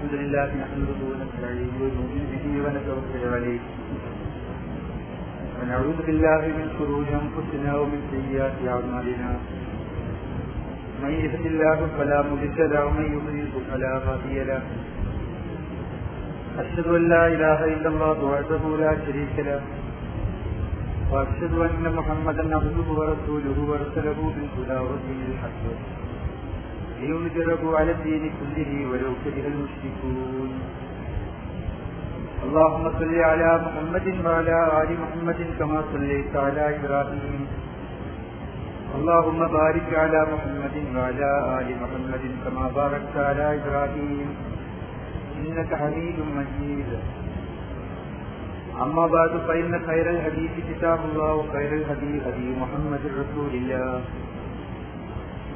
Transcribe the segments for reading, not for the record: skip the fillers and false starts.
الحمد لله نحمده ونستعينه ونؤمن به ونتوكل عليه ونعوذ بالله من شرور أنفسنا ومن سيئات أعمالنا من يهده الله فلا مضل له ومن يضلل فلا هادي له أشهد أن لا إله إلا الله وحده لا شريك له وأشهد أن محمدا عبده ورسوله أرسله بالهدى ودين الحق ليظهره على الدين كله ولو كره المشركون اللهم صل على محمد وعلى آل محمد كما صليت على إبراهيم اللهم بارك على محمد وعلى آل محمد كما باركت على إبراهيم إنك حميد مجيد أما بعد فإن خير الحديث كتاب الله وخير الهدي هدي محمد رسول الله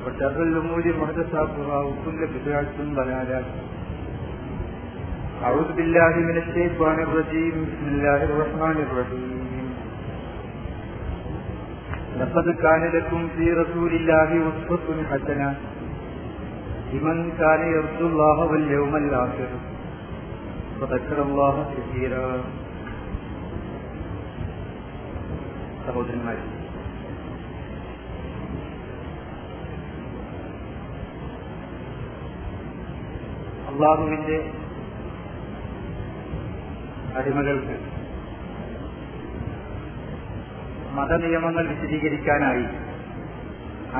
وشر الأمور محدثاتها وكل بدعة ضلالة أعوذ بالله من الشيطان الرجيم بسم الله الرحمن الرحيم لقد كان لكم في رسول الله أسوة حسنة لمن كان يرجو الله واليوم الآخر وذكر الله كثيرا. സഹോദരന്മാർ, അള്ളാഹുവിന്റെ അടിമകൾക്ക് മതനിയമങ്ങൾ വിശദീകരിക്കാനായി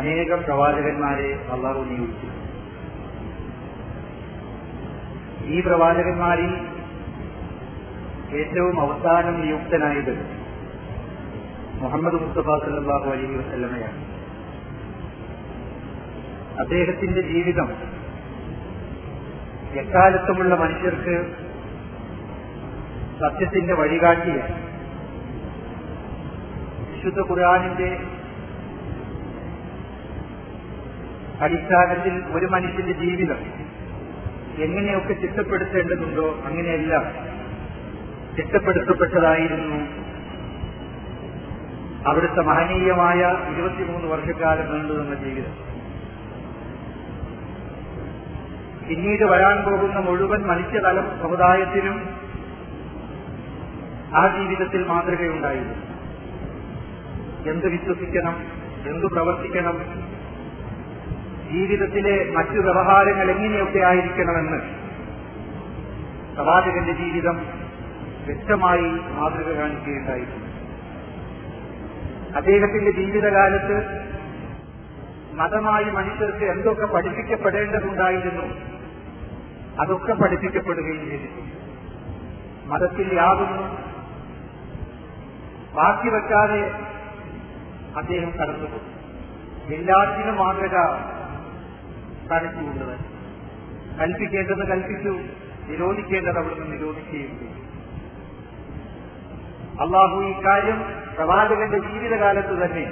അനേകം പ്രവാചകന്മാരെ അള്ളാഹു നിയോഗിച്ചു. ഈ പ്രവാചകന്മാരിൽ ഏറ്റവും അവസാനം നിയുക്തനായത് മുഹമ്മദ് മുസ്തഫ സല്ലല്ലാഹു അലൈഹി വസല്ലമയാണ്. അദ്ദേഹത്തിന്റെ ജീവിതം എക്കാലത്തുമുള്ള മനുഷ്യർക്ക് സത്യത്തിന്റെ വഴികാട്ടിയ, വിശുദ്ധ ഖുർആനിന്റെ അടിസ്ഥാനത്തിൽ ഒരു മനുഷ്യന്റെ ജീവിതം എങ്ങനെയൊക്കെ ചിട്ടപ്പെടുത്തേണ്ടതുണ്ടോ അങ്ങനെയെല്ലാം ചിട്ടപ്പെടുത്തപ്പെട്ടതായിരുന്നു അവിടുത്തെ മഹനീയമായ 23 വർഷക്കാലം നീണ്ടു നിന്ന ജീവിതം. പിന്നീട് വരാൻ പോകുന്ന മുഴുവൻ മനുഷ്യതല സമുദായത്തിനും ആ ജീവിതത്തിൽ മാതൃകയുണ്ടായിരുന്നു. എന്ത് വിശ്വസിക്കണം, എന്തു പ്രവർത്തിക്കണം, ജീവിതത്തിലെ മറ്റു വ്യവഹാരങ്ങൾ എങ്ങനെയൊക്കെ ആയിരിക്കണമെന്ന് പ്രവാചകന്റെ ജീവിതം വ്യക്തമായി മാതൃക കാണിക്കുകയുണ്ടായിരുന്നു. അദ്ദേഹത്തിന്റെ ജീവിതകാലത്ത് മതമായി മനുഷ്യർക്ക് എന്തൊക്കെ പഠിപ്പിക്കപ്പെടേണ്ടതുണ്ടായിരുന്നു അതൊക്കെ പഠിപ്പിക്കപ്പെടുകയും ചെയ്തു. മതത്തിൽ യാതൊന്നും ബാക്കി വയ്ക്കാതെ അദ്ദേഹം കടന്നുപോയി. എല്ലാത്തിനും മാതൃക കാണിച്ചുകൊണ്ടത്, കൽപ്പിക്കേണ്ടത് കൽപ്പിച്ചു, നിരോധിക്കേണ്ടത് അവിടുന്ന് നിരോധിക്കുകയും ചെയ്തു. അള്ളാഹു ഇക്കാര്യം പ്രവാചകന്റെ ജീവിതകാലത്ത് തന്നെ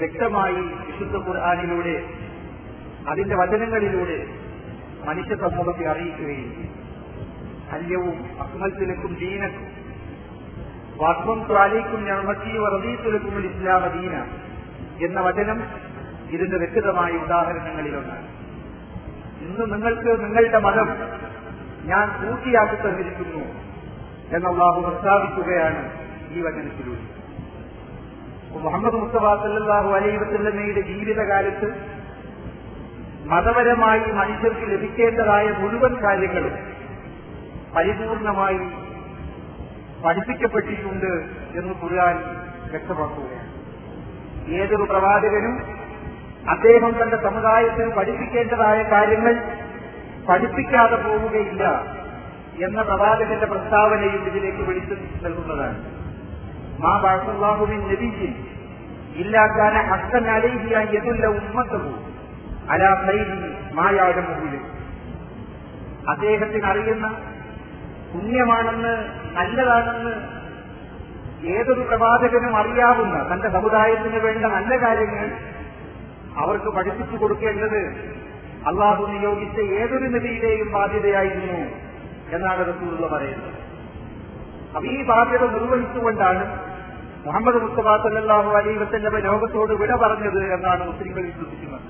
വ്യക്തമായി വിശുദ്ധ ഖുർആനിലൂടെ അതിന്റെ വചനങ്ങളിലൂടെ മനുഷ്യ സമൂഹത്തെ അറിയിക്കുകയും അല്യവും അക്മൽത്തിലക്കും ദീനക്കും വാക്വം സ്വാലിക്കും ഞമത്തി വറദീത്തുലക്കും ഇസ്ലാമ ദീന എന്ന വചനം ഇതിന്റെ വ്യക്തമായ ഉദാഹരണങ്ങളിലൊന്നാണ്. ഇന്ന് നിങ്ങൾക്ക് നിങ്ങളുടെ മതം ഞാൻ പൂർത്തിയാക്കി തന്നിരിക്കുന്നു എന്ന് അല്ലാഹു പ്രസ്താവിക്കുകയാണ് ഈ വചനത്തിലൂടെ. മുഹമ്മദ് മുസ്തഫ സല്ലല്ലാഹു അലൈഹി വസല്ലമയുടെ ജീവിതകാലത്ത് മതപരമായി മനുഷ്യർക്ക് ലഭിക്കേണ്ടതായ മുഴുവൻ കാര്യങ്ങളും പരിപൂർണമായി പഠിപ്പിക്കപ്പെട്ടിട്ടുണ്ട് എന്ന് ഖുർആൻ വ്യക്തമാക്കുകയാണ്. ഏതൊരു പ്രവാചകനും അദ്ദേഹം തന്റെ സമുദായത്തിന് പഠിപ്പിക്കേണ്ടതായ കാര്യങ്ങൾ പഠിപ്പിക്കാതെ പോവുകയില്ല എന്ന പ്രവാചകന്റെ പ്രസ്താവനയും ഇതിലേക്ക് വിളിച്ചു നൽകുന്നതാണ്. മാ ബഅസല്ലാഹു മിൻ നബിയ്യിൻ ഇല്ലാ കാന ഹഖൻ അലൈഹി അൻ യദുല്ല ഉമ്മതഹു അലാ ഖൈരി മാ യഅലമുഹു. അദ്ദേഹത്തിന് അറിയുന്ന പുണ്യമാണെന്ന് നല്ലതാണെന്ന് ഏതൊരു പ്രവാചകനും അറിയാവുന്ന തന്റെ സമുദായത്തിന് വേണ്ട നല്ല കാര്യങ്ങൾ അവർക്ക് പഠിപ്പിച്ചു കൊടുക്കേണ്ടത് അള്ളാഹു നിയോഗിച്ച ഏതൊരു നബിയുടെയും ബാധ്യതയായിരുന്നു എന്നാണ് റസൂലുള്ള പറയുന്നത്. അപ്പൊ ഈ ബാധ്യത നിർവഹിച്ചുകൊണ്ടാണ് മുഹമ്മദ് മുസ്തഫ സല്ലല്ലാഹു അലൈഹി വസല്ലം ലോകത്തോട് വിട പറഞ്ഞത് എന്നാണ് മുസ്ലിങ്ങൾ വിശ്വസിക്കുന്നത്.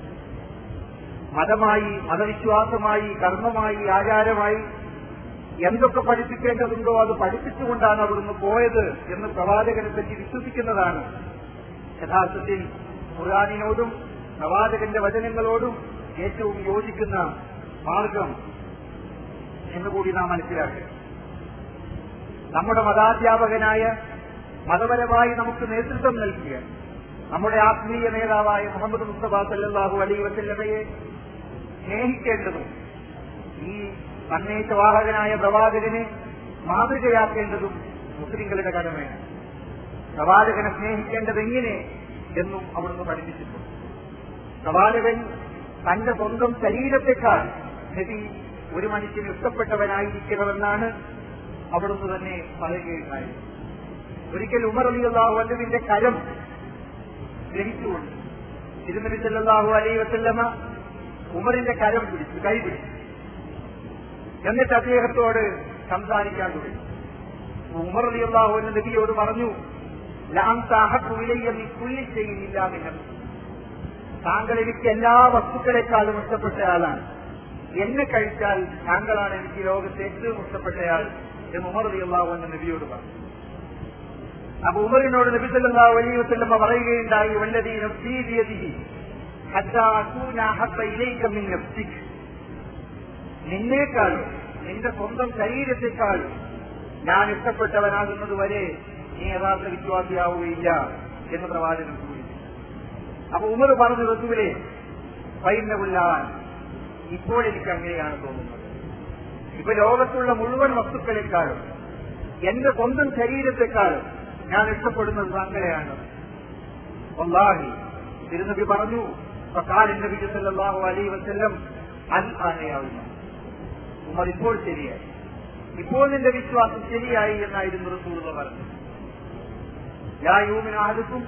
മതമായി, മതവിശ്വാസമായി, കർമ്മമായി, ആചാരമായി എന്തൊക്കെ പഠിപ്പിക്കേണ്ടതുണ്ടോ അത് പഠിപ്പിച്ചുകൊണ്ടാണ് അവിടുന്ന് പോയത് എന്ന് പ്രവാചകനെ പറ്റി വിശ്വസിക്കുന്നതാണ്. യഥാർത്ഥത്തിൽ ഖുർആനിനോടും പ്രവാചകന്റെ വചനങ്ങളോടും ഏറ്റവും യോജിക്കുന്ന മാർഗം എന്നുകൂടി നാം മനസ്സിലാക്കുക. നമ്മുടെ മതാധ്യാപകനായ, മതപരമായി നമുക്ക് നേതൃത്വം നൽകിയ നമ്മുടെ ആത്മീയ നേതാവായ മുഹമ്മദ് മുസ്തഫ സല്ലല്ലാഹു അലൈഹി വസല്ലമയെ സ്നേഹിക്കേണ്ടതും ഈ സന്ദേശവാഹകനായ പ്രവാചകനെ മാതൃകയാക്കേണ്ടതും മുസ്ലിംകളുടെ കടമയാണ്. പ്രവാചകനെ സ്നേഹിക്കേണ്ടത് എങ്ങനെ എന്നും അവിടുന്ന് പഠിപ്പിച്ചിട്ടുണ്ട്. പ്രവാചകൻ തന്റെ സ്വന്തം ശരീരത്തെക്കാൾ നബി ഒരു മനുഷ്യന് ഇഷ്ടപ്പെട്ടവനായിരിക്കണമെന്നാണ് അവിടുന്ന് തന്നെ പറയുകയുണ്ടായത്. ഒരിക്കൽ ഉമർ റളിയല്ലാഹു അൻഹുവിന്റെ കരം ഗ്രഹിച്ചുകൊണ്ട് തിരുനബി സല്ലല്ലാഹു അലൈഹി വസല്ലമ ഉമറിന്റെ കരം പിടിച്ചു, കൈ പിടിച്ചു. എന്നിട്ട് അദ്ദേഹത്തോട് സംസാരിക്കാൻ തുടങ്ങി. ഉമർ റളിയല്ലാഹു അൻഹു നബിയോട് പറഞ്ഞു, താങ്കൾ എനിക്ക് എല്ലാ വസ്തുക്കളെക്കാളും ഇഷ്ടപ്പെട്ടയാളാണ്, എന്നെ കഴിച്ചാൽ താങ്കളാണ് എനിക്ക് ലോകത്തെ ഏറ്റവും ഇഷ്ടപ്പെട്ടയാൾ എന്ന് ഉമർ റളിയല്ലാഹു അൻഹു നബിയോട് പറഞ്ഞു. അപ്പൊ ഉമറിനോട് നബി സല്ലല്ലാഹു അലൈഹി വസല്ലം പറയുകയുണ്ടായി, വല്ലദീ നഫ്സീ ബിയദിഹി ഹത്താ അകൂന ഹബ്ബ ഇലൈക മിൻ നഫ്സിക്, നിന്നേക്കാൾ, നിന്റെ സ്വന്തം ശരീരത്തെക്കാൾ ഞാൻ ഇഷ്ടപ്പെട്ടവനാകുന്നതുവരെ നീ യഥാർത്ഥ വിശ്വാസിയാവുകയില്ല എന്ന് പ്രവാചകൻ കൂടി. അപ്പൊ ഉമർ പറഞ്ഞു, റസൂലേ ഫൈനബുല്ലാൻ, ഇപ്പോൾ എനിക്ക് അങ്ങനെയാണ് തോന്നുന്നത്. ഇപ്പൊ ലോകത്തുള്ള മുഴുവൻ വസ്തുക്കളെക്കാളും എന്റെ സ്വന്തം ശരീരത്തെക്കാളും ഞാൻ ഇഷ്ടപ്പെടുന്നത് താങ്കളെയാണ്. വല്ലാഹി, തിരുനബി പറഞ്ഞു, ഫഖാല നബി സല്ലല്ലാഹു അലൈഹി വസല്ലം അൽ ആനയാവുന്നു. ഉമർ, ഇപ്പോൾ ശരിയായി, ഇപ്പോൾ നിന്റെ വിശ്വാസം ശരിയായി എന്നായിരുന്നു റസൂൽ പറഞ്ഞു. ലാ യുമിനു അഹദുക്കും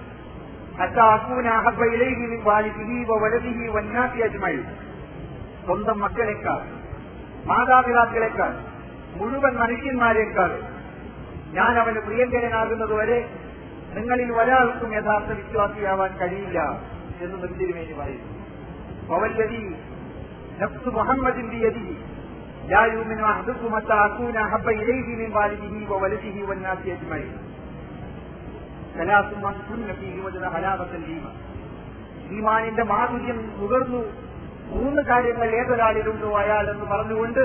ഹത്താ അകൂന അഹബ്ബ ഇലൈഹി മിൻ വാലിദിഹി വവലദിഹി വന്നാസി അജ്മഈൻ, സ്വന്തം മക്കളെക്കാൾ, മാതാപിതാക്കളെക്കാൾ, മുഴുവൻ മനുഷ്യന്മാരെക്കാൾ ഞാൻ അവന് പ്രിയങ്കരനാകുന്നതുവരെ നിങ്ങളിൽ ഒരാൾക്കും യഥാർത്ഥ വിശ്വാസിയാവാൻ കഴിയില്ല എന്ന് നബിതിരുമേനി പറയുന്നു. വവല്ലദി നഫ്സു മുഹമ്മദിൻ ബിയദിഹി ലാ യുമിനു അഹദുക്കും ഹത്താ അകൂന അഹബ്ബ ഇലൈഹി മിൻ വാലിദിഹി വവലദിഹി വന്നാസി അജ്മഈൻ ഈമാനിന്റെ മാധുര്യം നുകർന്നു മൂന്ന് കാര്യങ്ങൾ ഏതൊരാളിലുണ്ടോ അയാൾ എന്ന് പറഞ്ഞുകൊണ്ട്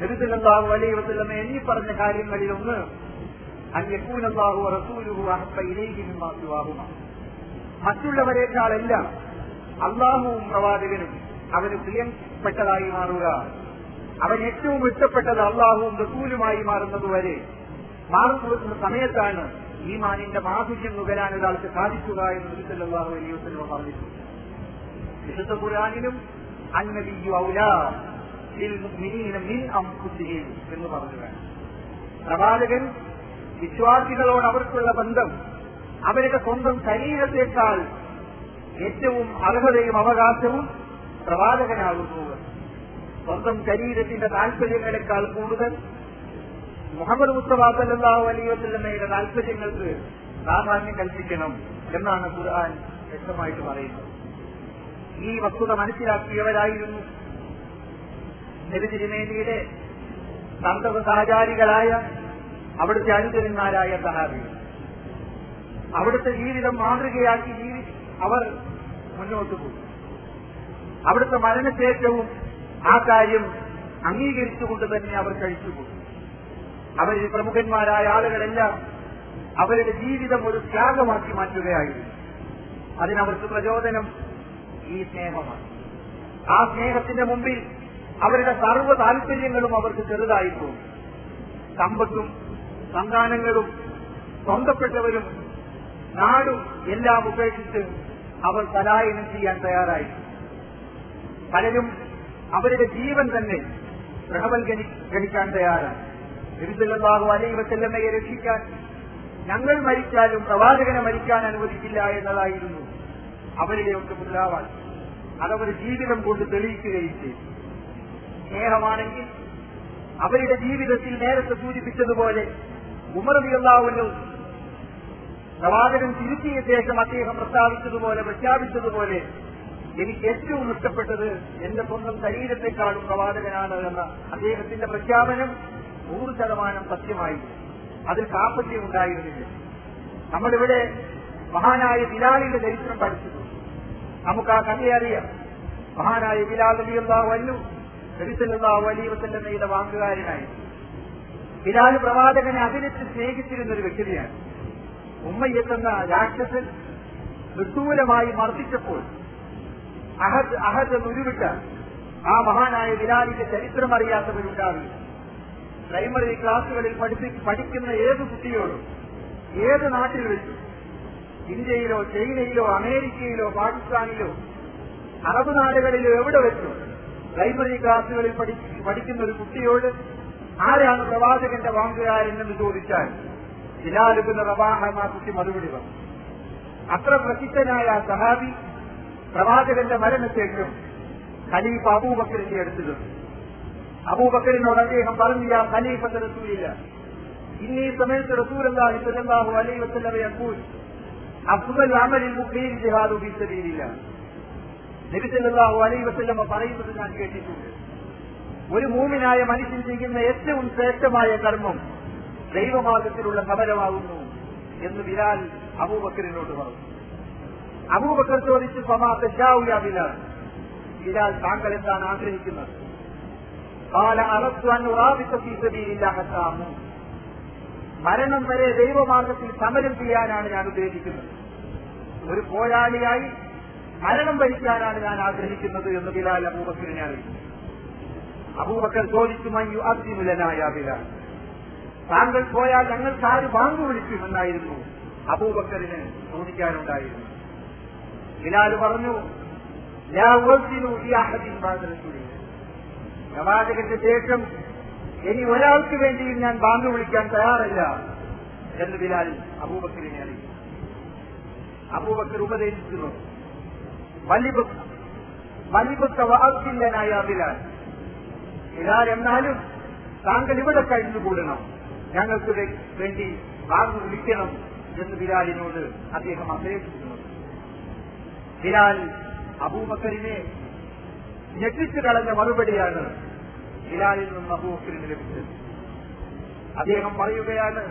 നബി സല്ലല്ലാഹു അലൈഹി വസല്ലം എന്നീ പറഞ്ഞ കാര്യങ്ങളിലൊന്ന് അൻയകൂനല്ലാഹു വറസൂലുഹു അഹബ്ബ ഇലൈഹി മിമ്മാ സിവാഹുമാണ്, മറ്റുള്ളവരെക്കാളെല്ലാം അള്ളാഹുവും പ്രവാചകനും അവന് പ്രിയപ്പെട്ടതായി മാറുക, അവൻ ഏറ്റവും ഇഷ്ടപ്പെട്ടത് അള്ളാഹുവും റസൂലുമായി മാറുന്നതുവരെ മാറുന്ന സമയത്താണ് ഈമാനിന്റെ മാധുര്യം നുകരാൻ ഒരാൾക്ക് സാധിക്കുക എന്ന് നബി സല്ലല്ലാഹു അലൈഹി വസല്ലം പറഞ്ഞു. വിശുദ്ധ ഖുർആനിലും അന്നബിയ്യു ഔലാ ലിൽ മുഅ്മിനീന മിൻ അൻഫുസിഹിം എന്ന് പറഞ്ഞതാണ്. പ്രവാചകൻ വിശ്വാസികളോട് അവർക്കുള്ള ബന്ധം അവരുടെ സ്വന്തം ശരീരത്തെക്കാൾ ഏറ്റവും അർഹതയും അവകാശവും പ്രവാചകനാകുന്നു. സ്വന്തം ശരീരത്തിന്റെ താൽപര്യങ്ങളെക്കാൾ കൂടുതൽ മുഹമ്മദ് മുസ്തഫ സല്ലല്ലാഹു അലൈഹി വസല്ലമയുടെ താൽപര്യങ്ങൾക്ക് പ്രാധാന്യം കൽപ്പിക്കണം എന്നാണ് ഖുർആൻ വ്യക്തമായിട്ട് പറയുന്നത്. ഈ വസ്തുത മനസ്സിലാക്കിയവരായിരുന്നു നബി തിരുമേനിയുടെ സന്തത സഹചാരികളായ അവിടുത്തെ അനുചരന്മാരായ സഹാബികൾ. അവിടുത്തെ ജീവിതം മാതൃകയാക്കി അവർ മുന്നോട്ട് പോകും. അവിടുത്തെ മരണശേഷവും ആ കാര്യം അംഗീകരിച്ചുകൊണ്ട് തന്നെ അവർ കഴിച്ചുപോകും. അവരിൽ പ്രമുഖന്മാരായ ആളുകളെല്ലാം അവരുടെ ജീവിതം ഒരു ത്യാഗമാക്കി മാറ്റുകയായിരുന്നു. അതിനവർക്ക് പ്രചോദനം ഈ സ്നേഹമാണ്. ആ സ്നേഹത്തിന്റെ മുമ്പിൽ അവരുടെ സർവ്വ താൽപര്യങ്ങളും അവർക്ക് ചെറുതായി പോകും. സമ്പത്തും സന്താനങ്ങളും സ്വന്തപ്പെട്ടവരും നാടും എല്ലാം ഉപേക്ഷിച്ച് അവർ പലായനം ചെയ്യാൻ തയ്യാറായി. പലരും അവരുടെ ജീവൻ തന്നെ പ്രഹവൽഗണിക്കാൻ തയ്യാറായി. നബി സല്ലല്ലാഹു അലൈഹി വസല്ലമയെ രക്ഷിക്കാൻ ഞങ്ങൾ മരിച്ചാലും പ്രവാചകനെ മരിക്കാൻ അനുവദിക്കില്ല എന്നതായിരുന്നു അവരുടെയൊക്കെ മുദ്രാവാക്യം. അതവർ ജീവിതം കൊണ്ട് തെളിയിക്കുകയും ചെയ്തു. സ്നേഹമാണെങ്കിൽ അവരുടെ ജീവിതത്തിൽ നേരത്തെ സൂചിപ്പിച്ചതുപോലെ ഉമർ റളിയല്ലാഹു അൻഹു പ്രവാചകൻ തിരുത്തിയ ശേഷം അദ്ദേഹം പ്രസ്താവിച്ചതുപോലെ, പ്രഖ്യാപിച്ചതുപോലെ എനിക്ക് ഏറ്റവും ഇഷ്ടപ്പെട്ടത് എന്റെ സ്വന്തം ശരീരത്തെക്കാളും പ്രവാചകനാണ് എന്ന അദ്ദേഹത്തിന്റെ പ്രഖ്യാപനം 100% സത്യമായി. അതിൽ കാപട്യം ഉണ്ടായിരുന്നില്ല. നമ്മളിവിടെ മഹാനായ ബിലാലിന്റെ ചരിത്രം പഠിച്ചിട്ടുണ്ട്. നമുക്ക് ആ കഥയറിയാം. മഹാനായ ബിലാൽ റളിയല്ലാഹു അൻഹു നബി സല്ലല്ലാഹു അലൈഹി വസല്ലമയുടെ വാക്കുകാരനായി. ബിലാൽ പ്രവാചകനെ അതിരച്ച് സ്നേഹിച്ചിരുന്ന ഒരു വ്യക്തിയാണ്. ഉമ്മയ്യത്തെന്ന രാക്ഷസൻ വിദൂരമായി മർദ്ദിച്ചപ്പോൾ അഹദ് ഉരുവിട്ട ആ മഹാനായ ബിലാലിന്റെ ചരിത്രം അറിയാത്തവരുണ്ടാവില്ല. പ്രൈമറി ക്ലാസുകളിൽ പഠിക്കുന്ന ഏത് കുട്ടിയോടും ഏത് നാട്ടിൽ വെച്ചു, ഇന്ത്യയിലോ ചൈനയിലോ അമേരിക്കയിലോ പാകിസ്ഥാനിലോ അറബ് നാടുകളിലോ എവിടെ വെച്ചു പ്രൈമറി ക്ലാസുകളിൽ പഠിക്കുന്ന ഒരു കുട്ടിയോട് ആരാണ് പ്രവാചകന്റെ വാങ്കുകാരനെന്ന് ചോദിച്ചാൽ ബിലാൽ ഇബ്നു റബാഹ എന്ന കുട്ടി മറുപടി പറഞ്ഞു. അത്ര പ്രസിദ്ധനായ ആ സഹാബി പ്രവാചകന്റെ മരണശേഷം ഖലീഫ അബൂബക്കറിന്റെ അടുത്ത് അബൂബക്കറിനോട് അദ്ദേഹം പറഞ്ഞു, യാ ഖലീഫത്ത് റസൂലില്ലാഹ് ഇന്നീ സമയത്ത് റസൂലുള്ളാഹി സ്വല്ലല്ലാഹു അലൈഹി വസല്ലം യഖൂൽ അഫ്ദൽ അമലിൽ മുഖീൻ ജിഹാദു ഫീ സബീലില്ലാഹ്. നബി സല്ലല്ലാഹു അലൈഹി വസല്ലം പറയുന്നത് ഞാൻ കേട്ടിട്ടുണ്ട്, ഒരു മൂമിനായ മനുഷ്യൻ ചെയ്യുന്ന ഏറ്റവും ശ്രേഷ്ഠമായ കർമ്മം ദൈവമാർഗത്തിലുള്ള സമരമാകുന്നു എന്ന് ബിലാൽ അബൂബക്കറിനോട് പറഞ്ഞു. അബൂബക്കർ ചോദിച്ചു, ഫമാ തശാഉ യാ ബിലാൽ, ബിലാൽ താങ്കൾ എന്താണ് ആഗ്രഹിക്കുന്നത്? قال اردت ان ارابط في سبيل الله حتى മരണം വരെ ദൈവമാർഗത്തിൽ സമരം ചെയ്യാനാണ് ഞാൻ ഉദ്ദേശിക്കുന്നത്. ഒരു പോരാളിയായി മരണം വരിക്കാനാണ് ഞാൻ ആഗ്രഹിക്കുന്നത് എന്ന് ബിലാൽ അബൂബക്കറിനെ അറിയിച്ചു. അബൂബക്കർ ചോദിച്ചു, മൻ യുഅദ്ദിനു ലനാ യാ ബിലാൽ, താങ്കൾ പോയാൽ ഞങ്ങൾക്ക് ആര് ബാങ്ക് വിളിക്കുമെന്നായിരുന്നു അബൂബക്കറിന് ചോദിക്കാനുണ്ടായിരുന്നു. ബിലാൽ പറഞ്ഞു, ലാ ഉഅദ്ദിനു ലി അഹദിൻ ബഅദ റസൂലി, പ്രവാചകന്റെ ശേഷം ഇനി ഒരാൾക്ക് വേണ്ടിയും ഞാൻ ബാങ്ക് വിളിക്കാൻ തയ്യാറല്ല എന്ന് ബിലാൽ അബൂബക്കറിനെ അറിയിച്ചു. അബൂബക്കർ ഉപദേശിക്കുന്നു, വലിയ ബിലാൽ, ബിലാൽ എന്നാലും താങ്കൾ ഇവിടെ കഴിഞ്ഞുകൂടണം, ഞങ്ങൾക്ക് വേണ്ടി ബാങ്ക് വിളിക്കണം എന്ന് ബിലാലിനോട് അദ്ദേഹം അപേക്ഷിക്കുന്നു. ബിലാൽ അബൂബക്കറിനെ ഞെട്ടിച്ചു കളഞ്ഞ മറുപടിയാണ് ബിലാലിൽ നിന്നും അബൂബക്കറിന് ലഭിച്ചത്. അദ്ദേഹം പറയുകയാണ്,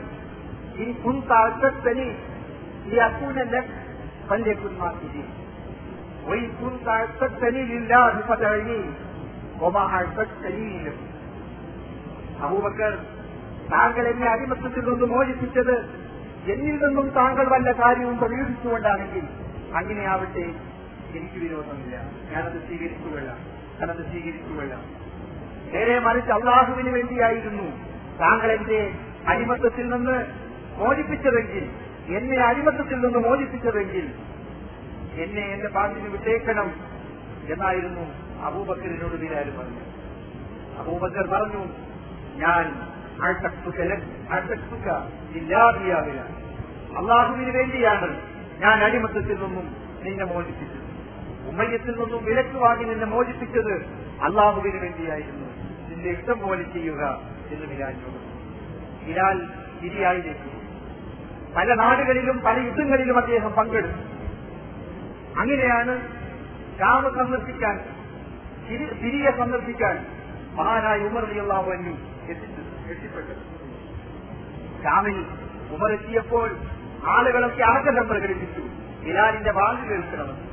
അബൂബക്കർ, താങ്കൾ എന്നെ അടിമത്തത്തിൽ നിന്നും മോചിപ്പിച്ചത് എന്നിൽ നിന്നും താങ്കൾ വല്ല കാര്യവും പ്രകീർത്തിച്ചുകൊണ്ടാണെങ്കിൽ അങ്ങനെയാവട്ടെ, എനിക്ക് വിരോധമില്ല, ഞാനത് സ്വീകരിക്കുകയില്ല. നേരെ മറിച്ച് അള്ളാഹുവിന് വേണ്ടിയായിരുന്നു താങ്കൾ എന്റെ അടിമത്തത്തിൽ നിന്ന് മോചിപ്പിച്ചതെങ്കിൽ, എന്നെ എന്റെ പാട്ടിന് വിട്ടേക്കണം എന്നായിരുന്നു അബൂബക്കറിനോട് ബിലാൽ പറഞ്ഞു. അബൂബക്കർ പറഞ്ഞു, ഞാൻ അള്ളാഹുവിന് വേണ്ടിയാണ് ഞാൻ അടിമത്തത്തിൽ നിന്നും നിന്നെ മോചിപ്പിച്ചത്, ഉമ്മയ്യത്തിൽ നിന്നും വിലക്ക് വാങ്ങി നിന്നെ മോചിപ്പിച്ചത് അള്ളാഹുവിന് വേണ്ടിയായിരുന്നു, നിന്റെ ഇഷ്ടം പോലെ ചെയ്യുക എന്ന് ബിലാലിനോട്. ബിലാൽ ശരിയായിലേക്ക് പല നാടുകളിലും പല യുദ്ധങ്ങളിലും അദ്ദേഹം പങ്കെടുത്തു. അങ്ങനെയാണ് ഷാം സന്ദർശിക്കാൻ, സിറിയ സന്ദർശിക്കാൻ മഹാനായ ഉമർ റളിയല്ലാഹു അൻഹു എത്തിപ്പെട്ടത്. ഷാമിൽ ഉമർ എത്തിയപ്പോൾ ആളുകളൊക്കെ ആഗ്രഹം പ്രകടിപ്പിച്ചു, ബിലാലിന്റെ വാങ്ങ് കേൾക്കണമെന്ന്.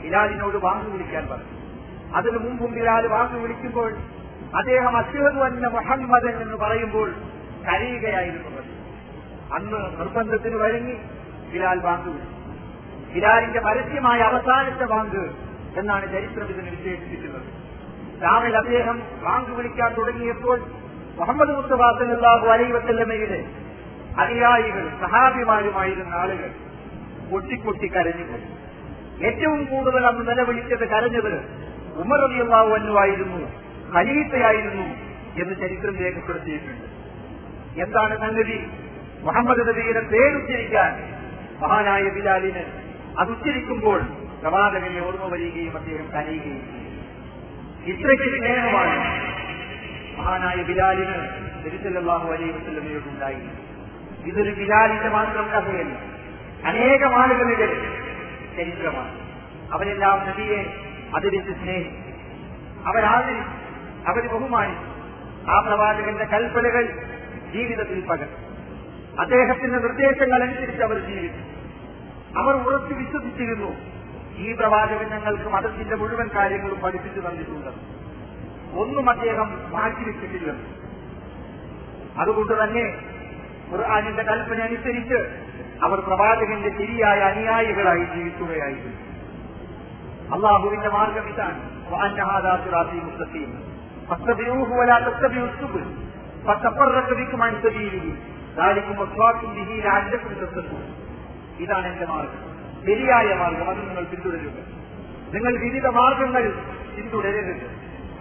ബിലാലിനോട് വാങ്ങ് വിളിക്കാൻ പറഞ്ഞു. അതിനു മുമ്പും ബിലാൽ വാങ്ങ് വിളിക്കുമ്പോൾ അദ്ദേഹം അശ്ഹദു അന്ന മുഹമ്മദൻ എന്ന് പറയുമ്പോൾ കരയുകയായിരുന്നു. അന്ന് നിർബന്ധത്തിന് വഴങ്ങി ബിലാൽ വാങ്ങ് വിളിച്ചു. ബിലാലിന്റെ പരസ്യമായ അവസാനത്തെ വാങ്ങ് എന്നാണ് ചരിത്രം ഇതിന് വിശേഷിപ്പിക്കുന്നത്. രാവിലെ അദ്ദേഹം വാങ്ങ് വിളിക്കാൻ തുടങ്ങിയപ്പോൾ മുഹമ്മദ് മുസ്തഫ സല്ലല്ലാഹു അലൈഹി വസല്ലമയുടെ അനുയായികൾ സഹാബിമാരുമായിരുന്ന ആളുകൾ പൊട്ടിപ്പൊട്ടി കരഞ്ഞുപോയി. ഏറ്റവും കൂടുതൽ അന്ന് നിലവിളിച്ചത്, കരഞ്ഞത് ഉമർ റളിയല്ലാഹു അൻഹു ആയിരുന്നു, ഖലീഫയായിരുന്നു എന്ന് ചരിത്രം രേഖപ്പെടുത്തിയിട്ടുണ്ട്. എന്താണ് സംഗതി? മുഹമ്മദ് നബിയുടെ പേരുച്ചരിക്കാൻ മഹാനായ ബിലാലിന് അതുച്ചരിക്കുമ്പോൾ പ്രവാചകനെ ഓർമ്മ വരികയും അദ്ദേഹം കരയുകയും ചെയ്യും. ഇത്രയ്ക്ക് സ്നേഹമാണ് മഹാനായ ബിലാലിന് നബി സല്ലല്ലാഹു അലൈഹി വസല്ലമയോടുണ്ടായി. ഇതൊരു ബിലാലിന്റെ മാത്രം കഥയല്ല, അനേകം ആളുകളുടെ ചരിത്രമാണ്. അവരെല്ലാം നബിയെ അതിനെ സ്നേഹിച്ചു, അവരാദരിച്ചു, അവര് ബഹുമാനിച്ചു. ആ പ്രവാചകന്റെ കൽപ്പനകൾ ജീവിതത്തിൽ പകർന്നു. അദ്ദേഹത്തിന്റെ നിർദ്ദേശങ്ങൾ അനുസരിച്ച് അവർ ജീവിച്ചു. അവർ ഉറച്ചു വിശ്വസിച്ചിരുന്നു ഈ പ്രവാചകൻ ഞങ്ങൾക്ക് മതത്തിന്റെ മുഴുവൻ കാര്യങ്ങളും പഠിപ്പിച്ചു തന്നിട്ടുണ്ട്, ഒന്നും അദ്ദേഹം മാറ്റിവെച്ചിട്ടില്ലെന്ന്. അതുകൊണ്ട് തന്നെ ഖുർആനിന്റെ കൽപ്പന അനുസരിച്ച് അവർ പ്രവാചകന്റെ ശരിയായ അനുയായികളായി ജീവിക്കുകയായിരുന്നു. അള്ളാഹുവിന്റെ മാർഗം ഇതാണ്, ഇതാണ് എന്റെ മാർഗം, ശരിയായ മാർഗം, അത് നിങ്ങൾ പിന്തുടരുക. നിങ്ങൾ വിവിധ മാർഗങ്ങൾ പിന്തുടരരുത്,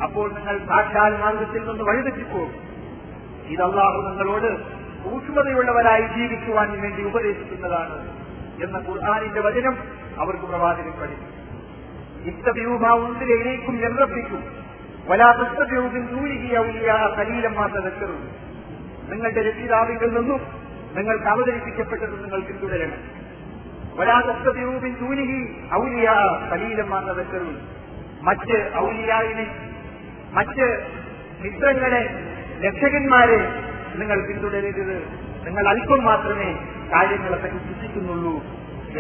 അപ്പോൾ നിങ്ങൾ സാക്ഷാൽ മാർഗത്തിൽ നിന്ന് വഴിതെറ്റിപ്പോകും. ഇത് അള്ളാഹു നിങ്ങളോട് സൂക്ഷ്മതയുള്ളവരായി ജീവിക്കുവാൻ വേണ്ടി ഉപദേശിക്കുന്നതാണ് എന്ന ഖുർആനിന്റെ വചനം അവർക്ക് പ്രവാചകൻ പഠിക്കും. ഇത്തവ്യൂഹ ഉന്തിരയിലേക്കും യന്ത്രപ്പിക്കും വലാത്തവ്യൂഹിൻ കലീലം മാത്രം നിങ്ങളുടെ രക്ഷിതാവിൽ നിന്നും നിങ്ങൾക്ക് അവതരിപ്പിക്കപ്പെട്ടത് നിങ്ങൾ പിന്തുടരണം. വലാത്തവ്യൂഹിൻ ജൂലിഹി ഔലിയ കലീലം മാത്രം മറ്റ് ഔലിയാവിനെ, മറ്റ് മിത്രങ്ങളെ, രക്ഷകന്മാരെ നിങ്ങൾ പിന്തുടരരുത്. നിങ്ങൾ അല്പം മാത്രമേ കാര്യങ്ങളെ പറ്റി ചിന്തിക്കുന്നുള്ളൂ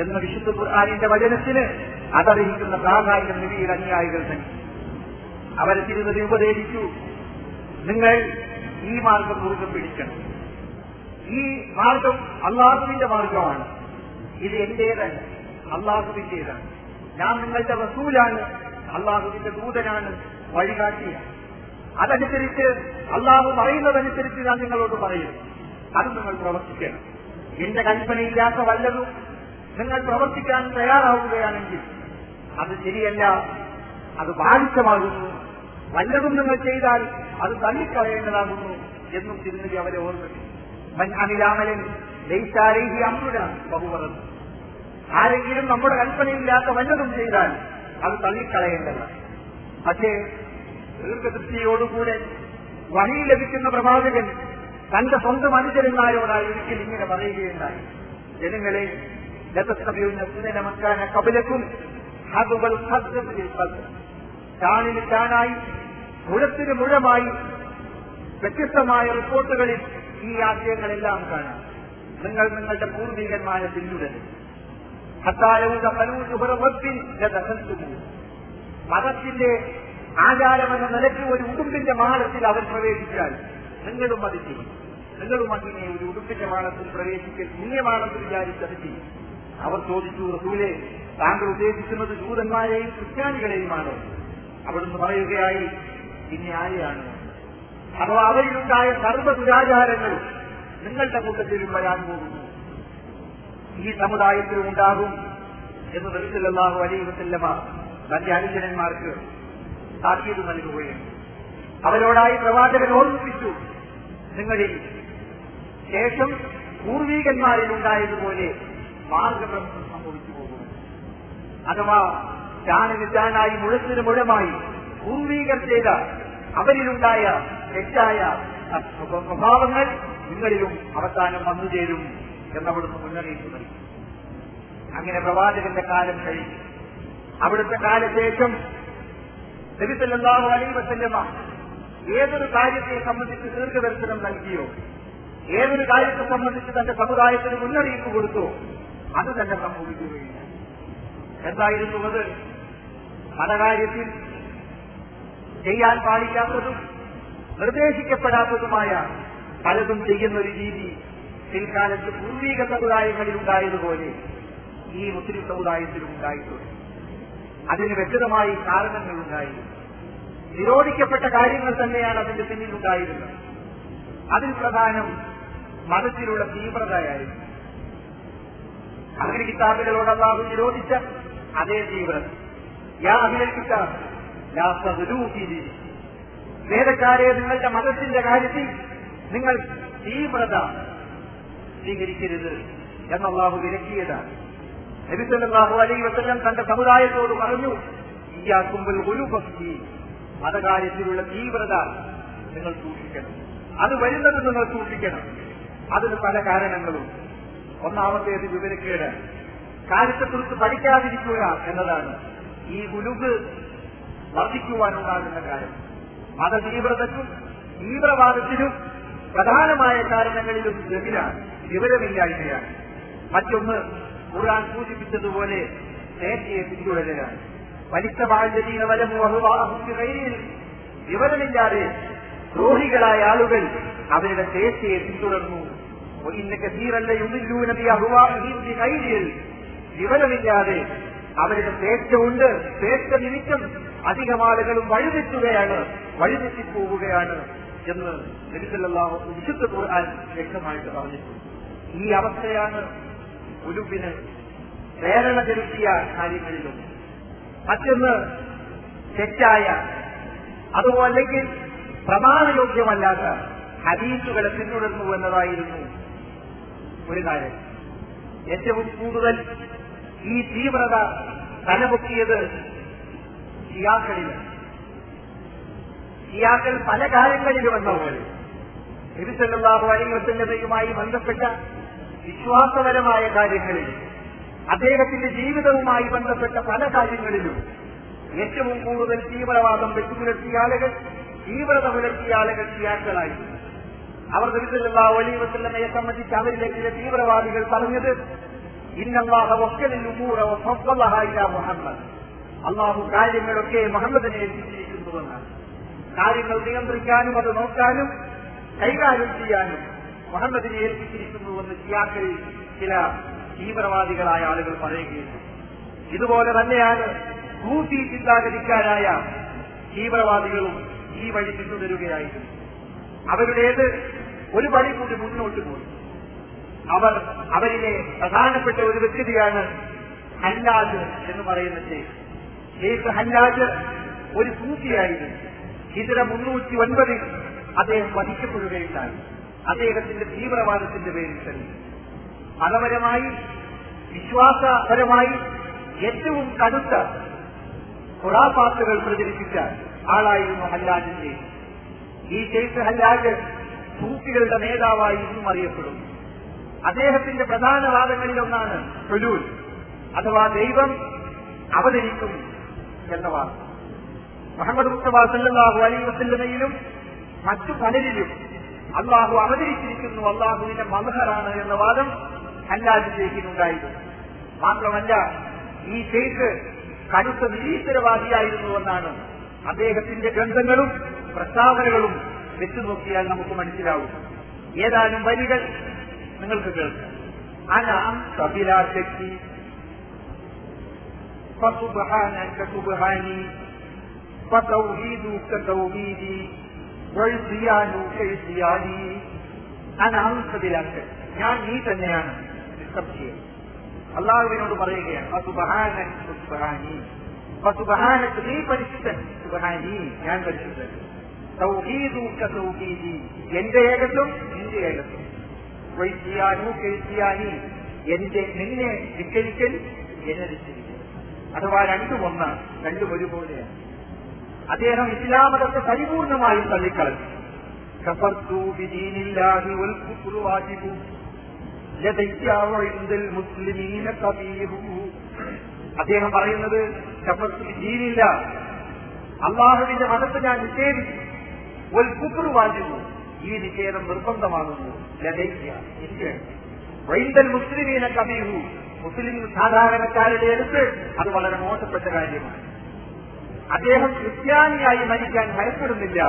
എന്ന വിശുദ്ധ ഖുർആനിന്റെ വചനത്തിന് അതറിയിക്കുന്ന പ്രാധാന്യം നബിയിൽ അനുയായികൾ തന്നെ അവരെ തിരുവതി ഉപദേശിച്ചു. നിങ്ങൾ ഈ മാർഗം മുറുകെ പിടിക്കണം. ഈ മാർഗം അള്ളാഹുവിന്റെ മാർഗമാണ്, ഇത് എന്റേതല്ല, അള്ളാഹുവിന്റേതാണ്. ഞാൻ നിങ്ങളുടെ റസൂലാണ്, അള്ളാഹുവിന്റെ ദൂതനാണ്, വഴികാട്ടിയാണ്. അതനുസരിച്ച് അള്ളാഹു പറയുന്നതനുസരിച്ച് ഞാൻ നിങ്ങളോട് പറയും, അത് നിങ്ങൾ പ്രവർത്തിക്കണം. എന്റെ കൽപ്പനയില്ലാത്ത വല്ലതും നിങ്ങൾ പ്രവർത്തിക്കാൻ തയ്യാറാവുകയാണെങ്കിൽ അത് ശരിയല്ല, അത് ബാധിച്ചമാകുന്നു. വല്ലതും നിങ്ങൾ ചെയ്താൽ അത് തള്ളിക്കളയേണ്ടതാകുന്നു എന്നും തിരുന്നതി അവരെ ഓർമ്മിക്കും. മൻ അമിലാമലൻ ലൈസാരേഹി അമൃത ബഹുവറത്, ആരെങ്കിലും നമ്മുടെ കൽപ്പനയില്ലാത്ത വല്ലതും ചെയ്താൽ അത് തള്ളിക്കളയേണ്ടതാണ്. പക്ഷേ ദീർഘദൃഷ്ടിയോടുകൂടെ വഹി ലഭിക്കുന്ന പ്രവാചകൻ തന്റെ സ്വന്തം അനുചരന്മാരോടായി ഒരിക്കൽ ഇങ്ങനെ പറയുകയുണ്ടായി, ജനങ്ങളെ ലതസ്തബിയുന്ന കബലക്കും ചാണിന് ചാണായി മുഴത്തിന് മുഴമായി വ്യത്യസ്തമായ റിപ്പോർട്ടുകളിൽ ഈ ആശയങ്ങളെല്ലാം കാണാം. നിങ്ങൾ നിങ്ങളുടെ പൂർവികന്മാരെ പിന്തുടരും. മതത്തിന്റെ ആചാരമെന്ന നിലയ്ക്ക് ഒരു ഉടുമ്പിന്റെ മാളത്തിൽ അവർ പ്രവേശിച്ചാൽ നിങ്ങളും അത് ചെയ്യും. നിങ്ങളും അതിനെ ഒരു ഉടുമ്പിന്റെ മാളത്തിൽ പ്രവേശിക്കൽ പുണ്യമാണെന്ന് വിചാരിച്ചത് ചെയ്യും. അവർ ചോദിച്ചു, റസൂലെ, താങ്കൾ ഉദ്ദേശിക്കുന്നത് ജൂതന്മാരെയും ക്രിസ്ത്യാനികളെയുമാണോ? അവിടുന്ന് പറയുകയായി, ഇനി ആരെയാണ്? അഥവാ അവരിലുണ്ടായ സർവ്വ ദുരാചാരങ്ങൾ നിങ്ങളുടെ കൂട്ടത്തിലും വരാൻ പോകുന്നു, ഈ സമുദായത്തിലും ഉണ്ടാകും എന്ന് റസൂലുള്ളാഹി അലൈഹി വസല്ലമ തന്റെ അനുചരന്മാർക്ക് സാധ്യത നൽകുകയാണ്. അവരോടായി പ്രവാചകൻ ഓർമ്മിപ്പിച്ചു, നിങ്ങളിൽ ശേഷം പൂർവീകന്മാരിലുണ്ടായതുപോലെ മാർഗഭ്രംശം സംഭവിച്ചു പോകും. അഥവാ ചാനന് ചാനായി മുഴത്തിന് മുഴമായി പൂർവീകർ ചെയ്ത അവരിലുണ്ടായ തെറ്റായ സ്വഭാവങ്ങൾ നിങ്ങളിലും അവസാനം വന്നു ചേരും എന്നവിടുന്ന് മുന്നറിയിപ്പ് നൽകി. അങ്ങനെ പ്രവാചകന്റെ കാലം കഴിഞ്ഞു. അവിടുത്തെ കാലശേഷം നബി സല്ലല്ലാഹു അലൈഹി വസല്ലമ ഏതൊരു കാര്യത്തെ സംബന്ധിച്ച് ദീർഘദർശനം നൽകിയോ, ഏതൊരു കാര്യത്തെ സംബന്ധിച്ച് തന്റെ സമുദായത്തിന് മുന്നറിയിപ്പ് കൊടുത്തോ, അത് തന്നെ സംഭവിക്കുകയില്ല. എന്തായിരുന്നു അത്? പല കാര്യത്തിൽ ചെയ്യാൻ പാടില്ലാത്തതും നിർദ്ദേശിക്കപ്പെടാത്തതുമായ പലതും ചെയ്യുന്നൊരു രീതി പിൽക്കാലത്ത് പൂർവീക സമുദായങ്ങളിൽ ഉണ്ടായതുപോലെ ഈ മുസ്ലിം സമുദായത്തിലും ഉണ്ടായിട്ടുണ്ട്. അതിന് വ്യക്തമായി കാരണങ്ങളുണ്ടായിരുന്നു. നിരോധിക്കപ്പെട്ട കാര്യങ്ങൾ തന്നെയാണ് അതിന്റെ പിന്നിലുണ്ടായിരുന്നത്. അതിൽ പ്രധാനം മതത്തിലുള്ള തീവ്രതയായിരുന്നു. അഹ്‌ലുൽ കിതാബികളോട് അല്ലാഹു നിരോധിച്ച അതേ തീവ്രത, യാ അഹ്ലുൽ കിതാബ് ലാ തഗ്ലൂ ഫീ ദീൻ, വേദക്കാരെ നിങ്ങളുടെ മതത്തിന്റെ കാര്യത്തിൽ നിങ്ങൾ തീവ്രത സ്വീകരിക്കരുത് എന്ന് അല്ലാഹു വിലക്കിയതാണ്. നബി സല്ലല്ലാഹു അലൈഹി വസല്ലം തന്റെ സമുദായത്തോട് പറഞ്ഞു, ഇയ്യാകുംബിൽ ഗുലൂബ് ഫീ, മതകാര്യത്തിലുള്ള തീവ്രത നിങ്ങൾ സൂക്ഷിക്കണം, അത് വരുന്നത് നിങ്ങൾ സൂക്ഷിക്കണം. അതിന് പല കാരണങ്ങളും. ഒന്നാമത്തേത് വിവരക്കേട്, കാര്യത്തെക്കുറിച്ച് പഠിക്കാതിരിക്കുക എന്നതാണ്. ഈ ഗുലുബ് വർദ്ധിക്കുവാനുണ്ടാകുന്ന കാര്യം. മതതീവ്രതയ്ക്കും തീവ്രവാദത്തിനും പ്രധാനമായ കാരണങ്ങളിലും വിവരമില്ലായ്മയാണ്. മറ്റൊന്ന് ഖുർആൻ സൂചിപ്പിച്ചതുപോലെ നേർച്ചയെ പിന്തുടരുകയാണ്. വലിച്ചവാഴ്ചീന വലമു അഹുവാഹുറയിൽ വിവരമില്ലാതെ ദ്രോഹികളായ ആളുകൾ അവരുടെ നേർച്ചയെ പിന്തുടർന്നു. വിവരമില്ലാതെ അവരുടെ പേറ്റമുണ്ട്, പേറ്റ നിമിത്തം അധികം ആളുകളും വഴിതെറ്റിപ്പോവുകയാണ് എന്ന് നബി സല്ലല്ലാഹു അലൈഹി വസല്ലം വിശുദ്ധ ഖുർആൻ വ്യക്തമായിട്ട് പറഞ്ഞിട്ടുണ്ട്. ഈ അവസ്ഥയാണ് ഉലുവിന് പ്രേരണ ചെലുത്തിയ കാര്യങ്ങളിലും. മറ്റൊന്ന് തെറ്റായ അതുമല്ലെങ്കിൽ പ്രമാണയോഗ്യമല്ലാത്ത ഹദീസുകളെ പിന്തുടർന്നു എന്നതായിരുന്നു ഒരു കാര്യം. ഏറ്റവും കൂടുതൽ ഈ തീവ്രത തലപൊക്കിയത് ഷിയാക്കളിലാണ്. ഷിയാക്കൾ പല കാര്യങ്ങളിൽ വന്നപ്പോൾ നബി സല്ലല്ലാഹു അലൈഹി വസല്ലമയുമായി ബന്ധപ്പെട്ട വിശ്വാസപരമായ കാര്യങ്ങളിൽ, അദ്ദേഹത്തിന്റെ ജീവിതവുമായി ബന്ധപ്പെട്ട പല കാര്യങ്ങളിലും ഏറ്റവും കൂടുതൽ തീവ്രവാദം വെച്ചുപുലർത്തിയ ആളുകൾ, തീവ്രത പുലർത്തിയ ആളുകൾ ഷിയാക്കളായി. അവർ നബി സല്ലല്ലാഹു അലൈഹി വസല്ലമയെ സംബന്ധിച്ച് അവരിലേക്ക് ചില തീവ്രവാദികൾ പറഞ്ഞത്, ഇന്നല്ലാഹു വക്കലൽ ഉമൂറ വഫദ്ദലഹാ ഇലാ മുഹമ്മദ്, അല്ലാഹു കാര്യങ്ങളൊക്കെ മുഹമ്മദിനെ ഏൽപ്പിച്ചിരിക്കുന്നുവെന്നാണ്. കാര്യങ്ങൾ നിയന്ത്രിക്കാനും അത് നോക്കാനും കൈകാര്യം ചെയ്യാനും മുഹമ്മദിനെ ഏൽപ്പിച്ചിരിക്കുന്നുവെന്ന് ഷിയാക്കൾ ചില തീവ്രവാദികളായ ആളുകൾ പറയുകയുണ്ട്. ഇതുപോലെ തന്നെയാണ് ഹൂതി ചിന്താഗതിക്കാരായ തീവ്രവാദികളും ഈ വഴി പിന്തുടരുകയായിരുന്നു. അവരുടേത് ഒരു പടി കൂടി മുന്നോട്ട് പോയി. അവരിലെ പ്രധാനപ്പെട്ട ഒരു വ്യക്തിയാണ് ഹല്ലാജ് എന്ന് പറയുന്ന ശൈഖ്. ശൈഖ് ഹല്ലാജ് ഒരു സൂഫിയായിരുന്നു. ഹിജ്റ 309 അദ്ദേഹം വധിക്കപ്പെടുകയുണ്ടായി, അദ്ദേഹത്തിന്റെ തീവ്രവാദത്തിന്റെ പേരിൽ തന്നെ. മതപരമായി വിശ്വാസപരമായി ഏറ്റവും കടുത്ത ഖുറാഫാത്തുകൾ പ്രചരിപ്പിച്ച ആളായിരുന്നു ഹല്ലാജ് ശൈഖ്. ഈ ശൈഖ് ഹല്ലാജ് സൂഫികളുടെ നേതാവായി ഇന്നും അറിയപ്പെടുന്നു. അദ്ദേഹത്തിന്റെ പ്രധാന വാദങ്ങളിലൊന്നാണ് ഹുലൂൽ അഥവാ ദൈവം അവതരിക്കും എന്ന വാദം. മുഹമ്മദ് മുസ്തഫ സല്ലല്ലാഹു അലൈഹി വസല്ലമയിലും മറ്റു പലരിലും അള്ളാഹു അവതരിച്ചിരിക്കുന്നു, അള്ളാഹുവിന്റെ മദ്ഹറാണ് എന്ന വാദം ഹല്ലാജ് ശൈഖിനുണ്ടായിരുന്നു. മാത്രമല്ല ഈ ശൈഖ് കടുത്ത നിരീശ്വരവാദിയായിരുന്നുവെന്നാണ് അദ്ദേഹത്തിന്റെ ഗ്രന്ഥങ്ങളും പ്രസ്താവനകളും വെച്ചു നോക്കിയാൽ നമുക്ക് മനസ്സിലാവും. ഏതാനും വരികൾ നിങ്ങൾക്ക് കേൾക്കാം. അനാം കബിലാ ശക്തി فسبحانك سبحاني وتوحيدك توحيدي وعصيانك عصياني അനാം കബിലാ ശക്തി, ഞാൻ നീ തന്നെയാണ് നിസ്സംശയം. അള്ളാഹുവിനോട് പറയുകയാണ് ഫസുബ്ഹാനക സുബ്ഹാനി, ഫസുബ്ഹാനക നീ പരിശുദ്ധൻ, സുബ്ഹാനി ഞാൻ പരിശുദ്ധൻ, തൗഹീദുക തൗഹീദി എന്റെ ഏകത്വം നിന്റെ ഏകത്വം, നിന്നെ ധിക്കരിക്കൽ എന്നെ ധിക്കരിക്കൽ, അഥവാ രണ്ടും ഒന്നാണ്, രണ്ടും ഒരുപോലെയാണ്. അദ്ദേഹം ഇസ്ലാമതത്തെ പരിപൂർണമായും തള്ളിക്കളഞ്ഞു. അദ്ദേഹം പറയുന്നത് അള്ളാഹുവിന്റെ മതത്തെ ഞാൻ നിഷേധിച്ചു, ഒരു കുഫ്റു വാജിബു ഈ നിഷേധം നിർബന്ധമാകുന്നു, വൈദൽ മുസ്ലിമീന കബീഹു മുസ്ലിം സാധാരണക്കാരുടെ അടുത്ത് അത് വളരെ മോശപ്പെട്ട കാര്യമാണ്. അദ്ദേഹം ക്രിസ്ത്യാനിയായി മരിക്കാൻ ഭയപ്പെടുന്നില്ല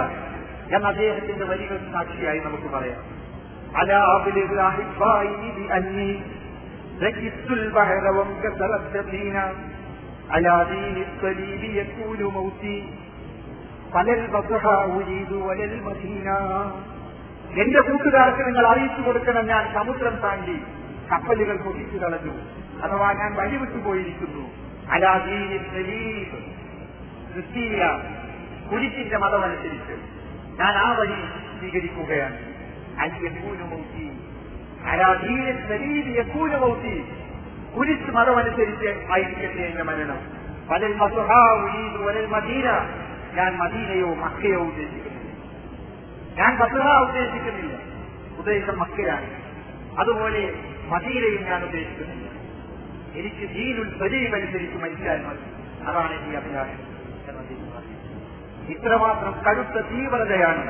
എന്ന് അദ്ദേഹത്തിന്റെ വരികൾ സാക്ഷിയായി നമുക്ക് പറയാം. എന്റെ കൂട്ടുകാർക്ക് നിങ്ങൾ അറിയിച്ചു കൊടുക്കണം, ഞാൻ സമുദ്രം താണ്ടി കപ്പലുകൾ പൊട്ടിച്ചു കളഞ്ഞു, അഥവാ ഞാൻ വഴിവിട്ടുപോയിരിക്കുന്നു. ക്രിസ്തീയ കുരിശിന്റെ മതമനുസരിച്ച് ഞാൻ ആ വഴി സ്വീകരിക്കുകയാണ്. കുരിശ് മതമനുസരിച്ച് ആയിരിക്കട്ടെ എന്റെ മരണം. വലൽ മസുഹാവീദ് വലൽ മദീന, ഞാൻ മദീനയോ മക്കയോ ഉദ്ദേശിക്കുന്നു, ഞാൻ ബസ്റ ഉദ്ദേശിക്കുന്നില്ല, ഉദ്ദേശം മക്കയാണ്, അതുപോലെ മദീനയും ഞാൻ ഉദ്ദേശിക്കുന്നില്ല. എനിക്ക് ദീനുൽ സലീം അനുസരിച്ച് മരിക്കാൻ മതി, അതാണ് എനിക്ക് അഭിലാഷം. ഇത്രമാത്രം കടുത്ത തീവ്രതയാണ്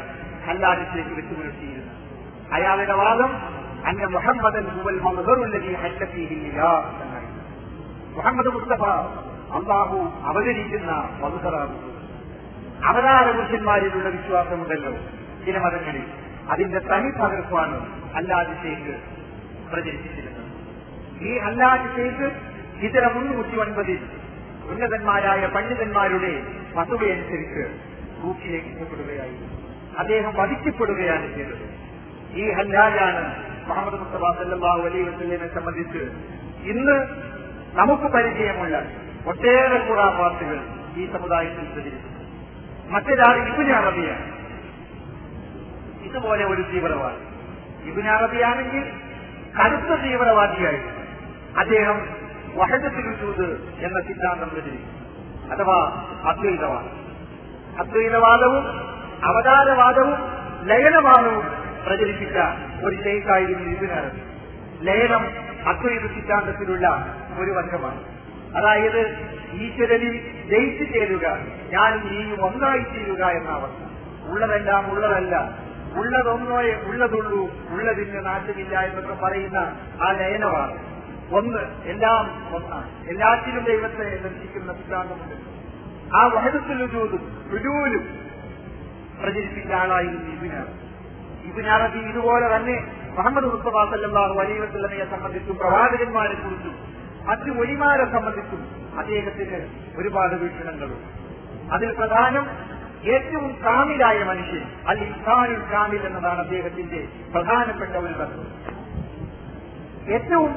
ഹല്ലാജിലേക്ക് വിട്ടുവീഴ്ത്തിയിരുന്നത്. അയാളുടെ വാദം അന്ന മുഹമ്മദൻ ഹുവൽ മദ്ഹറുല്ലദീ ഹജ്ജ ഫീഹി ഇലാഹ് എന്നായിരുന്നു. മുഹമ്മദ് മുസ്തഫ അല്ലാഹു അവതരിക്കുന്ന മദ്ഹറാകുന്നു. അവതാര പുരുഷന്മാരിലുള്ള വിശ്വാസമുണ്ടല്ലോ ചില മതങ്ങളിൽ, അതിന്റെ തനി പകർപ്പാണ് അല്ലാജിലേക്ക് പ്രചരിപ്പിച്ചിരുന്നത്. ഈ അല്ലാജിലേക്ക് ഇതര 309 ഉന്നതന്മാരായ പണ്ഡിതന്മാരുടെ മതവയനുസരിച്ച് കൂക്കിലേക്ക് എത്തപ്പെടുകയായിരുന്നു. അദ്ദേഹം വധിക്കപ്പെടുകയാണ് ചെയ്തത്. ഈ ഹല്ലാജാണ് മുഹമ്മദ് മുസ്തഫ സല്ലല്ലാഹു അലൈഹി വസല്ലമയെ സംബന്ധിച്ച് ഇന്ന് നമുക്ക് പരിചയമുള്ള ഒട്ടേറെ ഖുറാഫാത്തുകൾ ഈ സമുദായത്തിൽ പ്രചരിക്കുന്നു. മറ്റൊരാൾ ഇബ്നു അറബിയാണ്, ഇതുപോലെ ഒരു തീവ്രവാദി. ഇബ്നു അറബിയാണെങ്കിൽ കടുത്ത തീവ്രവാദിയായിരുന്നു. അദ്ദേഹം വഹദത്തുൽ വജൂദ് എന്ന സിദ്ധാന്തം പ്രചരിക്കുന്നു, അഥവാ അദ്വൈതവാദം. അദ്വൈതവാദവും അവതാരവാദവും ലയനവാദവും പ്രചരിപ്പിച്ച ഒരു ശൈഖായിരുന്നു ഇബ്നു അറബി. ലയനം അദ്വൈത സിദ്ധാന്തത്തിലുള്ള ഒരു വശമാണ്. അതായത് ഈശ്വരനിൽ ലയിച്ചു ചേരുക, ഞാനും നീയും ഒന്നായി ചേരുക എന്ന അവസ്ഥ. ഉള്ളതെല്ലാം ഉള്ളതല്ല, ഉള്ളതൊന്നോ ഉള്ളതുള്ളൂ, ഉള്ളതിന് നാശമില്ല എന്നൊക്കെ പറയുന്ന ആ ലയനവാദം. ഒന്ന്, എല്ലാം ഒന്നാണ്, എല്ലാറ്റിലും ദൈവത്തെ ദർശിക്കുന്ന സിദ്ധാന്തമുണ്ട്. ആ വഹദത്തുൽ വജൂദ് റുജൂലും പ്രചരിപ്പിച്ച ആളായിരുന്നു ഇബ്നു അറബി. ഇബ്നു അറബി ഇതുപോലെ തന്നെ മുഹമ്മദ് മുസ്തഫ സല്ലല്ലാഹു അലൈഹി വസല്ലമയെ സംബന്ധിച്ചും പ്രവാചകന്മാരെ കുറിച്ചും മറ്റു ഒലിമാരെ സംബന്ധിച്ചും അദ്ദേഹത്തിന് ഒരുപാട് വീക്ഷണങ്ങളുണ്ട്. അതിൽ പ്രധാനം ഏറ്റവും കാമിലായ മനുഷ്യൻ, അൽ ഇൻസാനുൽ കാമിൽ എന്നതാണ് അദ്ദേഹത്തിന്റെ പ്രധാനപ്പെട്ട ഒരു തത്വം. ഏറ്റവും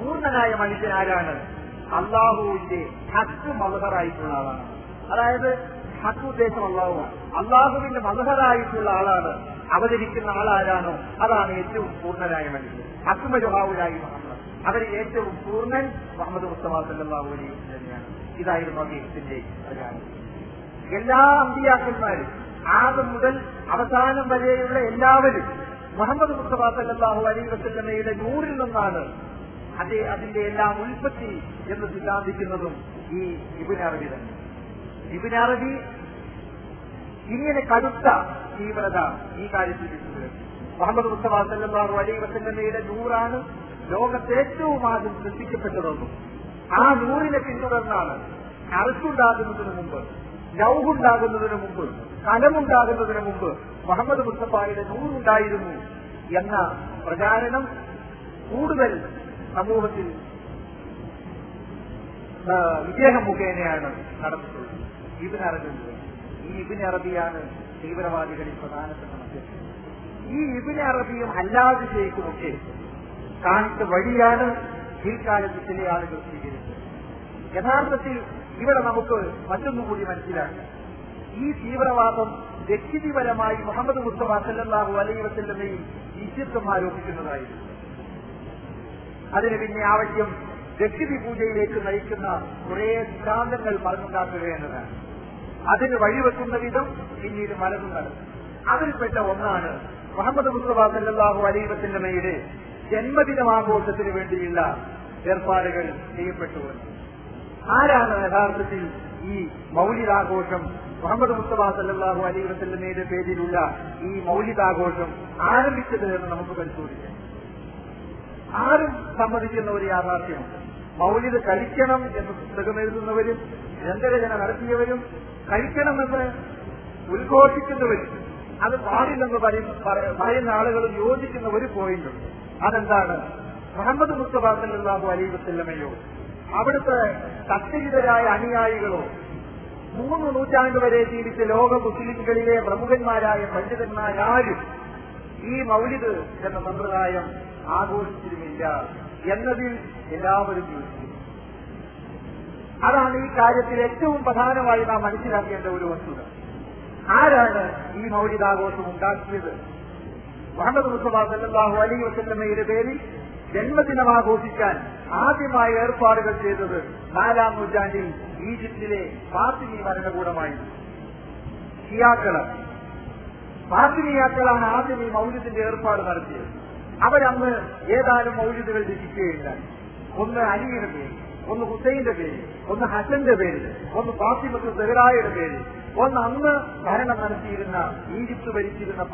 പൂർണ്ണനായ മനുഷ്യൻ ആരാണ്? അല്ലാഹുവിന്റെ ഹഖ് മദ്ഹറായിട്ടുള്ള ആളാണ്. അതായത് ഹഖ് ഉദ്ദേശം അല്ലാഹുവാണ്. അല്ലാഹുവിന്റെ മദ്ഹറായിട്ടുള്ള ആളാണ് അവതരിക്കുന്ന ആളാരാണോ അതാണ് ഏറ്റവും പൂർണ്ണനായ മനുഷ്യൻ. അക്മലുഹാവുലായി മുഹമ്മദ്, അവരിൽ ഏറ്റവും പൂർണ്ണൻ മുഹമ്മദ് മുസ്തഫ സല്ലല്ലാഹു അലൈഹി വസല്ലമയാണ്. ഇതായിരുന്നു അദ്ദേഹത്തിന്റെ പ്രചാരണം. എല്ലാ അമ്പിയാക്കന്മാരും ആദ്യം മുതൽ അവസാനം വരെയുള്ള എല്ലാവരും മുഹമ്മദ് മുസ്തഫ സല്ലല്ലാഹു അലൈഹി വസല്ലമയുടെ നൂറിൽ നിന്നാണ് അതിന്റെ എല്ലാം ഉൽപ്പത്തി എന്ന് സിദ്ധാന്തിക്കുന്നതും ഈ ഇബ്നു അറബി തന്നെ. ഇബ്നു അറബി ഇങ്ങനെ കടുത്ത തീവ്രത ഈ കാര്യത്തിൽ മുഹമ്മദ് മുസ്തഫ സല്ലല്ലാഹു അലൈഹി വസല്ലമയുടെ നൂറാണ് ലോകത്തെ ഏറ്റവും ആദ്യം സൃഷ്ടിക്കപ്പെട്ടതെന്നും ആ നൂറിനെ പിന്തുടർന്നാണ് അറസുണ്ടാകുന്നതിന് മുമ്പ്, ലൗഹുണ്ടാകുന്നതിന് മുമ്പ്, കലമുണ്ടാകുന്നതിന് മുമ്പ് മുഹമ്മദ് മുസ്തഫയുടെ നൂറുണ്ടായിരുന്നു എന്ന പ്രചാരണം കൂടുതൽ സമൂഹത്തിൽ വിജയം മുഖേനയാണ് നടന്നിട്ടുള്ളത്. ഇബ്നു അറബിയുണ്ട്. ഈ ഇബ്നു അറബിയാണ് തീവ്രവാദികളിൽ പ്രധാനപ്പെട്ട മനുഷ്യൻ. ഈ ഇബ്നു അറബിയും അല്ലാഹു ശൈഖുമൊക്കെ കാണിച്ച വഴിയാണ് പിൽക്കാലത്ത് ചില ആളുകൾ സ്വീകരിച്ചത്. യഥാർത്ഥത്തിൽ ഇവിടെ നമുക്ക് മറ്റൊന്നുകൂടി മനസ്സിലാക്കാം. ഈ തീവ്രവാദം വ്യക്തിപരമായി മുഹമ്മദ് മുസ്തഫ സല്ലല്ലാഹു അലൈഹി വസല്ലമയിൽ ഈശ്വരത്വം ആരോപിക്കുന്നതായിരുന്നു. അതിന് പിന്നെ ആവശ്യം വ്യക്തി പൂജയിലേക്ക് നയിക്കുന്ന കുറേ സിദ്ധാന്തങ്ങൾ മറന്നുണ്ടാക്കുക എന്നതാണ്. അതിന് വഴിവെക്കുന്ന വിധം പിന്നീട് മലന്നു നടക്കും. അതിൽപ്പെട്ട ഒന്നാണ് മുഹമ്മദ് മുസ്തഫ സല്ലല്ലാഹു അലൈഹി വസല്ലമയുടെ ജന്മദിനാഘോഷത്തിന് വേണ്ടിയുള്ള ഏർപ്പാടുകൾ ചെയ്യപ്പെട്ടു. ആരാണ് യഥാർത്ഥത്തിൽ ഈ മൗലിദാഘോഷം, മുഹമ്മദ് മുസ്തഫ സല്ലല്ലാഹു അലൈഹി വസല്ലമയുടെ പേരിലുള്ള ഈ മൗലിദാഘോഷം ആരംഭിച്ചത് എന്ന് നമുക്ക് പരിശോധിക്കാം. ആരും സമ്മതിക്കുന്ന ഒരു യാഥാർത്ഥ്യമാണ്, മൗലിദ് കഴിക്കണം എന്ന് പുസ്തകമെഴുതുന്നവരും ഗ്രന്ഥരചന നടത്തിയവരും കഴിക്കണമെന്ന് ഉദ്ഘോഷിക്കുന്നവരും അത് പാടില്ലെന്ന് പറയുന്ന ആളുകളും യോജിക്കുന്ന ഒരു പോയിന്റുണ്ട്. അതെന്താണ്? മുഹമ്മദ് മുസ്തഫ സല്ലല്ലാഹു അലൈഹി വസല്ലമയോ അവിടുത്തെ സത്യജിതരായ അനുയായികളോ 3 നൂറ്റാണ്ട് വരെ ജീവിച്ച ലോക മുസ്ലിംകളിലെ പ്രമുഖന്മാരായ പണ്ഡിതന്മാരാരും ഈ മൗലിദ് എന്ന സമ്പ്രദായം ആഘോഷിച്ചിരുന്നില്ല എന്നതിൽ എല്ലാവരും യോജിച്ചു. അതാണ് ഈ കാര്യത്തിൽ ഏറ്റവും പ്രധാനമായി നാം മനസ്സിലാക്കേണ്ട ഒരു വസ്തുത. ആരാണ് ഈ മൗലിദാഘോഷം ഉണ്ടാക്കിയത്? മുഹമ്മദ് മുസ്തഫ സല്ലല്ലാഹു അലൈഹി വസല്ലമയുടെ പേരിൽ ജന്മദിനം ആഘോഷിക്കാൻ ആദ്യമായി ഏർപ്പാടുകൾ ചെയ്തത് 4-ാം നൂറ്റാണ്ടിൽ ഈജിപ്തിലെ ഫാത്തിമി ഭരണകൂടമായിരുന്നു. ഷിയാക്കളാണ്, ഫാത്തിമിയാക്കളാണ് ആദ്യം ഈ മൗലിദിന്റെ ഏർപ്പാട് നടത്തിയത്. അവരന്ന് ഏതാനും മൗലിദുകൾ രചിക്കുകയുണ്ടായി. ഒന്ന് അലിയുടെ പേരിൽ, ഒന്ന് ഹുസൈന്റെ പേര്, ഒന്ന് ഹസന്റെ പേര്, ഒന്ന് ഫാത്തിമത്ത് സഹറായുടെ പേര്, ഒന്ന് അന്ന് ഭരണം നടത്തിയിരുന്ന ഈജിപ്ത് ഭരിച്ചിരുന്ന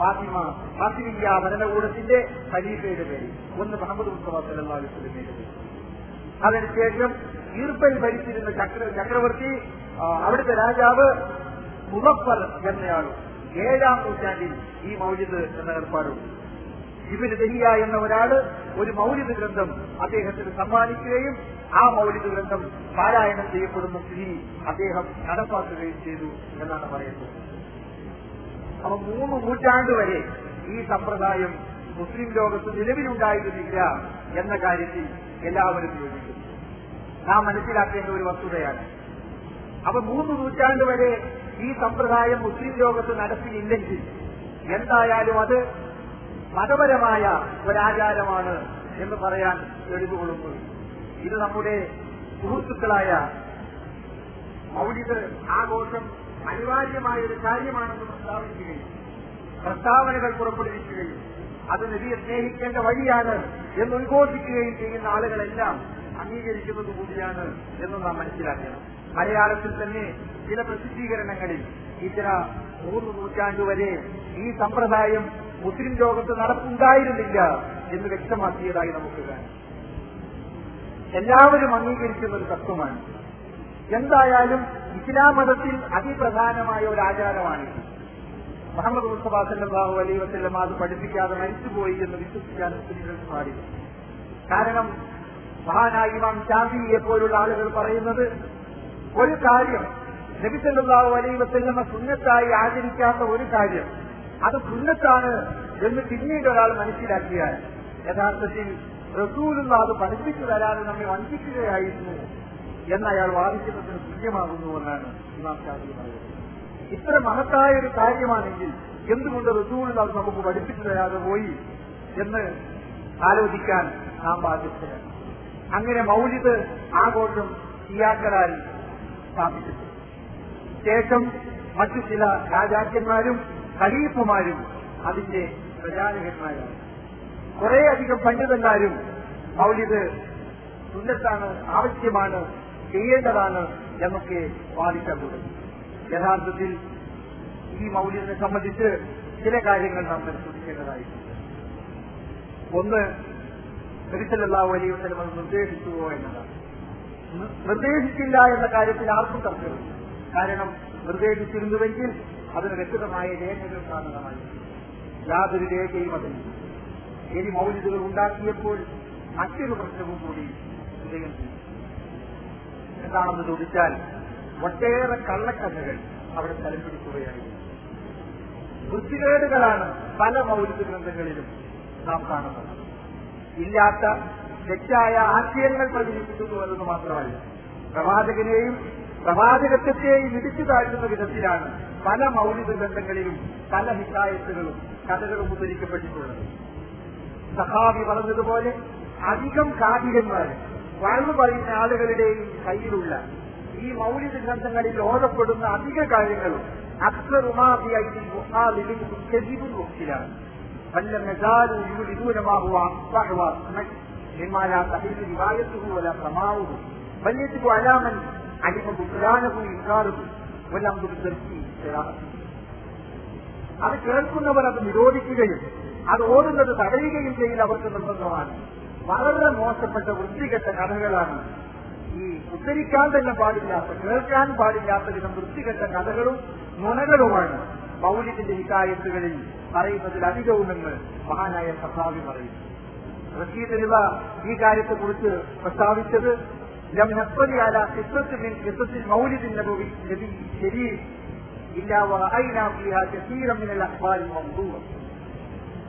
ഫാത്തിമിയ ഭരണകൂടത്തിന്റെ ഖലീഫയുടെ പേര്, ഒന്ന് മുഹമ്മദ് മുസ്തഫ സല്ലല്ലാഹു അലൈഹി വസല്ലമയുടെ പേര്. അതിനുശേഷം ഈർപ്പൽ ഭരിച്ചിരുന്ന ചക്രവർത്തി അവിടുത്തെ രാജാവ് മുസഫർ എന്നയാളും 7-ാം നൂറ്റാണ്ടിൽ ഈ മൗലിദ് എന്ന ഏർപ്പാടുണ്ട്. ഇബ്നു ദഹിയ എന്ന ഒരാള് ഒരു മൗലിദ് ഗ്രന്ഥം അദ്ദേഹത്തിന് സമ്മാനിക്കുകയും ആ മൗലിദ് ഗ്രന്ഥം പാരായണം ചെയ്യപ്പെടുന്ന സ്ഥിതി അദ്ദേഹം നടപ്പാക്കുകയും ചെയ്തു എന്നാണ് പറയുന്നത്. അപ്പൊ 3 നൂറ്റാണ്ട് വരെ ഈ സമ്പ്രദായം മുസ്ലിം ലോകത്ത് നിലവിലുണ്ടായിരുന്നില്ല എന്ന കാര്യത്തിൽ എല്ലാവരും യോജിക്കുന്നു. നാം മനസ്സിലാക്കേണ്ട ഒരു വസ്തുതയാണ്. അപ്പൊ 3 നൂറ്റാണ്ട് വരെ ഈ സമ്പ്രദായം മുസ്ലിം ലോകത്ത് നടപ്പിലില്ലെങ്കിൽ എന്തായാലും അത് മതപരമായ ഒരാചാരമാണ് എന്ന് പറയാൻ എഴുതുകൊള്ളുന്നു. ഇത് നമ്മുടെ സുഹൃത്തുക്കളായ മൗലിദ് ആഘോഷം അനിവാര്യമായ ഒരു കാര്യമാണെന്ന് പ്രസ്താവിക്കുകയും പ്രസ്താവനകൾ പുറപ്പെടുവിക്കുകയും അത് നബിയെ സ്നേഹിക്കേണ്ട വഴിയാണ് എന്ന് ഉദ്ഘോഷിക്കുകയും ചെയ്യുന്ന ആളുകളെല്ലാം അംഗീകരിക്കുന്നത് കൂടിയാണ് എന്ന് നാം മനസ്സിലാക്കണം. മലയാളത്തിൽ തന്നെ ചില പ്രസിദ്ധീകരണങ്ങളിൽ ഇത്ര 3 നൂറ്റാണ്ട് വരെ ഈ സമ്പ്രദായം മുസ്ലിം ലോകത്ത് നടപ്പുണ്ടായിരുന്നില്ല എന്ന് വ്യക്തമാക്കിയതായി നമുക്ക് കാണാം. എല്ലാവരും അംഗീകരിക്കുന്ന ഒരു തത്വമാണ്. എന്തായാലും ഇസ്ലാം മതത്തിൽ അതിപ്രധാനമായ ഒരു ആചാരമാണിത്. മുഹമ്മദ് മുസ്തഫ സല്ലല്ലാഹു അലൈഹി വസല്ലം അത് പഠിപ്പിക്കാതെ മരിച്ചുപോയി എന്ന് വിശ്വസിക്കാൻ മുസ്ലിങ്ങൾക്ക് പാടില്ല. കാരണം മഹാനായ ഇമാം ശാഫിഈയെ പോലുള്ള ആളുകൾ പറയുന്നത്, ഒരു കാര്യം നബി സല്ലല്ലാഹു അലൈഹി വസല്ലം സുന്നത്തായി ആചരിക്കാത്ത ഒരു കാര്യം അത് സുന്നത്താണ് എന്ന് പിന്നീട് ഒരാൾ മനസ്സിലാക്കിയാൽ യഥാർത്ഥത്തിൽ റസൂലുള്ള അത് പഠിപ്പിച്ചു തരാതെ നമ്മെ വഞ്ചിക്കുകയായിരുന്നു എന്നയാൾ വാദിക്കുന്നതിന് തുല്യമാകുന്നുവെന്നാണ് ഇമാം ശാഫിഈ പറയുന്നത്. ഇത്ര മഹത്തായ ഒരു കാര്യമാണെങ്കിൽ എന്തുകൊണ്ട് റസൂലുള്ള അത് നമുക്ക് പഠിപ്പിച്ചു തരാതെ പോയി എന്ന് ആലോചിക്കാൻ നാം ബാധ്യസ്ഥരാണ്. അങ്ങനെ മൗലിദ് ആഘോഷം ഇയാക്കരാൽ സ്ഥാപിച്ചിട്ടുണ്ട്. ശേഷം മറ്റു ചില രാജാക്കന്മാരും ഖലീഫുമാരും അതിന്റെ പ്രചാരകന്മാരാണ്. കുറേയധികം പണ്ഡിതന്മാരും മൗലിദ് സുന്നത്താണ്, ആവശ്യമാണ്, ചെയ്യേണ്ടതാണ് എന്നൊക്കെ വാദിക്കാൻ തുടങ്ങി. യഥാർത്ഥത്തിൽ ഈ മൗലിദിനെ സംബന്ധിച്ച് ചില കാര്യങ്ങൾ നാം പരിശോധിക്കേണ്ടതായിട്ടുണ്ട്. ഒന്ന്, നബി സല്ലല്ലാഹു അലൈഹി വസല്ലം അത് നിർദ്ദേശിച്ചുവോ എന്നതാണ്. നിർദ്ദേശിച്ചില്ല എന്ന കാര്യത്തിൽ ആർക്കും തർക്കമില്ല. കാരണം നിർദ്ദേശിച്ചിരുന്നുവെങ്കിൽ അതിന് വ്യക്തമായ രേഖകൾ കാണുന്നതാണ്. യാതൊരു രേഖയും അതിന്. ഇനി മൗലിദുകൾ ഉണ്ടാക്കിയപ്പോൾ മറ്റൊരു പ്രശ്നവും കൂടി അദ്ദേഹം എന്താണെന്ന് ചോദിച്ചാൽ, ഒട്ടേറെ കള്ളക്കഥകൾ അവിടെ തലം പിടിക്കുകയായിരുന്നു. വൃത്തികേടുകളാണ് പല മൗലിദ് ഗ്രന്ഥങ്ങളിലും നാം കാണുന്നത്. ഇല്ലാത്ത തെറ്റായ ആശയങ്ങൾ പ്രചരിപ്പിക്കുന്നു എന്നത് മാത്രമല്ല, പ്രവാചകനെയും പ്രവാചകത്വത്തെയും ഇടിച്ചു താഴ്ത്തുന്ന വിധത്തിലാണ് പല മൗലിദ് ഗ്രന്ഥങ്ങളിലും പല ഹിക്കായത്തുകളും കഥകളും ഉദ്ധരിക്കപ്പെട്ടിട്ടുള്ളത്. സഹാബി പറഞ്ഞതുപോലെ അധികം കാതികന്മാർ, വഴു പറയുന്ന ആളുകളുടെയും കയ്യിലുള്ള ഈ മൗലിദ് ഗ്രന്ഥങ്ങളിൽ ഓടപ്പെടുന്ന അധിക കാര്യങ്ങളും അക്സറുമാതിയായി മുഖ്യജീവിതത്തിലാണ്. അത് കേൾക്കുന്നവർ അത് നിരോധിക്കുകയും അത് ഓടുന്നത് തടയുകയും ചെയ്യൽ അവർക്ക് നിർബന്ധമാണ്. വളരെ മോശപ്പെട്ട വൃത്തികെട്ട കഥകളാണ് ഈ ഉദ്ധരിക്കാൻ തന്നെ പാടില്ലാത്ത, കേൾക്കാൻ പാടില്ലാത്ത വിധം വൃത്തികെട്ട കഥകളും നുണകളുമാണ് മൗലിദിന്റെ ഹിക്കായത്തുകളിൽ പറയുന്നതിൽ അധികവുമെന്ന് മഹാനായ സഹാബി പറയുന്നു. റഷീദ് റിള ഈ കാര്യത്തെക്കുറിച്ച് പ്രസ്താവിച്ചത്,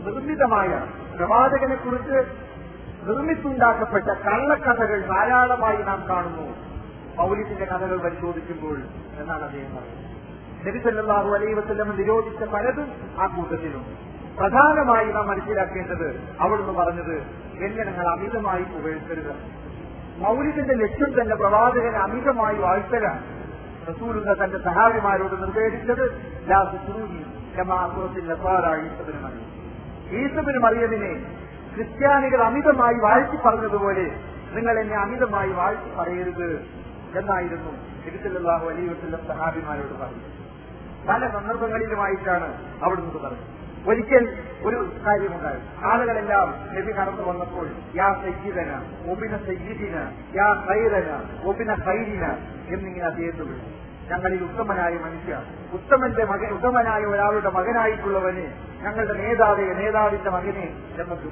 നിർമ്മിതമായ പ്രവാചകനെ കുറിച്ച് നിർമ്മിച്ചുണ്ടാക്കപ്പെട്ട കള്ളക്കഥകൾ ധാരാളമായി നാം കാണുന്നു മൗലിദിന്റെ കഥകൾ പരിശോധിക്കുമ്പോൾ എന്നാണ് അദ്ദേഹം പറയുന്നത്. നബി സല്ലല്ലാഹു അലൈഹി വസല്ലം നിരോധിച്ച പലതും ആ കൂട്ടത്തിലുണ്ട്. പ്രധാനമായി നാം മനസ്സിലാക്കേണ്ടത് അവിടുന്ന് പറഞ്ഞത്, എന്നെ നിങ്ങൾ അമിതമായി പുകഴ്ത്തരുത്. മൗലിദിന്റെ ലക്ഷ്യം തന്നെ പ്രവാചകനെ അമിതമായി വാഴ്ത്തലാണ്. റസൂലുള്ള തന്റെ സഹാബിമാരോട് നിർദ്ദേശിച്ചത് ലാ തുസ്റൂനി കമാ അസ്റത്തിൽ നസാറ ഈസബിൻ മറിയം. ഈസബിൻ മറിയമിനെ ക്രിസ്ത്യാനികൾ അമിതമായി വാഴ്ത്തി പറഞ്ഞതുപോലെ നിങ്ങൾ എന്നെ അമിതമായി വാഴ്ത്തി പറയരുത് എന്നായിരുന്നു തിരുസല്ലല്ലാഹു അലൈഹി വസല്ലം സഹാബിമാരോട് പറഞ്ഞത്. പല സന്ദർഭങ്ങളിലുമായിട്ടാണ് അവിടുന്ന് പറഞ്ഞത്. ഒരിക്കൽ ഒരു കാര്യമുണ്ടായി, ആളുകളെല്ലാം നബി കടന്നു വന്നപ്പോൾ യാ സയ്യിദന വബിന സയ്യിദിന യാ ഖൈറന വബിന ഖൈരിന എന്നിങ്ങനെ അദ്ദേഹത്തെ വിളിച്ചു. ഞങ്ങളിൽ ഉത്തമനായ മനുഷ്യ, ഉത്തമനായ ഒരാളുടെ മകനായിട്ടുള്ളവന്, ഞങ്ങളുടെ നേതാവെ, നേതാവിന്റെ മകനെ എന്നൊക്കെ.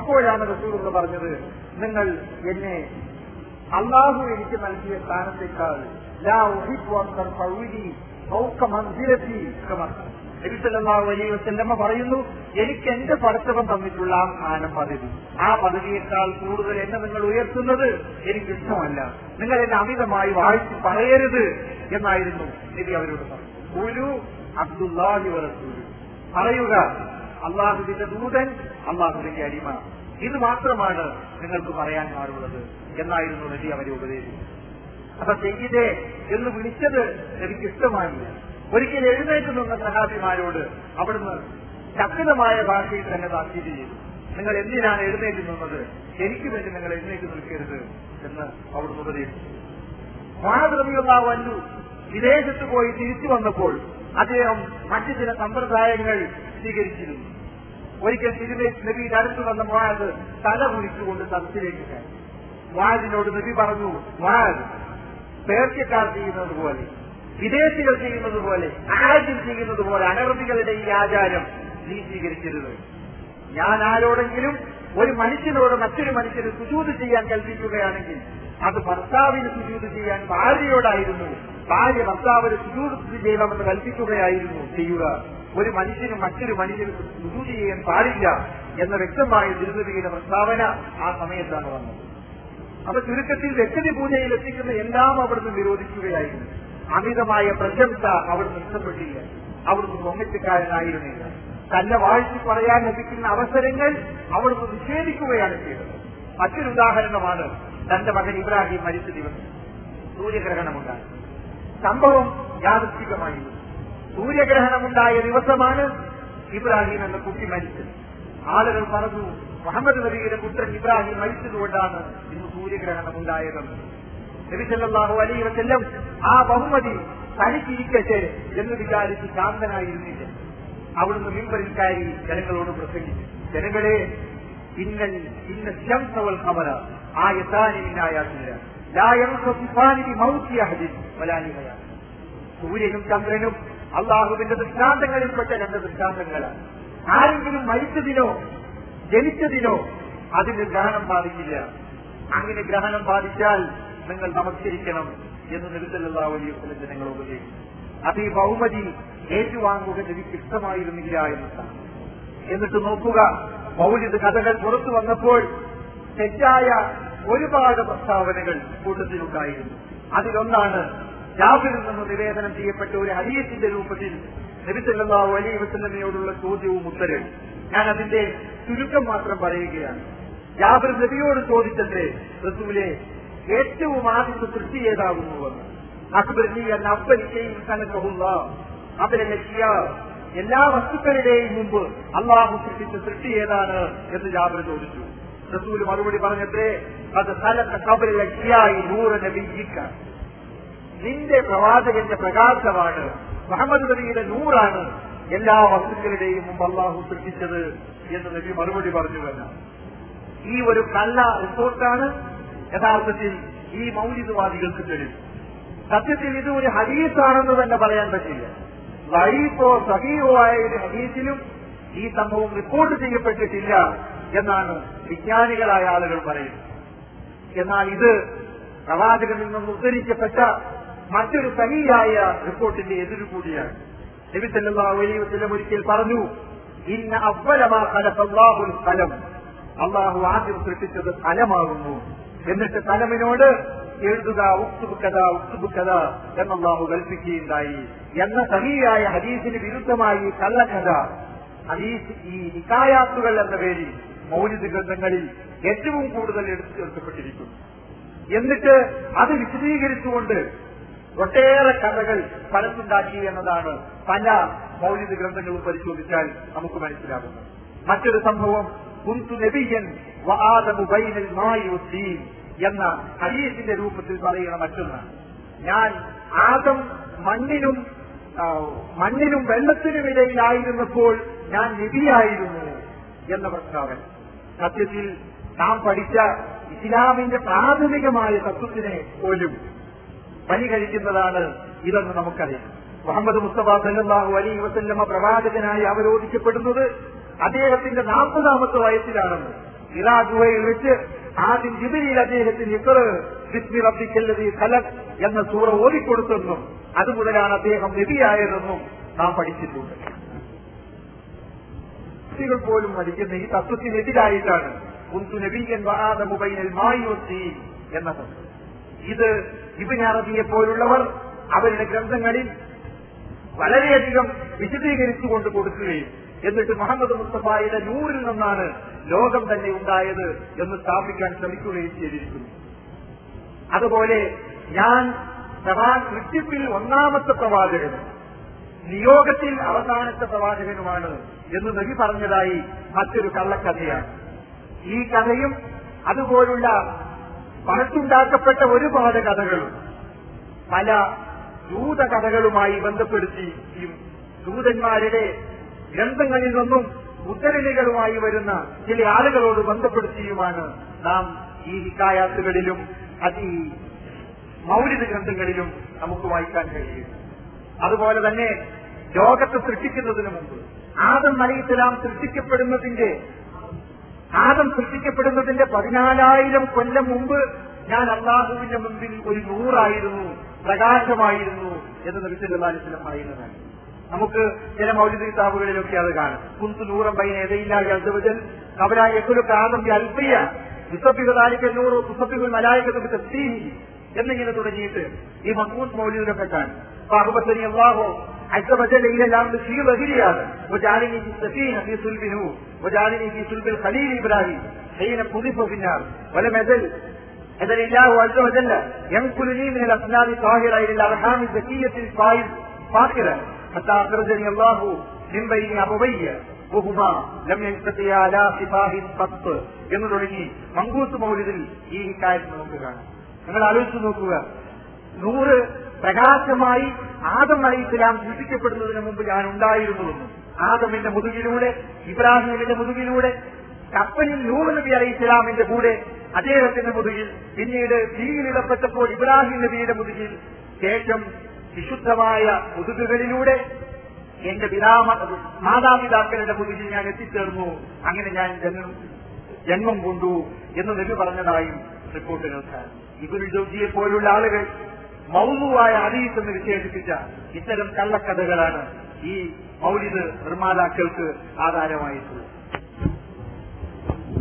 അപ്പോഴാണ് റസൂലുള്ള പറഞ്ഞത്, നിങ്ങൾ എന്നെ അള്ളാഹു എനിക്ക് നൽകിയ സ്ഥാനത്തേക്കാൾ നബി സല്ലല്ലാഹു അലൈഹി വസല്ലം പറയുന്നു, എനിക്ക് എന്റെ പടച്ചവൻ തന്നിട്ടുള്ള ആ സ്ഥാനം, പദവി, ആ പദവിയേക്കാൾ കൂടുതൽ എന്നെ നിങ്ങൾ ഉയർത്തുന്നത് എനിക്കിഷ്ടമല്ല. നിങ്ങൾ എന്നെ അമിതമായി വാഴ്ത്തി പറയരുത് എന്നായിരുന്നു നബി അവരോട് പറഞ്ഞു. ഗുരു അബ്ദുല്ലാഹി വറസൂലു, പറയുക അള്ളാഹുവിന്റെ ദൂതൻ, അള്ളാഹുവിന്റെ അടിമ, ഇത് മാത്രമാണ് നിങ്ങൾക്ക് പറയാൻ പാടുള്ളത് എന്നായിരുന്നു നബി അവരെ ഉപദേശിച്ചത്. അപ്പൊ സയ്യിദേ എന്ന് വിളിച്ചത് എനിക്കിഷ്ടമായില്ല. ഒരിക്കൽ എഴുന്നേറ്റ് നിന്ന സഹാബിമാരോട് അവിടുന്ന് ശക്തമായ ഭാഷയിൽ തന്നെ താക്കീത് ചെയ്തു. നിങ്ങൾ എന്തിനാണ് എഴുന്നേറ്റ് നിന്നത്? എനിക്ക് വേണ്ടി നിങ്ങൾ എഴുന്നേറ്റ് നിൽക്കരുത് എന്ന് അവിടുന്ന് ഉപദേശിച്ചു. മഹാദ്രവിയുള്ളാവ് വന്നു വിദേശത്ത് പോയി തിരിച്ചു വന്നപ്പോൾ അദ്ദേഹം മറ്റു ചില സമ്പ്രദായങ്ങൾ സ്വീകരിച്ചിരുന്നു. ഒരിക്കൽ നബിയുടെ അടുത്ത് വന്ന മുആദ് തല കുനിച്ചുകൊണ്ട് സദസ്സിലേക്ക് കയറി. മുആദിനോട് നബി പറഞ്ഞു, മുആദ്, പേർഷ്യക്കാർ ചെയ്യുന്നത് പോലെ, വിദേശികൾ ചെയ്യുന്നത് പോലെ, ആരാജ്യം ചെയ്യുന്നത് പോലെ അനറബികളുടെ ഈ ആചാരം നീ സ്വീകരിക്കരുത്. ഞാൻ ആരോടെങ്കിലും, ഒരു മനുഷ്യനോട് മറ്റൊരു മനുഷ്യന് സുജൂദ് ചെയ്യാൻ കൽപ്പിക്കുകയാണെങ്കിൽ അത് ഭർത്താവിന് സുജൂദ് ചെയ്യാൻ ഭാര്യയോടായിരുന്നു, ഭാര്യ ഭർത്താവിന് സുജൂദ് ചെയ്യണമെന്ന് കൽപ്പിക്കുകയായിരുന്നു ചെയ്യുക. ഒരു മനുഷ്യനും മറ്റൊരു മനുഷ്യന് സുജൂദ് ചെയ്യാൻ പാടില്ല എന്ന വ്യക്തമായ തിരുനബിയുടെ പ്രസ്താവന ആ സമയത്താണ് വന്നത്. അപ്പൊ ചുരുക്കത്തിൽ വ്യക്തി പൂജയിൽ എത്തിക്കുന്ന എല്ലാം അവിടുന്ന് വിരോധിക്കുകയായിരുന്നു. അമിതമായ പ്രശംസ അവിടുന്ന് ഇഷ്ടപ്പെട്ടില്ല. അവിടുന്ന് പൊങ്ങച്ചക്കാരനായിരുന്നില്ല. തന്നെ വാഴ്ത്തി പറയാൻ ലഭിക്കുന്ന അവസരങ്ങൾ അവിടുന്ന് നിഷേധിക്കുകയാണ് ചെയ്തത്. മറ്റൊരു ഉദാഹരണമാണ് തന്റെ മകൻ ഇബ്രാഹിം മരിച്ച ദിവസം സൂര്യഗ്രഹണമുണ്ടായി. സംഭവം യാദൃച്ഛികമായിരുന്നു. സൂര്യഗ്രഹണമുണ്ടായ ദിവസമാണ് ഇബ്രാഹിം എന്ന കുട്ടി മരിച്ചത്. ആളുകൾ പറഞ്ഞു, മുഹമ്മദ് നബിയുടെ പുത്രൻ ഇബ്രാഹിം മരിച്ചതുകൊണ്ടാണ് ഇന്ന് സൂര്യഗ്രഹണമുണ്ടായതെന്ന്. നബി സല്ലല്ലാഹു അലൈഹി വസല്ലം ആ ബഹുമതി തനിക്കിരിക്കട്ടെ എന്ന് വിചാരിച്ച് ശാന്തനായിരുന്നില്ല. അവിടുന്ന് മിമ്പറിൽ കയറി ജനങ്ങളോട് പ്രസംഗിച്ചു. ജനങ്ങളെ, ഇന്ന ശംസ വൽ ഖമറ ആയതാനി മിൻ ആയാതില്ലാ ലാ യൻഖസിഫാനി ബി മൗതി അഹദിൻ വലാ നിഹയ. സൂര്യനും ചന്ദ്രനും അള്ളാഹുവിന്റെ ദൃഷ്ടാന്തങ്ങളിൽപ്പെട്ട രണ്ട് ദൃഷ്ടാന്തങ്ങളാണ്. ആരെങ്കിലും മരിച്ചതിനോ ജനിച്ചതിനോ അതിന് ഗ്രഹണം ബാധിക്കില്ല. അങ്ങനെ ഗ്രഹണം ബാധിച്ചാൽ നിങ്ങൾ നമസ്കരിക്കണം എന്ന് നബി സല്ലല്ലാഹു അലൈഹി വസല്ലം ജനങ്ങളെ ഉപദേശിച്ചു. അത് ഈ ബഹുമതി ഏറ്റുവാങ്ങുക നബിക്ക് ഇഷ്ടമായിരുന്നില്ല എന്നതാണ്. എന്നിട്ട് നോക്കുക, മൗലിദ് കഥകൾ പുറത്തു വന്നപ്പോൾ തെറ്റായ ഒരുപാട് പ്രസ്താവനകൾ കൂട്ടത്തിലുണ്ടായിരുന്നു. അതിലൊന്നാണ് ജാബിറിൽ നിന്ന് നിവേദനം ചെയ്യപ്പെട്ട ഒരു ഹദീസിന്റെ രൂപത്തിൽ നബി സല്ലല്ലാഹു അലൈഹി വസല്ലമയോടുള്ള ചോദ്യവും ഉത്തരവും. ഞാൻ അതിന്റെ ചുരുക്കം മാത്രം പറയുകയാണ്. ജാബിർ നബിയോട് ചോദിച്ചത്രേ, റസൂലേ, ഏറ്റവും ആദ്യത്തെ സൃഷ്ടി ഏതാകുന്നുവെന്ന്. അക്ബർനി എന്ന അബ്ബലിക്കെയും കനകഹുള്ള അബ്ബലിയ, എല്ലാ വസ്തുക്കളുടെയും മുമ്പ് അള്ളാഹു സൃഷ്ടിച്ച സൃഷ്ടി ഏതാണ് എന്ന് ജാബിർ ചോദിച്ചു. റസൂൽ മറുപടി പറഞ്ഞത്രേ, അത് സ്ഥലത്തെ കബറിയായി നൂറിനെ വിജിക്ക, നിന്റെ പ്രവാചകന്റെ പ്രകാശമാണ്, മുഹമ്മദ് നബിയുടെ നൂറാണ് എല്ലാ വസ്തുക്കളുടെയും മുമ്പ് അള്ളാഹു സൃഷ്ടിച്ചത് എന്ന് നബി മറുപടി പറഞ്ഞുവെന്ന ഈ ഒരു കള്ള റിപ്പോർട്ടാണ് യഥാർത്ഥത്തിൽ ഈ മൗലിദവാദികൾക്ക് തെളിവ്. സത്യത്തിൽ ഇത് ഒരു ഹദീസാണെന്ന് തന്നെ പറയാൻ പറ്റില്ല. ലൈഫോ സഹീഹോ ആയ ഒരു ഹദീസിലും ഈ സംഭവം റിപ്പോർട്ട് ചെയ്യപ്പെട്ടിട്ടില്ല എന്നാണ് വിജ്ഞാനികളായ ആളുകൾ പറയുന്നത്. എന്നാൽ ഇത് പ്രവാചകനിൽ നിന്ന് ഉദ്ധരിക്കപ്പെട്ട മറ്റൊരു സഹീഹായ റിപ്പോർട്ടിന്റെ എതിര് കൂടിയാണ്. നബി സല്ലല്ലാഹു അലൈഹി വസല്ലം ഒരിക്കൽ പറഞ്ഞു, ഇന്ന അവ്വല മാ ഖലഖല്ലാഹുൽ ഖലം, അള്ളാഹു ആദ്യം സൃഷ്ടിച്ചത് ഖലമാകുന്നു. എന്നിട്ട് കലമിനോട് എഴുതുക, ഉക്തുബുക്കഥ ഉക്തുബുക്കഥ എന്നല്ലാഹു കൽപ്പിക്കുകയുണ്ടായി എന്ന സഹീഹായ ഹദീസിന് വിരുദ്ധമായി കള്ളക്കഥ ഹദീസ് ഈ നിക്കായാത്തുകൾ എന്ന പേരിൽ മൗലിദ് ഗ്രന്ഥങ്ങളിൽ ഏറ്റവും കൂടുതൽ എടുത്തു ചേർക്കപ്പെട്ടിരിക്കുന്നു. എന്നിട്ട് അത് വിശദീകരിച്ചുകൊണ്ട് ഒട്ടേറെ കഥകൾ പരന്നുണ്ടാക്കി എന്നതാണ് പല മൗലിദ് ഗ്രന്ഥങ്ങളും പരിശോധിച്ചാൽ നമുക്ക് മനസ്സിലാകുന്നത്. മറ്റൊരു സംഭവം, കുന്തു നബിയ്യൻ വആദമു ബൈനൽ മാഇ വദ്ദീൻ എന്ന ഹദീസിന്റെ രൂപത്തിൽ പറയുന്ന മറ്റൊന്നാണ്. ഞാൻ ആദം മണ്ണിനും വെള്ളത്തിനും ഇടയിലായിരുന്നപ്പോൾ ഞാൻ നബിയായിരുന്നു എന്ന പ്രസ്താവന. സത്യത്തിൽ നാം പഠിച്ച ഇസ്ലാമിന്റെ പ്രാഥമികമായ തത്വത്തിനെ പോലും പരിഹരിക്കുന്നതാണ് ഇതെന്ന് നമുക്കറിയാം. മുഹമ്മദ് മുസ്തഫ സല്ലല്ലാഹു അലൈഹി വസല്ലമ പ്രവാചകനായി അവരോധിക്കപ്പെടുന്നത് അദ്ദേഹത്തിന്റെ 40-ാമത്തെ വയസ്സിലാണെന്ന്. ഇറാ ഗുഹയിൽ വെച്ച് ആദ്യം ജിബ്രീൽ അദ്ദേഹത്തിന് ഇഖ്റ ബിസ്മി റബ്ബിക്കല്ലദീ ഖലഖ് എന്ന സൂറ ഓതിക്കൊടുത്തെന്നും അതുമുതലാണ് അദ്ദേഹം നബിയായതെന്നും നാം പഠിച്ചിട്ടുണ്ട്. കുട്ടികൾ പോലും പഠിക്കുന്ന ഈ തത്വത്തിനെതിരായിട്ടാണ് കുന്തു നബിയ്യൻ വആദമു ബൈനൽ മാഇ വസ്സീൻ എന്ന തത്വം. ഇത് ഇബ്നു അറബിയെ പോലുള്ളവർ അവരുടെ ഗ്രന്ഥങ്ങളിൽ വളരെയധികം വിശദീകരിച്ചുകൊണ്ട് കൊടുക്കുകയും എന്നിട്ട് മുഹമ്മദ് മുസ്തഫയുടെ നൂറിൽ നിന്നാണ് ലോകം തന്നെ ഉണ്ടായത് എന്ന് സ്ഥാപിക്കാൻ ശ്രമിക്കുകയും ചെയ്തിരിക്കുന്നു. അതുപോലെ ഞാൻ സൃഷ്ടിപ്പിൽ 1-മത്തെ പ്രവാചകനും നിയോഗത്തിൽ അവസാനത്തെ പ്രവാചകനുമാണ് എന്ന് നബി പറഞ്ഞതായി മറ്റൊരു കള്ളക്കഥയാണ്. ഈ കഥയും അതുപോലുള്ള പണത്തുണ്ടാക്കപ്പെട്ട ഒരുപാട് കഥകളും പല ദൂതകഥകളുമായി ബന്ധപ്പെടുത്തിയും ദൂതന്മാരുടെ ഗ്രന്ഥങ്ങളിൽ നിന്നും ഉദ്ധരണികളുമായി വരുന്ന ചില ആളുകളോട് ബന്ധപ്പെടുത്തിയുമാണ് നാം ഈ ഹിക്കായാത്തുകളിലും അത് ഈ മൗലിദ് ഗ്രന്ഥങ്ങളിലും നമുക്ക് വായിക്കാൻ കഴിയും. അതുപോലെ തന്നെ ലോകത്തെ സൃഷ്ടിക്കുന്നതിന് മുമ്പ് ആദം അലൈഹിസ്സലാം സൃഷ്ടിക്കപ്പെടുന്നതിന്റെ 14,000 കൊല്ലം മുമ്പ് ഞാൻ അല്ലാഹുവിന്റെ മുമ്പിൽ ഒരു നൂറായിരുന്നു, പ്രകാശമായിരുന്നു എന്ന് നബി സല്ലല്ലാഹു അലൈഹി വസല്ലം പറയുന്നതാണ്. നമുക്ക് ചില മൗലിദ് കിതാബുകളിലൊക്കെ അത് കാണാം. കുന്തു നൂറൻ ബൈന യദൈല്ലാഹി അസ്സ വജൽ ഖബല യഖ്ലുഖ ആദം ബി അൽഫിയ യുസബ്ബിഹു ദാലിക നൂറു തുസബ്ബിഹുൽ മലായികതു ബി തസ്ബീഹി എന്നിങ്ങനെ തുടങ്ങിയിട്ട് ഈ മഖ്ബൂസ് മൗലിദിലൊക്കെ കാണും. ഫഅഹ്ബതനി അല്ലാഹു അസ്സ വജൽ ഇല അൽ-അർദി ഫീ വഹിരിയാദ വജഅലനി ഫീ സഫീന ഫീ സുൽബിഹു വജഅലനി ഫീ സുൽബിൽ ഖലീൽ ഇബ്രാഹിം ഹീന ഖുദിഫ ഫി നാർ വലം യദൽ യദൽ അല്ലാഹു അസ്സ വജൽ യൻഖുലുനി മിനൽ അസ്നാബി ത്വാഹിറ ഇല അർഹാമി സഖിയത്തിൽ ഫായിൽ ഫാഖിറ حتى أخرجني الله من بين أبوي وهما لم ينقطيا لا شفاه قط എന്ന് തുടങ്ങി മങ്കൂസ് മൗലിദിൽ ഈ ഹിക്കായത്ത് നമുക്ക് കാണാം. നിങ്ങൾ ആലോചിച്ചു നോക്കുക, 100 പ്രകാശമായി ആദം അലൈഹിസ്സലാം സൃഷ്ടിക്കപ്പെടുന്നതിന് മുമ്പ് ഞാൻ ഉണ്ടായിരുന്നുവെന്നും ആദമിന്റെ മുതുകിലൂടെ ഇബ്രാഹിമിന്റെ മുതുകിലൂടെ കപ്പലിൽ നൂഹ് നബി അലൈഹിസ്സലാമിന്റെ കൂടെ അദ്ദേഹത്തിന്റെ മുതുകിൽ പിന്നീട് തീയിലിടപ്പെട്ടപ്പോൾ ഇബ്രാഹിം നബിയുടെ മുതുകിൽ ശേഷം വിശുദ്ധമായ മുതുകുകളിലൂടെ എന്റെ മാതാപിതാക്കളുടെ മുതുകിൽ ഞാൻ എത്തിച്ചേർന്നു, അങ്ങനെ ഞാൻ ജന്മം കൊണ്ടു എന്ന് നബി പറഞ്ഞതായും റിപ്പോർട്ടുകൾ. ഇബ്നു ജൗസിയെ പോലുള്ള ആളുകൾ മൗലൂവായ ഹദീസ് എന്ന് വിശേഷിപ്പിച്ച ഇത്തരം കള്ളക്കഥകളാണ് ഈ മൗലിദ് നിർമ്മാതാക്കൾക്ക് ആധാരമായിട്ടുള്ളത്.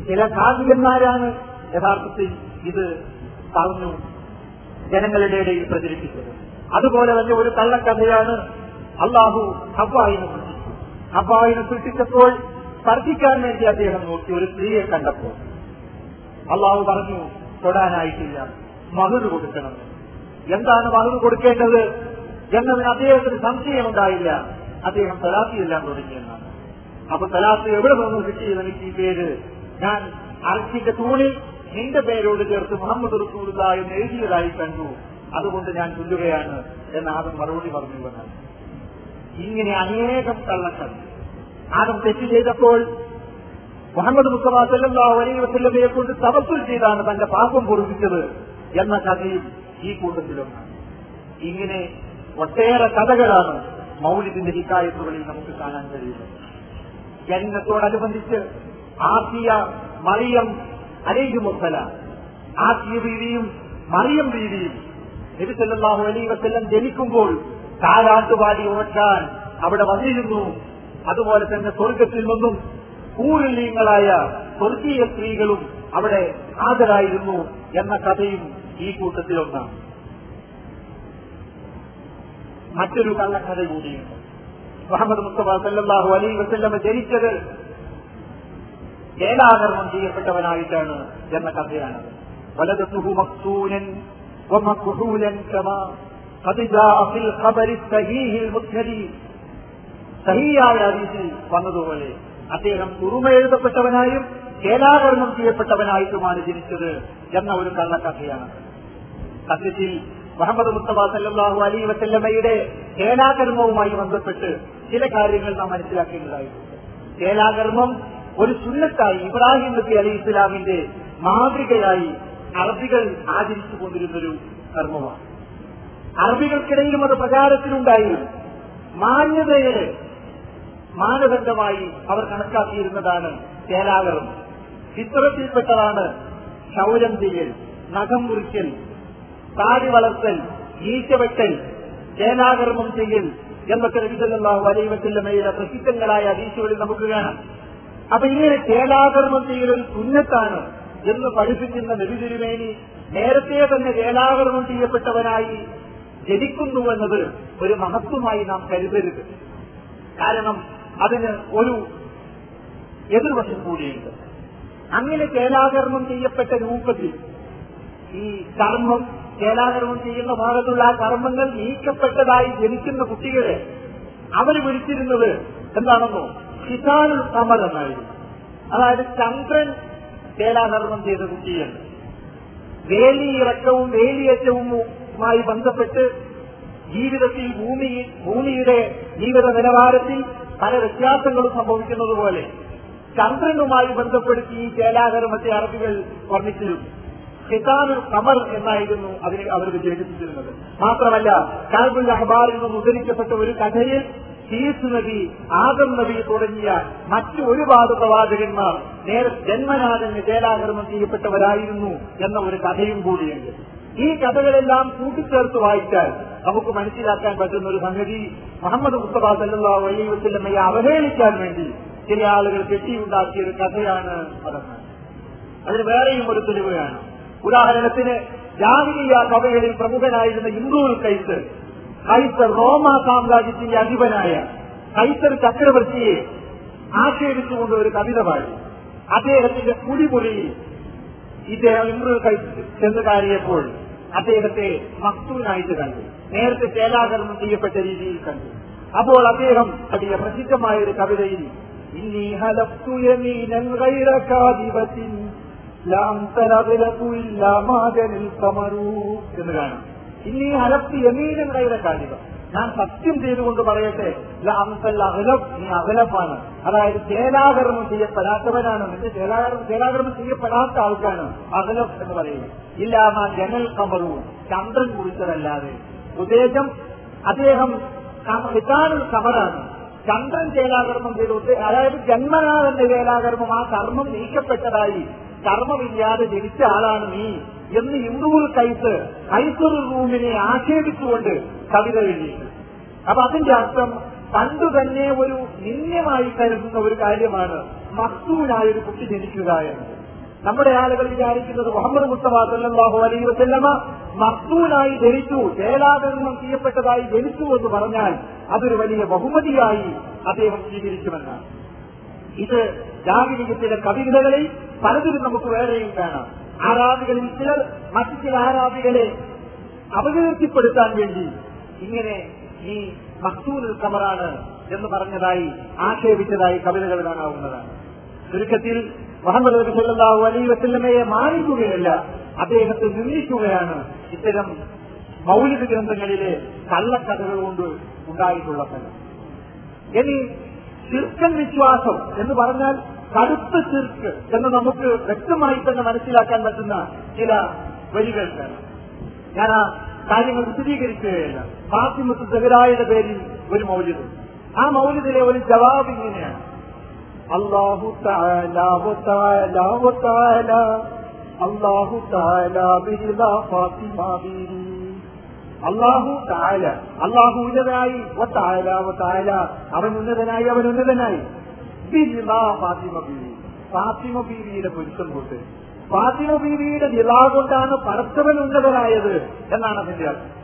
ചില സാധകന്മാരാണ് യഥാർത്ഥത്തിൽ ഇത് പറഞ്ഞു ജനങ്ങളുടെ ഇടയിൽ പ്രചരിപ്പിച്ചത്. അതുപോലെ തന്നെ ഒരു കള്ളക്കഥയാണ് അള്ളാഹു ഹവ്വായിനെ സൃഷ്ടിച്ചു. ഹവ്വായിനെ സൃഷ്ടിച്ചപ്പോൾ സ്പർശിക്കാൻ വേണ്ടി അദ്ദേഹം നോക്കി ഒരു സ്ത്രീയെ കണ്ടപ്പോൾ അള്ളാഹു പറഞ്ഞു തൊടാനായിട്ടില്ല, മഹ്ർ കൊടുക്കണം. എന്താണ് മഹ്ർ കൊടുക്കേണ്ടത് എന്നതിന് അദ്ദേഹത്തിന് സംശയമുണ്ടായില്ല. അദ്ദേഹം തലാത്തിയെല്ലാം തുടങ്ങിയെന്നാണ്. അപ്പൊ തലാത്ത് എവിടെ നിന്ന് കിട്ടിയത്? എനിക്ക് ഈ പേര് ഞാൻ അർച്ചിന്റെ തൂണിൽ നിന്റെ പേരോട് ചേർത്ത് മുഹമ്മദ് റസൂലുള്ളാഹി എന്ന് എഴുതിയതായി കണ്ടു, അതുകൊണ്ട് ഞാൻ ചൊല്ലുകയാണ് എന്ന് ആദം മറുപടി പറഞ്ഞു എന്നാണ്. ഇങ്ങനെ അനേകം കള്ളക്കഥ. ആദം തെറ്റ് ചെയ്തപ്പോൾ മുഹമ്മദ് മുസ്തഫ സല്ലല്ലാഹു അലൈഹി വസല്ലമയെ കൊണ്ട് തവസ്സുൽ ചെയ്താണ് തന്റെ പാപം പൊറുപ്പിച്ചത് എന്ന കഥയും ഈ കൂട്ടത്തിലൊന്നാണ്. ഇങ്ങനെ ഒട്ടേറെ കഥകളാണ് മൗലിദിന്റെ ഹിക്കായത്തുകളിൽ നമുക്ക് കാണാൻ കഴിയുന്നത്. ജനനത്തോടനുബന്ധിച്ച് ആസിയ മറിയം അലൈഹിമുസ്സലാം, ആസിയ ബീവിയും മറിയം ബീവിയും നബി സല്ലല്ലാഹു അലൈഹി വസല്ലം ജനിക്കുമ്പോൾ താരാട്ടുപാടി ഓർക്കാൻ അവിടെ വന്നിരുന്നു. അതുപോലെ തന്നെ സ്വർഗത്തിൽ നിന്നും പൂർണ്ണീങ്ങളായ സ്വർഗീയ സ്ത്രീകളും അവിടെ ഹാജരായിരുന്നു എന്ന കഥയും ഈ കൂട്ടത്തിലൊന്നാണ്. മറ്റൊരു കള്ളക്കഥ കൂടിയുണ്ട്. മുഹമ്മദ് മുസ്തഫ സല്ലല്ലാഹു അലൈഹി വസല്ലം ജനിച്ചത് ഏലാകർമ്മം ചെയ്യപ്പെട്ടവനായിട്ടാണ് എന്ന കഥയാണ്. വലദതുഹു മഖ്സൂനൻ ومكحولا كما قد جاء في الخبر الصحيح المسند صحيح ആയ ഹദീസിൽ വന്നതുപോലെ അദ്ദേഹം തുറുമ എഴുതപ്പെട്ടവനായും ചേലാകർമ്മം ചെയ്യപ്പെട്ടവനായിട്ടുമാണ് ജനിച്ചത് എന്ന ഒരു കള്ളക്കഥയാണ്. സത്യത്തിൽ മുഹമ്മദ് മുസ്തഫ സല്ലല്ലാഹു അലൈഹി വസല്ലമയുടെ ചേലാകർമ്മവുമായി ബന്ധപ്പെട്ട് ചില കാര്യങ്ങൾ നാം മനസ്സിലാക്കേണ്ടതായിരുന്നു. ചേലാകർമ്മം ഒരു സുന്നത്തായി ഇബ്രാഹിം നബി അലൈഹി ഇസ്ലാമിന്റെ മാതൃകയായി അറബികൾ ആചരിച്ചുകൊണ്ടിരുന്നൊരു കർമ്മമാണ്. അറബികൾക്കിടയിലും അത് പ്രചാരത്തിലുണ്ടായിരുന്നു. മാന്യതയെ മാനദണ്ഡമായി അവർ കണക്കാക്കിയിരുന്നതാണ് ചേലാകർമ്മം. ചിത്രത്തിൽപ്പെട്ടതാണ് ക്ഷൗരം ചെയ്യൽ, നഖം മുറിക്കൽ, താടി വളർത്തൽ, ഈശവെട്ടൽ, ചേലാകർമ്മം ചെയ്യൽ എന്നൊക്കെ നബി സല്ലല്ലാഹു അലൈഹി വസല്ലമയുടെ പ്രസിദ്ധങ്ങളായ ഹദീസുകളിൽ നമുക്ക് കാണാം. അപ്പൊ ഇങ്ങനെ ചേലാകർമ്മം ചെയ്യൽ ഒരു സുന്നത്താണ് എന്ന് പഠിപ്പിക്കുന്ന നബി തിരുമേനി നേരത്തെ തന്നെ ചേലാകർമ്മം ചെയ്യപ്പെട്ടവനായി ജനിക്കുന്നുവെന്നത് ഒരു മഹത്വമായി നാം കരുതരുത്. കാരണം അതിന് ഒരു എതിർവശം കൂടിയുണ്ട്. അങ്ങനെ ചേലാകർമ്മം ചെയ്യപ്പെട്ട രൂപത്തിൽ ഈ കർമ്മം, ചേലാകർമ്മം ചെയ്യുന്ന ഭാഗത്തുള്ള ആ കർമ്മങ്ങൾ നീക്കപ്പെട്ടതായി ജനിക്കുന്ന കുട്ടികളെ അവർ വിളിച്ചിരുന്നത് എന്താണെന്നോ, ഹിസാനുൽ കമർ എന്നായിരുന്നു. അതായത് ചന്ദ്രൻ ചേലാകർമ്മം ചെയ്ത കുട്ടിയാണ്. വേലിയിറക്കവും വേലിയേറ്റവുമായി ബന്ധപ്പെട്ട് ജീവിതത്തിൽ ഭൂമിയുടെ ജീവിത നിലവാരത്തിൽ പല വ്യത്യാസങ്ങളും സംഭവിക്കുന്നത് പോലെ ചന്ദ്രനുമായി ബന്ധപ്പെടുത്തി ഈ ചേലാകർമ്മത്തെ അറബികൾ വർണ്ണിച്ചിരുന്നു. ഖിതാനുൽ ഖമർ എന്നായിരുന്നു അതിനെ അവർ വിശേഷിപ്പിച്ചിരുന്നത്. മാത്രമല്ല, കഅ്ബുൽ അഹ്ബാറിൽ നിന്ന് ഉദ്ധരിക്കപ്പെട്ട ഒരു കഥയിൽ ഈസ നബി, ആദം നബി തുടങ്ങിയ മറ്റു ഒരുപാട് പ്രവാചകന്മാർ നേരെ ജന്മനാ തന്നെ ചേലാകർമ്മം ചെയ്യപ്പെട്ടവരായിരുന്നു എന്ന ഒരു കഥയും കൂടിയുണ്ട്. ഈ കഥകളെല്ലാം കൂട്ടിച്ചേർത്ത് വായിച്ചാൽ നമുക്ക് മനസ്സിലാക്കാൻ പറ്റുന്ന ഒരു സംഗതി, മുഹമ്മദ് മുസ്തഫ സല്ലല്ലാഹു അലൈഹി വസല്ലമയെ അവഹേളിക്കാൻ വേണ്ടി ചില ആളുകൾ കെട്ടിയുണ്ടാക്കിയ ഒരു കഥയാണ് അതെന്ന്. അതിന് വേറെയും ഒരു തെളിവുകയാണ്. ഉദാഹരണത്തിന്, ജാഹിലിയ്യ സഭകളിൽ പ്രമുഖനായിരുന്ന ഇംറൂൽ കൈസർ, റോമ സാമ്രാജ്യത്തിന്റെ അധിപനായ കൈസർ ചക്രവർത്തിയെ ആക്ഷേപിച്ചുകൊണ്ട് ഒരു കവിത പാടി. അദ്ദേഹത്തിന്റെ കുടിമുറിയിൽ ഇദ്ദേഹം ഇംറൂൽ കൈസർ ചെന്ന് കയറിയപ്പോൾ അദ്ദേഹത്തെ മക്തൂനായിട്ട് കണ്ടു. നേരത്തെ ചേലാകർമ്മം ചെയ്യപ്പെട്ട രീതിയിൽ കണ്ടു. അപ്പോൾ അദ്ദേഹം അതിയ പ്രസിദ്ധമായ ഒരു കവിതയിൽ എന്ന് കാണാം. ഇനി ഹലപ്തി യമീനൻ കൈര കാലിക, ഞാൻ സത്യം ചെയ്തുകൊണ്ട് പറയട്ടെ, അകലപ്പാണ്, അതായത് ചേലാകർമ്മം ചെയ്യപ്പെടാത്തവനാണ്, എന്റെ ചേലാകർമ്മം ചെയ്യപ്പെടാത്ത ആൾക്കാണ് അകലഫ് എന്ന് പറയുക. ഇല്ലാമ ജനൽ കമറും, ചന്ദ്രൻ കുറിച്ചതല്ലാതെ. ഉദ്ദേശം അദ്ദേഹം ഹിതാനുൽ കമറാണ്, ചന്ദ്രൻ ചേലാകർമ്മം ചെയ്ത, അതായത് ജന്മനാഥന്റെ ചേലാകർമ്മം, ആ കർമ്മം നീക്കപ്പെട്ടതായി, കർമ്മമില്ലാതെ ജനിച്ച ആളാണ് നീ എന്ന് ഇംറൂൽ കൈസർ റൂമിനെ ആക്ഷേപിച്ചുകൊണ്ട് കവിത എഴുതിയത്. അപ്പൊ അതിന്റെ അർത്ഥം, പണ്ട് തന്നെ ഒരു നിന്യമായി കരുതുന്ന ഒരു കാര്യമാണ് മക്തൂനായൊരു കുട്ടി ജനിക്കുക എന്നത്. നമ്മുടെ ആളുകൾ വിചാരിക്കുന്നത് മുഹമ്മദ് മുസ്തഫ സല്ലല്ലാഹു അലൈഹി വസല്ലമ മക്തൂനായി ജനിച്ചു, ചേലാകർമ്മം ചെയ്യപ്പെട്ടതായി ജനിച്ചു എന്ന് പറഞ്ഞാൽ അതൊരു വലിയ ബഹുമതിയായി അദ്ദേഹം സ്വീകരിക്കുമെന്നാണ്. ഇത് ജാഹിലിയ്യത്തിലെ കവിതകളിൽ പലതിലും നമുക്ക് വേറെയും കാണാം. ആരാധികളിൽ ചിലർ മറ്റു ചില ആരാധികളെ അപകീർത്തിപ്പെടുത്താൻ വേണ്ടി ഇങ്ങനെ ഈ മക്തൂനുൽ ഖമറാണ് എന്ന് പറഞ്ഞതായി ആക്ഷേപിച്ചതായി കവിതകൾ കാണാവുന്നതാണ്. ചുരുക്കത്തിൽ, മുഹമ്മദ് നബി സല്ലല്ലാഹു അലൈഹി വസല്ലമയെ മാനിക്കുകയല്ല, അദ്ദേഹത്തെ നിന്ദിക്കുകയാണ് ഇത്തരം മൗലിക ഗ്രന്ഥങ്ങളിലെ കള്ളക്കഥകൾ കൊണ്ട് ഉണ്ടായിട്ടുള്ള ഫലം. ഇനി ശിർക്കൻ വിശ്വാസം എന്ന് പറഞ്ഞാൽ കടുത്ത ശിർക്ക് എന്ന് നമുക്ക് വ്യക്തമായി തന്നെ മനസ്സിലാക്കാൻ പറ്റുന്ന ചില വരികൾക്കാണ്. ഞാൻ ആ കാര്യങ്ങൾ വിശദീകരിക്കുകയല്ല. ഫാത്തിമത്ത് സഹ്റായുടെ പേരിൽ ഒരു മൗലിദ്, ആ മൗലിദിലെ ഒരു ജവാബ് ഇങ്ങനെയാണ്: അല്ലാഹു തആല വതആല വതആല അല്ലാഹു തആല ബിറദാ ഫാത്തിമ ബിരി, അല്ലാഹു തആല, അല്ലാഹു ഉന്നതനായി, വതആല വതആല, അവൻ ഉന്നതനായി, അവൻ ഉന്നതനായി, ഫാത്തിമ ബീവിയുടെ പൊരുത്തം കൊണ്ട്. ഫാത്തിമ ബീവിയുടെ നിലാ കൊണ്ടാണ് പരസ്പരൻ ഉന്നതനായത് എന്നാണ് അതിന്റെ അർത്ഥം.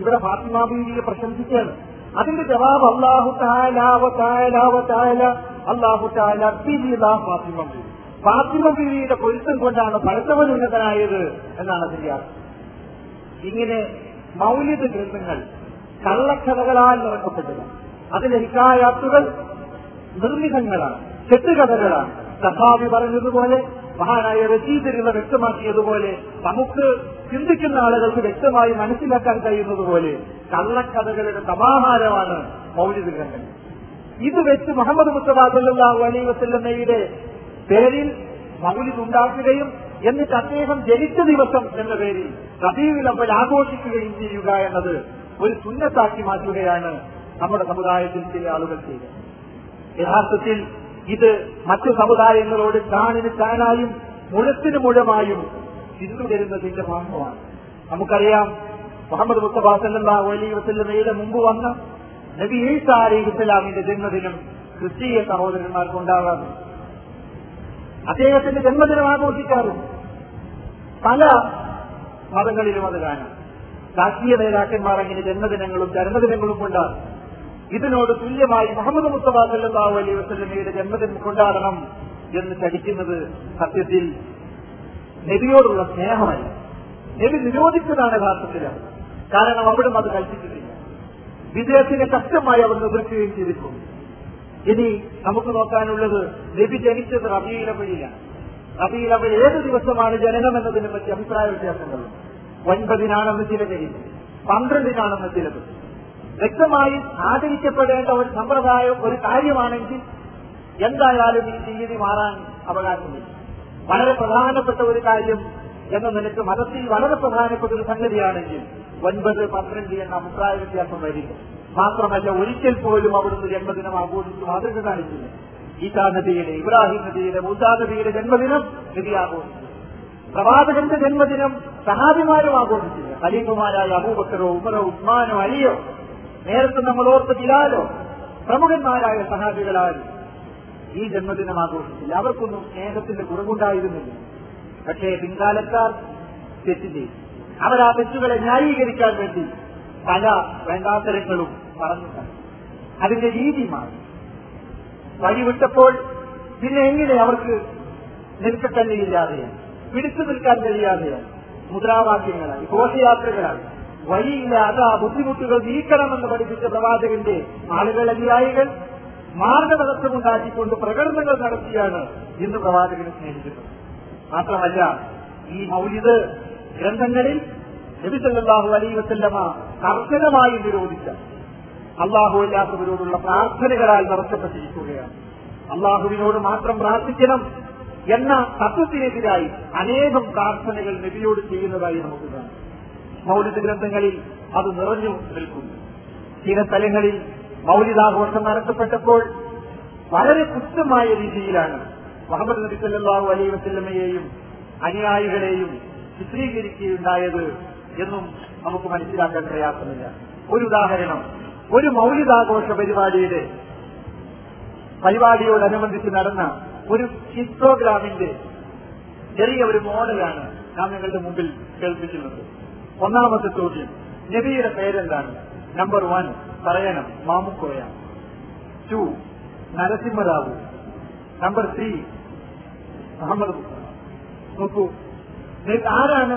ഇവിടെ ഫാത്തിമ ബീവിയെ പ്രശംസിക്കുകയാണ്. അതിന്റെ ജവാബ് അല്ലാഹു തആല വതആല വതആല അല്ലാഹു തആല ബിലാ ഫാത്തിമ ബീവി, ഫാത്തിമ ബീവിയുടെ പൊരുത്തം കൊണ്ടാണ് പരസ്പരൻ ഉന്നതനായത് എന്നാണ് അതിന്റെ അർത്ഥം. ഇങ്ങനെ മൗലിദ് ഗ്രന്ഥങ്ങൾ കള്ളക്കഥകളാൽ നിറക്കപ്പെട്ടത്. അതിലെ ഹിക്കായാത്തുകൾ നിർമ്മിതങ്ങളാണ്, കെട്ടുകഥകളാണ്. സഹാബി പറഞ്ഞതുപോലെ, മഹാനായ റഷീദിനുള്ള വ്യക്തമാക്കിയതുപോലെ, നമുക്ക് ചിന്തിക്കുന്ന ആളുകൾക്ക് വ്യക്തമായി മനസ്സിലാക്കാൻ കഴിയുന്നതുപോലെ കള്ളക്കഥകളുടെ സമാഹാരമാണ് മൗലിദ് ഗ്രന്ഥങ്ങൾ. ഇത് വെച്ച് മുഹമ്മദ് മുസ്തഫ സല്ലല്ലാഹു അലൈഹി വസല്ലമയുടെ പേരിൽ മൗലിദ് ഉണ്ടാക്കുകയും എന്നിട്ട് അദ്ദേഹം ജനിച്ച ദിവസം എന്ന പേരിൽ റബീഉൽ അവ്വൽ ആഘോഷിക്കുകയും ചെയ്യുക എന്നത് ഒരു സുന്നത്താക്കി മാറ്റുകയാണ് നമ്മുടെ സമുദായത്തിൽ ചില ആളുകൾ ചെയ്യുന്നത്. യഥാർത്ഥത്തിൽ ഇത് മറ്റു സമുദായങ്ങളോട് താണിന് താനായും മുഴത്തിന് മുഴമായും പിന്തുടരുന്നതിന്റെ ഭാഗമാണ്. നമുക്കറിയാം, മുഹമ്മദ് മുസ്തഫ സല്ലല്ലാഹു അലൈഹി വസല്ലമയുടെ മുമ്പ് വന്ന നബി ഈസ അലൈഹിസ്സലാമിന്റെ ജന്മദിനം ക്രിസ്തീയ സഹോദരന്മാർക്ക് ഉണ്ടാകാറുണ്ട്. അദ്ദേഹത്തിന്റെ ജന്മദിനം ആഘോഷിക്കാറുണ്ട്. പല മതങ്ങളിലും അത് കാണാം. രാഷ്ട്രീയ നേതാക്കന്മാർ അങ്ങനെ ജന്മദിനങ്ങളും ചരമദിനങ്ങളും കൊണ്ടാണ്. ഇതിനോട് തുല്യമായി മുഹമ്മദ് മുസ്തഫ സല്ലല്ലാഹു അലൈഹി വസല്ലമയുടെ ജന്മദിനം കൊണ്ടാടണം എന്ന് ശഠിക്കുന്നത് സത്യത്തിൽ നബിയോടുള്ള സ്നേഹമല്ല. നബി നിരോധിച്ചതാണ് യഥാർത്ഥത്തിലാണ്. കാരണം അവിടുന്ന് അത് കൽപ്പിച്ചിട്ടില്ല. വിജയത്തിന്റെ കഷ്ടമായി അവർ നിർവഹിക്കുകയും ചെയ്തിട്ടുണ്ട്. ഇനി നമുക്ക് നോക്കാനുള്ളത്, നബി ജനിച്ചത് റബീഉൽ അവ്വലിലാണ്. റബീഉൽ അവ്വൽ ഏത് ദിവസമാണ് ജനനം എന്നതിനെ പറ്റി അഭിപ്രായ വ്യത്യാസങ്ങളുണ്ട്. 9 ചിലത്, 12 ചിലത്. വ്യക്തമായി ആചരിക്കപ്പെടേണ്ട ഒരു സമ്പ്രദായം ഒരു കാര്യമാണെങ്കിൽ എന്തായാലും ഈ തീയതി മാറാൻ അവകാശമില്ല. വളരെ പ്രധാനപ്പെട്ട ഒരു കാര്യം എന്ന നിലയ്ക്ക് മതത്തിൽ വളരെ പ്രധാനപ്പെട്ട ഒരു സംഗതിയാണെങ്കിൽ 9, 12 എന്ന അഭിപ്രായ വ്യത്യാസം വരില്ല. മാത്രമല്ല, ഒരിക്കൽ പോലും അവിടുന്ന് ജന്മദിനം ആഘോഷിച്ച് മാതൃക കാണിച്ചില്ല. ഈസാ നബിയുടെ, ഇബ്രാഹിം നബിയുടെ, മൂസാ നബിയുടെ ജന്മദിനം നബി ആഘോഷിച്ചു. പ്രവാചകന്റെ ജന്മദിനം സഹാബിമാരും ആഘോഷിച്ചില്ല. ഖലീഫമാരായ അബൂബക്കറോ ഉമറോ ഉസ്മാനോ അലിയോ, നേരത്തെ നമ്മൾ ഓർത്ത് ബിലാലോ, പ്രമുഖന്മാരായ സഹാബികളാരും ഈ ജന്മദിനം ആഘോഷിച്ചില്ല. അവർക്കൊന്നും സ്നേഹത്തിന്റെ കുറവുണ്ടായിരുന്നില്ല. പക്ഷേ പിൻകാലക്കാർ തെറ്റ് ചെയ്തു. അവർ ആ തെറ്റുകളെ ന്യായീകരിക്കാൻ വേണ്ടി പല വേണ്ടാത്തരങ്ങളും പറഞ്ഞിട്ടുണ്ട്. അതിന്റെ രീതി മാറി വഴിവിട്ടപ്പോൾ പിന്നെ എങ്ങനെ അവർക്ക് നിൽക്കത്തന്നെയില്ലാതെയാണ്, പിടിച്ചു നിൽക്കാൻ കഴിയാതെയാണ്. മുദ്രാവാക്യങ്ങളായി, ഘോഷയാത്രകളായി, വഴിയില്ലാതെ ബുദ്ധിമുട്ടുകൾ നീക്കണമെന്ന് പഠിപ്പിച്ച പ്രവാചകന്റെ ആളുകളധികാരികൾ മാർഗതടസ്സമുണ്ടാക്കിക്കൊണ്ട് പ്രകടനങ്ങൾ നടത്തിയാണ് ഇന്ന് പ്രവാചകനെ സ്നേഹിക്കുന്നത്. മാത്രമല്ല, ഈ മൗലിദ് ഗ്രന്ഥങ്ങളിൽ നബി സല്ലല്ലാഹു അലൈഹി വസല്ലമ കർശനമായി നിരോധിച്ച അല്ലാഹുവിനോടുള്ള പ്രാർത്ഥനകളാൽ നിറക്കപ്പെട്ടിരിക്കുകയാണ്. അല്ലാഹുവിനോട് മാത്രം പ്രാർത്ഥിക്കണം എന്ന തത്വത്തിനെതിരായി അനേകം പ്രാർത്ഥനകൾ നബിയോട് ചെയ്യുന്നതായി നമുക്ക് കാണാം. മൗലിദ് ഗ്രന്ഥങ്ങളിൽ അത് നിറഞ്ഞു നിൽക്കുന്നു. ചില സ്ഥലങ്ങളിൽ മൗലിദാഘോഷം നടത്തപ്പെട്ടപ്പോൾ വളരെ കൃത്യമായ രീതിയിലാണ് മുഹമ്മദ് നബി സല്ലല്ലാഹു അലൈഹി വസല്ലമയെയും അനുയായികളെയും ചിത്രീകരിക്കുകയുണ്ടായത് എന്നും നമുക്ക് മനസ്സിലാക്കാൻ പ്രയാസമില്ല. ഒരു ഉദാഹരണം, ഒരു മൗലിദാഘോഷ പരിപാടിയോടനുബന്ധിച്ച് നടന്ന ഒരു ഹിസ്റ്റോഗ്രാമിന്റെ ചെറിയ ഒരു മോഡലാണ് നാം നിങ്ങളുടെ മുമ്പിൽ കേൾപ്പിക്കുന്നത്. ഒന്നാമത്തെ ചോദ്യം, നബിയുടെ പേരെന്താണ്? നമ്പർ 1 പറയണം മാമുക്കോയ, 2 നരസിംഹറാവു, നമ്പർ 3 മുഹമ്മദ്. നോക്കൂ, ആരാണ്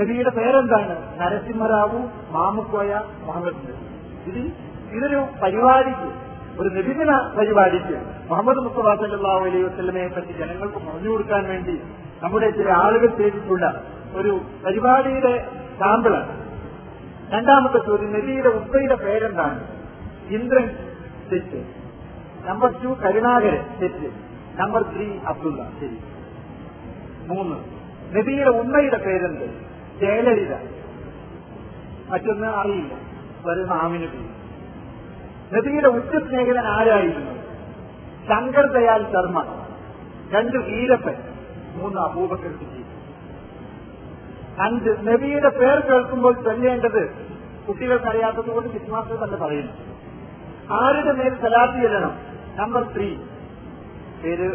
നബിയുടെ പേരെന്താണ്? നരസിംഹറാവു, മാമുക്കോയ, മുഹമ്മദ്. ഇതൊരു പരിപാടിക്ക്, ഒരു നബിദിന പരിപാടിക്ക് മുഹമ്മദ് മുസ്തഫ സല്ലല്ലാഹു അലൈഹി വസല്ലമയെ പറ്റി ജനങ്ങൾക്ക് പറഞ്ഞു കൊടുക്കാൻ വേണ്ടി നമ്മുടെ ചില ആളുകൾ ചെയ്തിട്ടുള്ള ഒരു പരിപാടിയുടെ സാമ്പിളാണ്. രണ്ടാമത്തെ ചോദ്യം, നബിയുടെ ഉപ്പയുടെ പേരെന്താണ്? ഇന്ദ്രൻ, തെറ്റ്. നമ്പർ 2 കരുണാകരൻ, തെറ്റ്. നമ്പർ 3 അബ്ദുള്ള, ശരി. 3 നബിയുടെ ഉമ്മയുടെ പേരെന്ത്? ജയലളിത, മറ്റൊന്ന് അറിയില്ല, വരുന്ന ആമിന് പേര്. നബിയുടെ ഉച്ചസ്നേഹിതൻ ആരായിരുന്നു? ശങ്കർ ദയാൽ ശർമ്മ, 2 വീരപ്പൻ, 3 അബൂബക്കർ സിദ്ദീഖ്. നബിയുടെ പേർ കേൾക്കുമ്പോൾ ചൊല്ലേണ്ടത് കുട്ടികൾക്കറിയാത്തതുകൊണ്ട് വിശ്വാസം തന്നെ പറയുന്നു. ആരുടെ മേൽ സലാത്ത് ചെല്ലണം? നമ്പർ 3 പേര്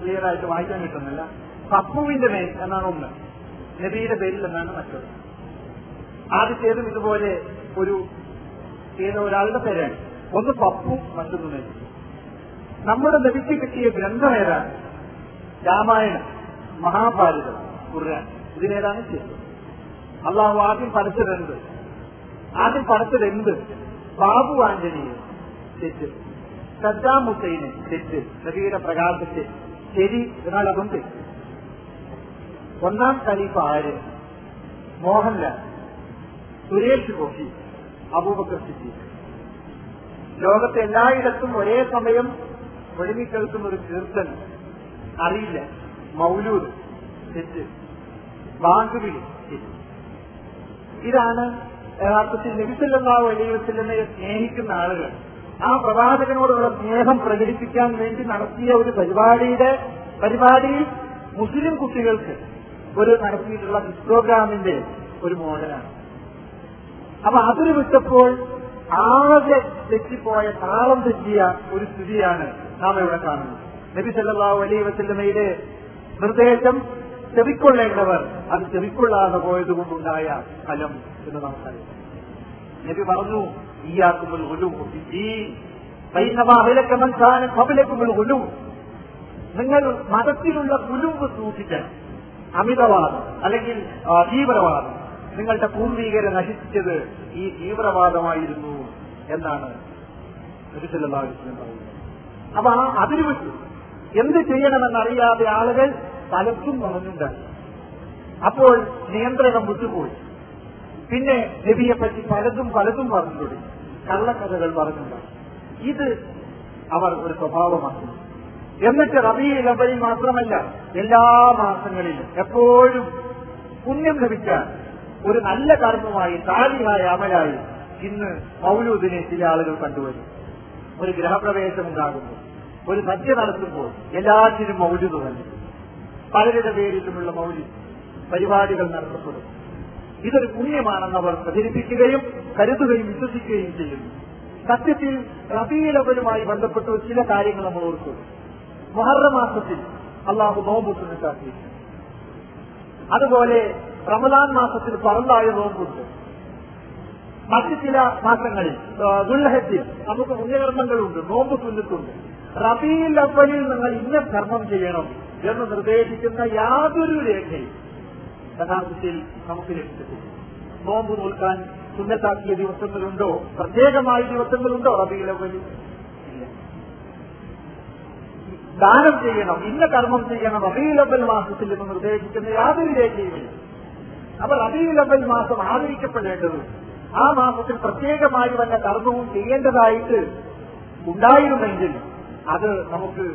ക്ലിയർ ആയിട്ട് വായിക്കാൻ കിട്ടുന്നില്ല. പപ്പുവിന്റെ മേൽ എന്നാണ് ഒന്ന്, നബിയുടെ പേരിൽ എന്നാണ് മറ്റൊന്ന്. ആദ്യത്തേതും ഇതുപോലെ ഒരു ഏതോ ഒരാളുടെ പേരാണ്, ഒന്ന് പപ്പു, മറ്റൊന്ന് നബി. നമ്മുടെ നബിക്ക് കിട്ടിയ ഗ്രന്ഥം ഏതാണ്? രാമായണം, മഹാഭാരതം, ഖുർആൻ. ഇതിനേതാണ് ചെയ്തത്? അള്ളാഹു ആദ്യം പഠിച്ചതെന്ത്? ആദ്യം പടത്തിൽ എന്ത് ബാബു ആന്റണിയെ തെറ്റ്, സദ്ദാം ഹുസൈനെ തെറ്റ്, നബിയുടെ പ്രകാശത്തെ ശരി എന്നാലും തെറ്റ്. ഒന്നാം ഖലീഫ ആര്? മോഹൻലാൽ, സുരേഷ് ഗോപി, അബൂബക്കർ സിദ്ദീഖ്. ലോകത്തെ എല്ലായിടത്തും ഒരേ സമയം ഒഴുകി കേൾക്കുന്ന ഒരു കീർത്തൻ അറിയില്ല, മൗലൂദ് തെറ്റ്, ബാങ്കുവിളി തെറ്റ്. ഇതാണ് യഥാർത്ഥത്തിൽ നബി സല്ലല്ലാഹു അലൈഹി വസല്ലമയെ സ്നേഹിക്കുന്ന ആളുകൾ ആ പ്രവാചകനോടുള്ള സ്നേഹം പ്രകടിപ്പിക്കാൻ വേണ്ടി നടത്തിയ ഒരു പരിപാടിയിൽ മുസ്ലിം കുട്ടികൾക്ക് നടത്തിയിട്ടുള്ള ഹിസ്റ്റോഗ്രാമിന്റെ ഒരു മോഡലാണ്. അപ്പൊ അതിൽ വിട്ടപ്പോൾ ആകെ തെറ്റിപ്പോയ, താളം തെറ്റിയ ഒരു സ്ഥിതിയാണ് നാം ഇവിടെ കാണുന്നത്. നബി സല്ലല്ലാഹു അലൈഹി വസല്ലമയുടെ നിർദ്ദേശം ചെവിക്കൊള്ളേണ്ടവർ അത് ചെവിക്കൊള്ളാതെ പോയതുകൊണ്ടുണ്ടായ ഫലം എന്ന് നമുക്കറിയാം. നബി പറഞ്ഞു, നിങ്ങൾ മതത്തിലുള്ള കുലുമ്പ് സൂക്ഷിക്കണം. അമിതവാദം അല്ലെങ്കിൽ തീവ്രവാദം നിങ്ങളുടെ പൂർവീകരെ നശിച്ചത് ഈ തീവ്രവാദമായിരുന്നു എന്നാണ് നബി സല്ലല്ലാഹു അലൈഹി വസല്ലം പറയുന്നത്. അപ്പൊ അതിനു വിട്ടു എന്ത് ചെയ്യണമെന്നറിയാതെ ആളുകൾ പലർക്കും പറഞ്ഞുണ്ടായി. അപ്പോൾ നിയന്ത്രണം വിട്ടുപോയി. പിന്നെ നബിയെപ്പറ്റി പലതും പലതും പറഞ്ഞു തുടങ്ങി, കള്ളക്കഥകൾ പറഞ്ഞുണ്ടായി. ഇത് അവർ ഒരു സ്വഭാവമാക്കി. എന്നിട്ട് റബീഉൽ അവ്വലിൽ മാത്രമല്ല, എല്ലാ മാസങ്ങളിലും എപ്പോഴും പുണ്യം ലഭിക്കാൻ ഒരു നല്ല കർമ്മമായി, സാലിഹായ അമലായി ഇന്ന് മൗലൂദിനെ ചില ആളുകൾ കണ്ടുവരും. ഒരു ഗൃഹപ്രവേശം ഉണ്ടാകുമ്പോൾ, ഒരു സദ്യ നടത്തുമ്പോൾ എല്ലാത്തിനും മൗലൂദ് തന്നെ, പലരുടെ പേരിലുമുള്ള മൗലൂദ് പരിപാടികൾ നടത്തപ്പെടും. ഇതൊരു പുണ്യമാണെന്ന് അവർ പ്രചരിപ്പിക്കുകയും കരുതുകയും വിശ്വസിക്കുകയും ചെയ്യുന്നു. സത്യത്തിൽ റബീഉൽ അവ്വലുമായി ബന്ധപ്പെട്ട് ചില കാര്യങ്ങൾ നമ്മൾ ഓർക്കും. മുഹറം മാസത്തിൽ അള്ളാഹു നോമ്പുണ്ടെന്ന് കാട്ടിയിട്ടുണ്ട്. അതുപോലെ റമദാൻ മാസത്തിൽ പറമ്പായ നോമ്പുണ്ട്. മറ്റു ചില മാസങ്ങളിൽ ദുൽഹജ്ജ് നമുക്ക് പുണ്യകർമ്മങ്ങളുണ്ട്, നോമ്പ് തുല്ലുണ്ട്. റബീഉൽ അവ്വലിൽ നിങ്ങൾ ഇന്ന കർമ്മം ചെയ്യണം എന്ന് നിർദ്ദേശിക്കുന്ന യാതൊരു രേഖയും യഥാർത്ഥത്തിൽ നമുക്ക് ലഭിച്ചിട്ടുണ്ട്. നോമ്പ് നോൽക്കാൻ സുന്നത്താക്കിയ ദിവസങ്ങളുണ്ടോ, പ്രത്യേകമായ ദിവസങ്ങളുണ്ടോ റബീഉൽ അവ്വലിൽ? ഇല്ല. ദാനം ചെയ്യണം, ഇന്ന കർമ്മം ചെയ്യണം റബീഉൽ അവ്വൽ മാസത്തിൽ എന്ന് നിർദ്ദേശിക്കുന്ന യാതൊരു രേഖയുമില്ല. അപ്പോൾ റബീഉൽ അവ്വൽ മാസം ആദരിക്കപ്പെടേണ്ടത് ആ മാസത്തിൽ പ്രത്യേകമായി വന്ന കർമ്മവും ചെയ്യേണ്ടതായിട്ട് ഉണ്ടായിരുന്നെങ്കിൽ അത് നമുക്ക്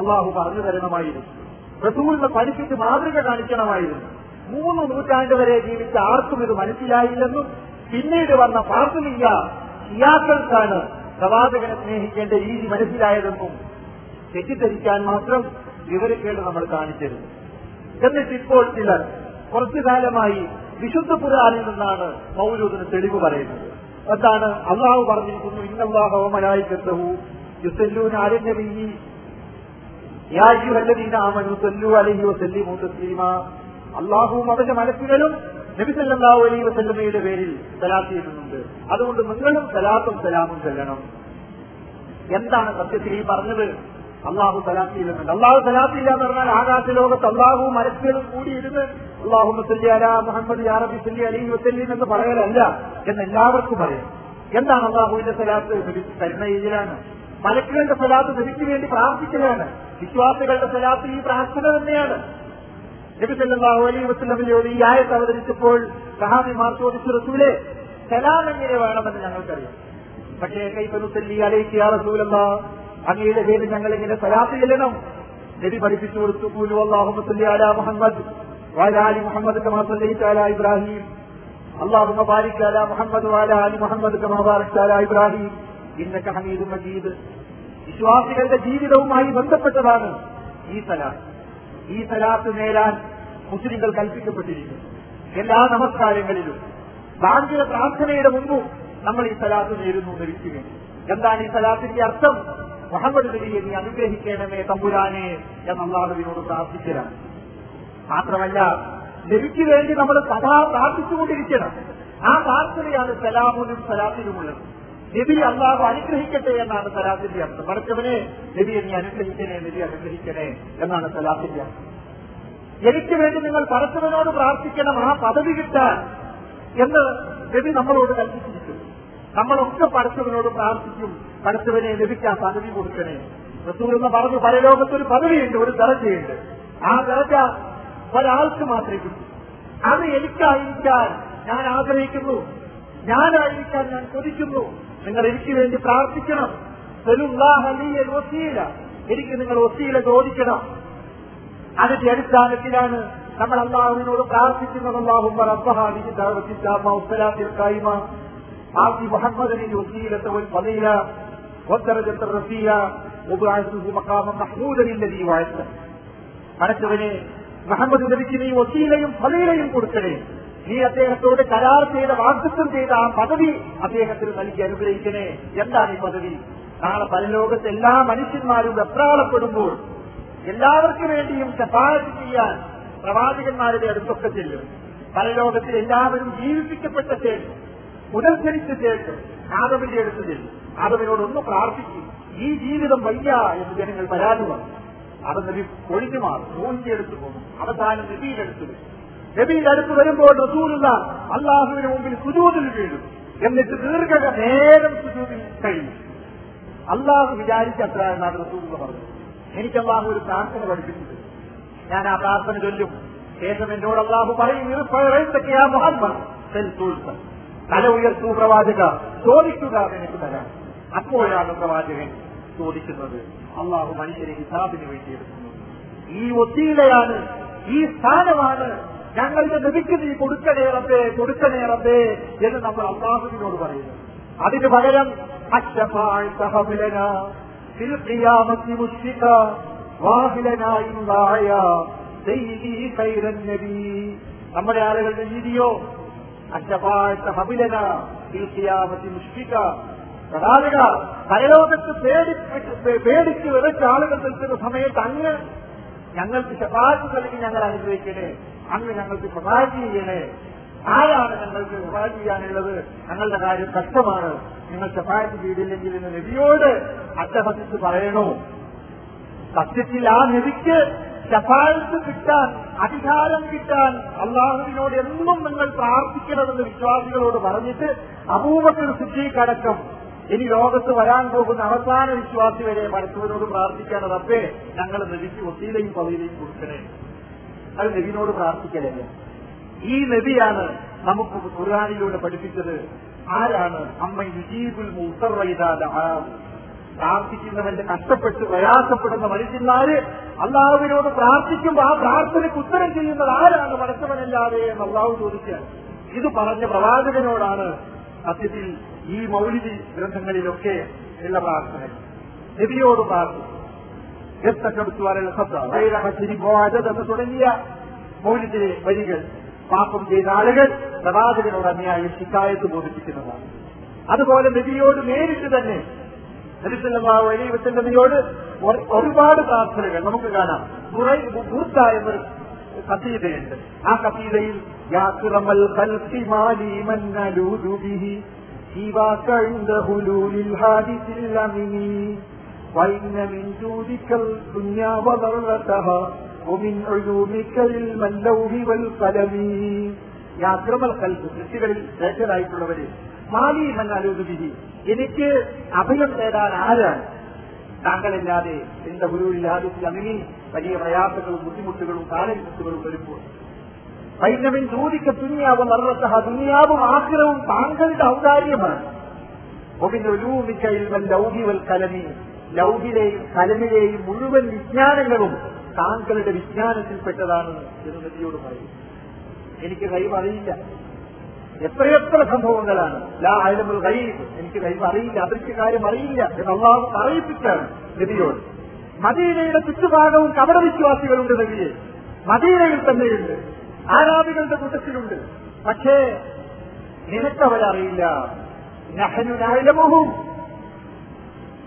അള്ളാഹു പറഞ്ഞു തരണമായിരുന്നു. റസൂലിനെ പഠിപ്പിച്ച് മാതൃക കാണിക്കണമായിരുന്നു. 3 നൂറ്റാണ്ട് വരെ ജീവിച്ച ആർക്കും ഇത് മനസ്സിലായില്ലെന്നും പിന്നീട് വന്ന ഫാത്തിമീയ ഷിയാക്കൾക്കാണ് പ്രവാചകനെ സ്നേഹിക്കേണ്ട രീതി മനസ്സിലായതെന്നും തെറ്റിദ്ധരിക്കാൻ മാത്രം വിവരക്കേട് നമ്മൾ കാണിച്ചിരുന്നു. എന്നിട്ട് ഇപ്പോൾ ചിലർ കുറച്ചു കാലമായി വിശുദ്ധ ഖുർആനിൽ നിന്നാണ് മൗലൂദിന് തെളിവ് പറയുന്നത്. എന്താണ് അള്ളാഹു പറഞ്ഞിരിക്കുന്നു? ഇന്നല്ലാഹ വമലായികത്തുഹു യുസല്ലൂന അലന്നബിയ്യി യാ അയ്യുഹല്ലദീന ആമനൂ സല്ലു അലൈഹി വസല്ലിമൂ തസ്ലീമാ. അള്ളാഹുവും അവന്റെ മലക്കുകളും നബി സല്ലല്ലാഹു അലൈഹി വസല്ലമയുടെ പേരിൽ സലാത്ത് ചെയ്യുന്നുണ്ട്, അതുകൊണ്ട് നിങ്ങളും സലാത്തും സലാമും ചൊല്ലണം. എന്താണ് സത്യത്തിൽ ഈ പറഞ്ഞത്? അള്ളാഹു സലാത്ത് ചെയ്യുന്നുണ്ട്. അള്ളാഹു സലാത്ത് ഇല്ല എന്ന് പറഞ്ഞാൽ ആകാശ ലോകത്ത് അള്ളാഹു മലക്കുകളും കൂടിയിരുന്ന് അല്ലാഹുമ്മ സല്ലി അലാ മുഹമ്മദ് യാ റബ്ബി സല്ലി അലൈഹി വസല്ലം എന്ന് പറയലല്ല എന്ന് എല്ലാവർക്കും അറിയാം. എന്താണ് അള്ളാഹുവിന്റെ സലാത്ത്? കരുണയിലാണ്. മലക്കുകളുടെ സലാത്ത് നബിക്ക് വേണ്ടി പ്രാർത്ഥിക്കലാണ്. വിശ്വാസികളുടെ സലാത്ത് ഈ പ്രാർത്ഥന തന്നെയാണ്. നബി സല്ലല്ലാഹു അലൈഹി വസല്ലമയോട് ഈ ആയത്ത് അവതരിച്ചപ്പോൾ സഹാബിമാർ ചോദിച്ചു, റസൂലേ സലാം എങ്ങനെ വേണമെന്ന് ഞങ്ങൾക്കറിയാം, പക്ഷേ കൈഫ നുസല്ലി അലൈക യാ റസൂലല്ലാഹ്, അങ്ങയുടെ പേരിൽ ഞങ്ങൾ എങ്ങനെ സലാത്ത് ചെല്ലണം? നബി പഠിപ്പിച്ചു കൊടുത്തു, ഖൂലു അല്ലാഹുമ്മ സല്ലി അലാ മുഹമ്മദ് വഅലാ അലി മുഹമ്മദ് കമാ സല്ലൈത അലാ ഇബ്രാഹിം, അല്ലാഹുമ്മ ബാരിക് അലാ മുഹമ്മദ് വഅലാ അലി മുഹമ്മദ് കമാ ബാരക്ത അലാ ഇബ്രാഹിം ഇന്നക ഹമീദും മജീദ്. വിശ്വാസികളുടെ ജീവിതവുമായി ബന്ധപ്പെട്ടതാണ് ഈ സലാത്ത്. ഈ സലാത്ത് നേരാൻ മുസ്ലിങ്ങൾ കൽപ്പിക്കപ്പെട്ടിരിക്കുന്നു. എല്ലാ നമസ്കാരങ്ങളിലും ബാങ്കിക പ്രാർത്ഥനയുടെ മുമ്പും നമ്മൾ ഈ സലാത്ത് നേരുന്നു ധരിക്കുക. എന്താണ് ഈ സലാത്തിന്റെ അർത്ഥം? മുഹമ്മദ് നബിയെ നീ അനുഗ്രഹിക്കണമേ തമ്പുരാനെ എന്ന് അല്ലാഹുവിനോട് പ്രാർത്ഥിക്കണം. മാത്രമല്ല നബിക്ക് വേണ്ടി നമ്മൾ സദാ പ്രാർത്ഥിച്ചുകൊണ്ടിരിക്കണം. ആ പ്രാർത്ഥനയാണ് സലാമുനും സലാത്തിനുമുള്ളത്. നബി അല്ലാഹു അനുഗ്രഹിക്കട്ടെ എന്നാണ് സലാത്തിന്റെ അർത്ഥം. മറച്ചവനെ നബിയെ നീ അനുഗ്രഹിക്കണേ, നബി അനുഗ്രഹിക്കണേ എന്നാണ് സലാത്തിന്റെ അർത്ഥം. എനിക്ക് വേണ്ടി നിങ്ങൾ പരസ്പരനോട് പ്രാർത്ഥിക്കണം ആ പദവി കിട്ടാൻ എന്ന് നബി നമ്മളോട് കൽപ്പിച്ചിരിക്കും. നമ്മളൊക്കെ പടച്ചവനോട് പ്രാർത്ഥിക്കും, പടച്ചവനെ ലഭിക്കാൻ പദവി കൊടുക്കണേ. റസൂൽ എന്ന് പറഞ്ഞു പരലോകത്തൊരു പദവിയുണ്ട്, ഒരു ദർജയുണ്ട്. ആ ദർജ ഒരാൾക്ക് മാത്രമേ കിട്ടൂ. അത് എനിക്കായിരിക്കാൻ ഞാൻ ആഗ്രഹിക്കുന്നു, ഞാനായിരിക്കാൻ ഞാൻ കൊതിക്കുന്നു. നിങ്ങൾ എനിക്ക് വേണ്ടി പ്രാർത്ഥിക്കണം. എനിക്ക് നിങ്ങൾ വസീല ചോദിക്കണം. അതിന്റെ അടിസ്ഥാനത്തിലാണ് നമ്മൾ അള്ളാഹുവിനോട് പ്രാർത്ഥിക്കുന്നത്. പടച്ചവനെ മുഹമ്മദ് നബിക്ക് നീ വസീലയും ഫളീലയും കൊടുക്കണേ. നീ അദ്ദേഹത്തോട് കരാർ ചെയ്ത, വാഗ്ദത്തം ചെയ്ത ആ പദവി അദ്ദേഹത്തിന് നൽകി അനുഗ്രഹിക്കണേ. എന്താണ് ഈ പദവി? നാളെ പരലോകത്ത് എല്ലാ മനുഷ്യന്മാരും വെപ്രാളപ്പെടുമ്പോൾ എല്ലാവർക്കും വേണ്ടിയും ശഫാഅത്ത് ചെയ്യാൻ പ്രവാചകന്മാരുടെ അടുത്തൊക്കെ ചെല്ലും. പരലോകത്തിൽ എല്ലാവരും ജീവിപ്പിക്കപ്പെട്ട ശേഷം, പുനർജനിച്ച ശേഷം ആദമിന്റെ അടുത്ത് ചെല്ലും. ആദമിനോടൊന്ന് പ്രാർത്ഥിക്കും, ഈ ജീവിതം വയ്യ എന്ന് ജനങ്ങൾ പരാതി വന്നു. അത് നബി കൊഴിഞ്ഞു മാറും, മോഹിന്റെ അടുത്ത് പോകും, അവസാനം നബിയുടെ അടുത്ത് വരും. നബിയുടെ അടുത്ത് വരുമ്പോൾ റസൂലുള്ള അള്ളാഹുവിന് മുമ്പിൽ സുജൂദിൽ വീഴും. എന്നിട്ട് ദീർഘനേരം സുജൂദിൽ കഴിയും. അള്ളാഹു വിചാരിച്ച അത്ര എന്നാണ് റസൂലുള്ള പറഞ്ഞത്. എനിക്ക് അള്ളാഹു ഒരു പ്രാർത്ഥന പഠിപ്പിച്ചിട്ടുണ്ട്, ഞാൻ ആ പ്രാർത്ഥന ചൊല്ലും. ശേഷം എന്നോട് അള്ളാഹു പറയും, തല ഉയർത്തൂ പ്രവാചക, ചോദിക്കുക, എനിക്ക് തരാം. അപ്പോഴാണ് പ്രവാചകൻ ചോദിക്കുന്നത്. അള്ളാഹു മനുഷ്യരെ ഹിസാബിന് വേണ്ടിയെടുക്കുന്നു. ഈ വസീലയാണ്, ഈ സ്ഥാനമാണ് ഞങ്ങളുടെ നബിക്ക് നീ കൊടുക്കണേറേ, കൊടുക്കണേറേ എന്ന് നമ്മൾ അള്ളാഹുവിനോട് പറയുന്നു. അതിന് പകരം നമ്മുടെ ആളുകളുടെ രീതിയോ പ്രവാചക, പരലോകത്ത് പേടിച്ച് വിറച്ച ആളുകൾ നിൽക്കുന്ന സമയത്ത് അങ്ങ് ഞങ്ങൾക്ക് ശഫാഅത്ത് നൽകി ഞങ്ങൾ അനുഗ്രഹിക്കണേ, അങ്ങ് ഞങ്ങൾക്ക് പ്രവാചി ചെയ്യണേ. ആരാണ് ഞങ്ങൾക്ക് പ്രവാചി ചെയ്യാനുള്ളത്? ഞങ്ങളുടെ കാര്യം കഷ്ടമാണ്, നിങ്ങൾ ശഫാഅത്ത് ചെയ്തില്ലെങ്കിൽ എന്ന് നബിയോട് അട്ടഹസിച്ച് പറയണോ? സത്യത്തിൽ ആ നബിക്ക് ശഫാഅത്ത് കിട്ടാൻ, അധികാരം കിട്ടാൻ അള്ളാഹുവിനോട് എന്നും നിങ്ങൾ പ്രാർത്ഥിക്കണമെന്ന് വിശ്വാസികളോട് പറഞ്ഞിട്ട് അബൂബക്കർ സിദ്ദീഖ് അടക്കം ഇനി ലോകത്ത് വരാൻ പോകുന്ന അവസാന വിശ്വാസി വരെ പടച്ചവനോട് പ്രാർത്ഥിക്കാണ്, റബ്ബേ ഞങ്ങൾ നബിക്ക് വസീലയും ഫളീലയും കൊടുക്കണേ. അത് നബിനോട് പ്രാർത്ഥിക്കലല്ല. ഈ നബിയാണ് നമുക്ക് ഖുർആനിലൂടെ പഠിപ്പിച്ചത്. ആരാണ്? അമ്മ യുജീബുൽ മുസ്തറ ഇദാ ദഅാ, പ്രാർത്ഥിക്കുന്നവന്റെ, കഷ്ടപ്പെട്ട് പ്രയാസപ്പെടുന്ന മനുഷ്യന്മാര് അള്ളാഹുവിനോട് പ്രാർത്ഥിക്കുമ്പോൾ ആ പ്രാർത്ഥനയ്ക്ക് ഉത്തരം ചെയ്യുന്നത് ആരാണ്? പടച്ചവനല്ലാതെ എന്ന് അള്ളാഹു ചോദിക്കുക. ഇത് പറഞ്ഞ പ്രവാചകനോടാണ് സത്യത്തിൽ ഈ മൗലിദി ഗ്രന്ഥങ്ങളിലൊക്കെ ഉള്ള പ്രാർത്ഥന. നബിയോട് പ്രാർത്ഥന തുടങ്ങിയ മൗലിദിലെ വരികൾ പാപം ചെയ്ത ആളുകൾ പ്രവാചകനോട് അന്യായ ശിക്കായത്ത് ബോധിപ്പിക്കുന്നതാണ്. അതുപോലെ നബിയോട് നേരിട്ട് തന്നെ നബി സല്ലല്ലാഹു അലൈഹി വസല്ലമയോട് ഒരുപാട് പ്രാർത്ഥനകൾ നമുക്ക് കാണാം. എന്നൊരു കസീദയുണ്ട്. ആ കസീദയിൽ കൃഷികളിൽ ശ്രേഷ്ഠരായിട്ടുള്ളവര് മാലി മന്നാലൂതുബിഹി, എനിക്ക് അഭയം തേടാൻ ആരാണ് താങ്കളില്ലാതെ? എന്റെ ഗുരുവില്ലാതെ അമിനി വലിയ പ്രയാസങ്ങളും ബുദ്ധിമുട്ടുകളും കാലഘട്ടങ്ങളും വരുമ്പോൾ വൈനവിൻ ദൂതിക്ക് തുനിയാവും അറുപത്തഹ, തുനിയാവും ആഗ്രഹവും താങ്കളുടെ ഔദാര്യമാണ്. ലൗകിവൽ കലമി, ലൗകിലെയും കലമിലെയും മുഴുവൻ വിജ്ഞാനങ്ങളും താങ്കളുടെ വിജ്ഞാനത്തിൽപ്പെട്ടതാണ് എന്ന് നബിയോട് പറയും. എനിക്ക് ഗൈബ് അറിയില്ല. എത്രയെത്ര സംഭവങ്ങളാണ് ലാ അൽമുൽ ഗൈബ്, എനിക്ക് ഗൈബ് അറിയില്ല, അതിന്റെ കാര്യം അറിയില്ല എന്ന് അല്ലാഹു അറിയിപ്പിച്ചാണ് നബിയോട്. മദീനയുടെ ചുറ്റുഭാഗവും കപട വിശ്വാസികളുണ്ട്. നബിയെ മദീനയിൽ തന്നെയുണ്ട്, ആരാധികളുടെ കൂട്ടത്തിലുണ്ട്. പക്ഷേ നിനക്കവരറിയില്ല,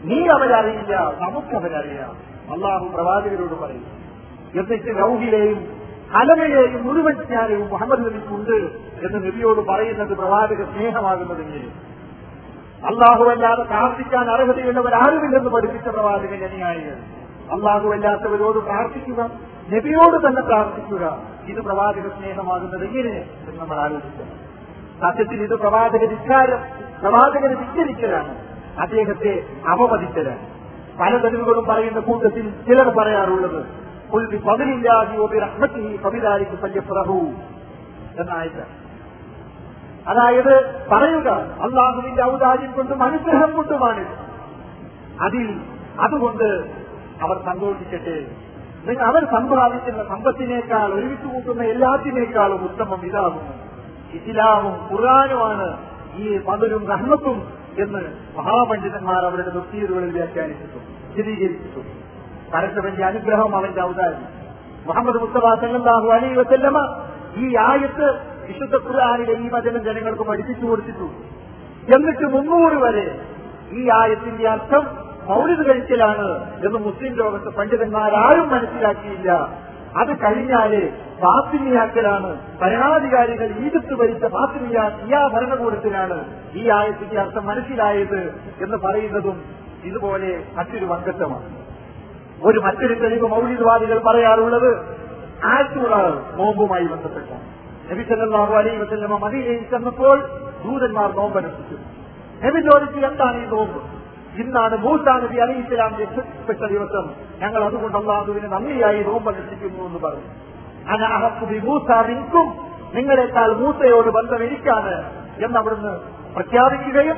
നീ അവരറിയില്ല, നമുക്കവരറിയാം. അള്ളാഹു പ്രവാചകരോട് പറയും. എന്നിട്ട് ലൗഹിലെയും കലമയെയും മുഴുവൻ ജ്ഞാനവും മുഹമ്മദ് നബിക്കുണ്ട് എന്ന് നബിയോട് പറയുന്നത് പ്രവാചക സ്നേഹമാകുന്നതെങ്കിലും അല്ലാഹുവല്ലാതെ പ്രാർത്ഥിക്കാൻ അർഹതയുള്ളവരാരുമില്ലെന്ന് പഠിപ്പിച്ച പ്രവാചകൻ അനുയായികൾ അല്ലാഹുവല്ലാത്തവരോട് പ്രാർത്ഥിക്കുക, നബിയോട് തന്നെ പ്രാർത്ഥിക്കുക. ഇത് പ്രവാചക സ്നേഹമാകുന്നത് എങ്ങനെ എന്ന് നമ്മൾ ആലോചിക്കണം. സത്യത്തിൽ ഇത് പ്രവാചക ധിക്കാരം, പ്രവാചകനെ ധിക്കരിച്ചതാണ്, അദ്ദേഹത്തെ അപമതിച്ചതാണ്. പല തെളിവുകളും പറയുന്ന കൂട്ടത്തിൽ ചിലർ പറയാറുള്ളത് എന്നായിട്ട്. അതായത് പറയുക, അള്ളാഹുവിന്റെ ഔദാര്യം കൊണ്ടും അനുഗ്രഹം കൊണ്ടുമാണ് അതിൽ, അതുകൊണ്ട് അവർ സന്തോഷിക്കട്ടെ. നിങ്ങൾ അവർ സമ്പാദിക്കുന്ന സമ്പത്തിനേക്കാൾ, ഒരുമിച്ച് കൂട്ടുന്ന എല്ലാത്തിനേക്കാളും ഉത്തമം ഇതാകുന്നു. ഇസ്ലാമും ഖുർആനുമാണ് ഈ മധുരും റഹ്മത്തും എന്ന് മഹാപണ്ഡിതന്മാർ അവരുടെ തഫ്സീറുകളിൽ വ്യാഖ്യാനിച്ചിട്ടുണ്ട്, സ്ഥിരീകരിച്ചിട്ടുണ്ട്. പരസ്പരന്റെ അനുഗ്രഹം അവന്റെ ഔദാര്യം. മുഹമ്മദ് മുസ്തഫ സല്ലല്ലാഹു അലൈഹി വസല്ലമ ഈ ആയത്ത് വിശുദ്ധ ഖുർആനിലെ ഈ വചനം ജനങ്ങൾക്ക് പഠിപ്പിച്ചു കൊടുത്തിട്ടു. എന്നിട്ട് 300 വരെ ഈ ആയത്തിന്റെ അർത്ഥം മൗലിദ് കഴിക്കലാണ് എന്ന് മുസ്ലിം ലോകത്ത് പണ്ഡിതന്മാരാരും മനസ്സിലാക്കിയില്ല. അത് കഴിഞ്ഞാല് ഫാത്തിമിയാക്കലാണ്, ഭരണാധികാരികൾ ഈജിപ്ത് ഭരിച്ച ഫാത്തിമിയ ഭരണകൂടത്തിലാണ് ഈ ആയത്തിന്റെ അർത്ഥം മനസ്സിലായത് എന്ന് പറയുന്നതും ഇതുപോലെ മറ്റൊരു വങ്കത്വമാണ്. മറ്റൊരു തെളിവ് മൗലിദവാദികൾ പറയാറുള്ളത് ആശൂറ നോമ്പുമായി ബന്ധപ്പെട്ട നബി സല്ലല്ലാഹു അലൈഹി വസല്ലമ മദീനയിൽ ചെന്നപ്പോൾ ദൂതന്മാർ നോമ്പനുഷ്ഠിച്ചു. നബി ചോദിച്ചു, എന്താണ് ഈ നോമ്പ്? ഇന്നാണ് മൂസാ നബി അലൈഹിസ്സലാം രക്ഷപ്പെട്ട ദിവസം, ഞങ്ങൾ അതുകൊണ്ട് അല്ലാഹുവിന് നന്ദിയായി നോമ്പനുഷ്ഠിക്കുന്നു എന്ന് പറഞ്ഞു. അന അഹഖു ബി മൂസാ മിൻകും, നിങ്ങളെക്കാൾ മൂസയോട് ബന്ധം എനിക്കാണ് എന്നവിടുന്ന് പ്രഖ്യാപിക്കുകയും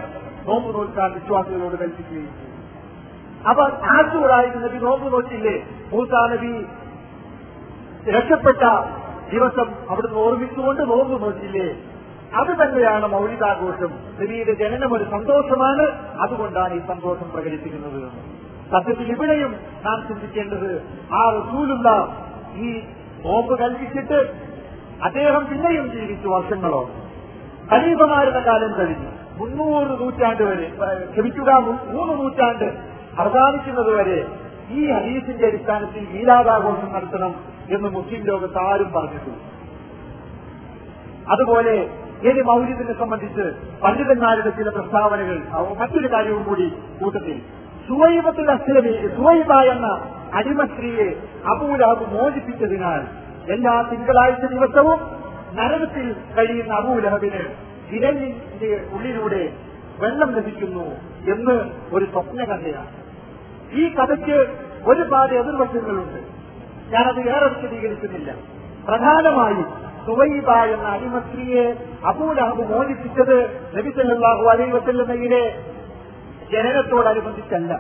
നോമ്പ് നോൽക്കാൻ വിശ്വാസികളോട് കൽപ്പിക്കുകയും ചെയ്തു. അപ്പൊ ആശൂറായിട്ട് നബി നോമ്പ് നോറ്റില്ലേ? മൂസാ നബി രക്ഷപ്പെട്ട ദിവസം അവിടുന്ന് ഓർമ്മിച്ചുകൊണ്ട് നോമ്പ് നോക്കില്ലേ? അത് തന്നെയാണ് മൗലിദാഘോഷം. നബിയുടെ ജനനം ഒരു സന്തോഷമാണ്, അതുകൊണ്ടാണ് ഈ സന്തോഷം പ്രകടിപ്പിക്കുന്നത്. സത്യത്തിൽ ഇവിടെയും നാം ചിന്തിക്കേണ്ടത്, ആ റസൂലുള്ള ഈ നോമ്പ് കൽപ്പിച്ചിട്ട് അദ്ദേഹം പിന്നെയും ജീവിച്ചു വർഷങ്ങളോട്. ഖലീഫമാരുടെ കാലം കഴിഞ്ഞു 300 നൂറ്റാണ്ട് വരെ, ക്ഷമിക്കുക 3 നൂറ്റാണ്ട് അവസാനിക്കുന്നതുവരെ ഈ ഹദീസിന്റെ അടിസ്ഥാനത്തിൽ മീലാദാഘോഷം നടത്തണം എന്ന് മുസ്ലിം ലോകത്ത് ആരും പറഞ്ഞിട്ടുണ്ട്. അതുപോലെ ഇനി മൗലിദിനെ സംബന്ധിച്ച് പണ്ഡിതന്മാരുടെ ചില പ്രസ്താവനകൾ. മറ്റൊരു കാര്യവും കൂടി കൂട്ടത്തിൽ, സുവൈബത്തുൽ അസ്ലമി, സുവൈബ എന്ന അടിമ സ്ത്രീയെ അബൂ ലഹബ് മോചിപ്പിച്ചതിനാൽ എല്ലാ തിങ്കളാഴ്ച ദിവസവും നരകത്തിൽ കഴിയുന്ന അബൂ ലഹബിന് വിരലിന്റെ ഉള്ളിലൂടെ വെള്ളം ലഭിക്കുന്നു എന്ന് ഒരു സ്വപ്ന കഥയാണ്. ഈ കഥയ്ക്ക് ഒരുപാട് എതിർവശങ്ങളുണ്ട്, ഞാനത് ഏറെ വിശദീകരിക്കുന്നില്ല. പ്രധാനമായും സുവൈബ എന്ന അടിമ സ്ത്രീയെ അബൂ ലഹബ് മോചിപ്പിച്ചത് നബി സല്ലല്ലാഹു അലൈഹി വസല്ലമയുടെ ജനനത്തോടനുബന്ധിച്ചല്ല,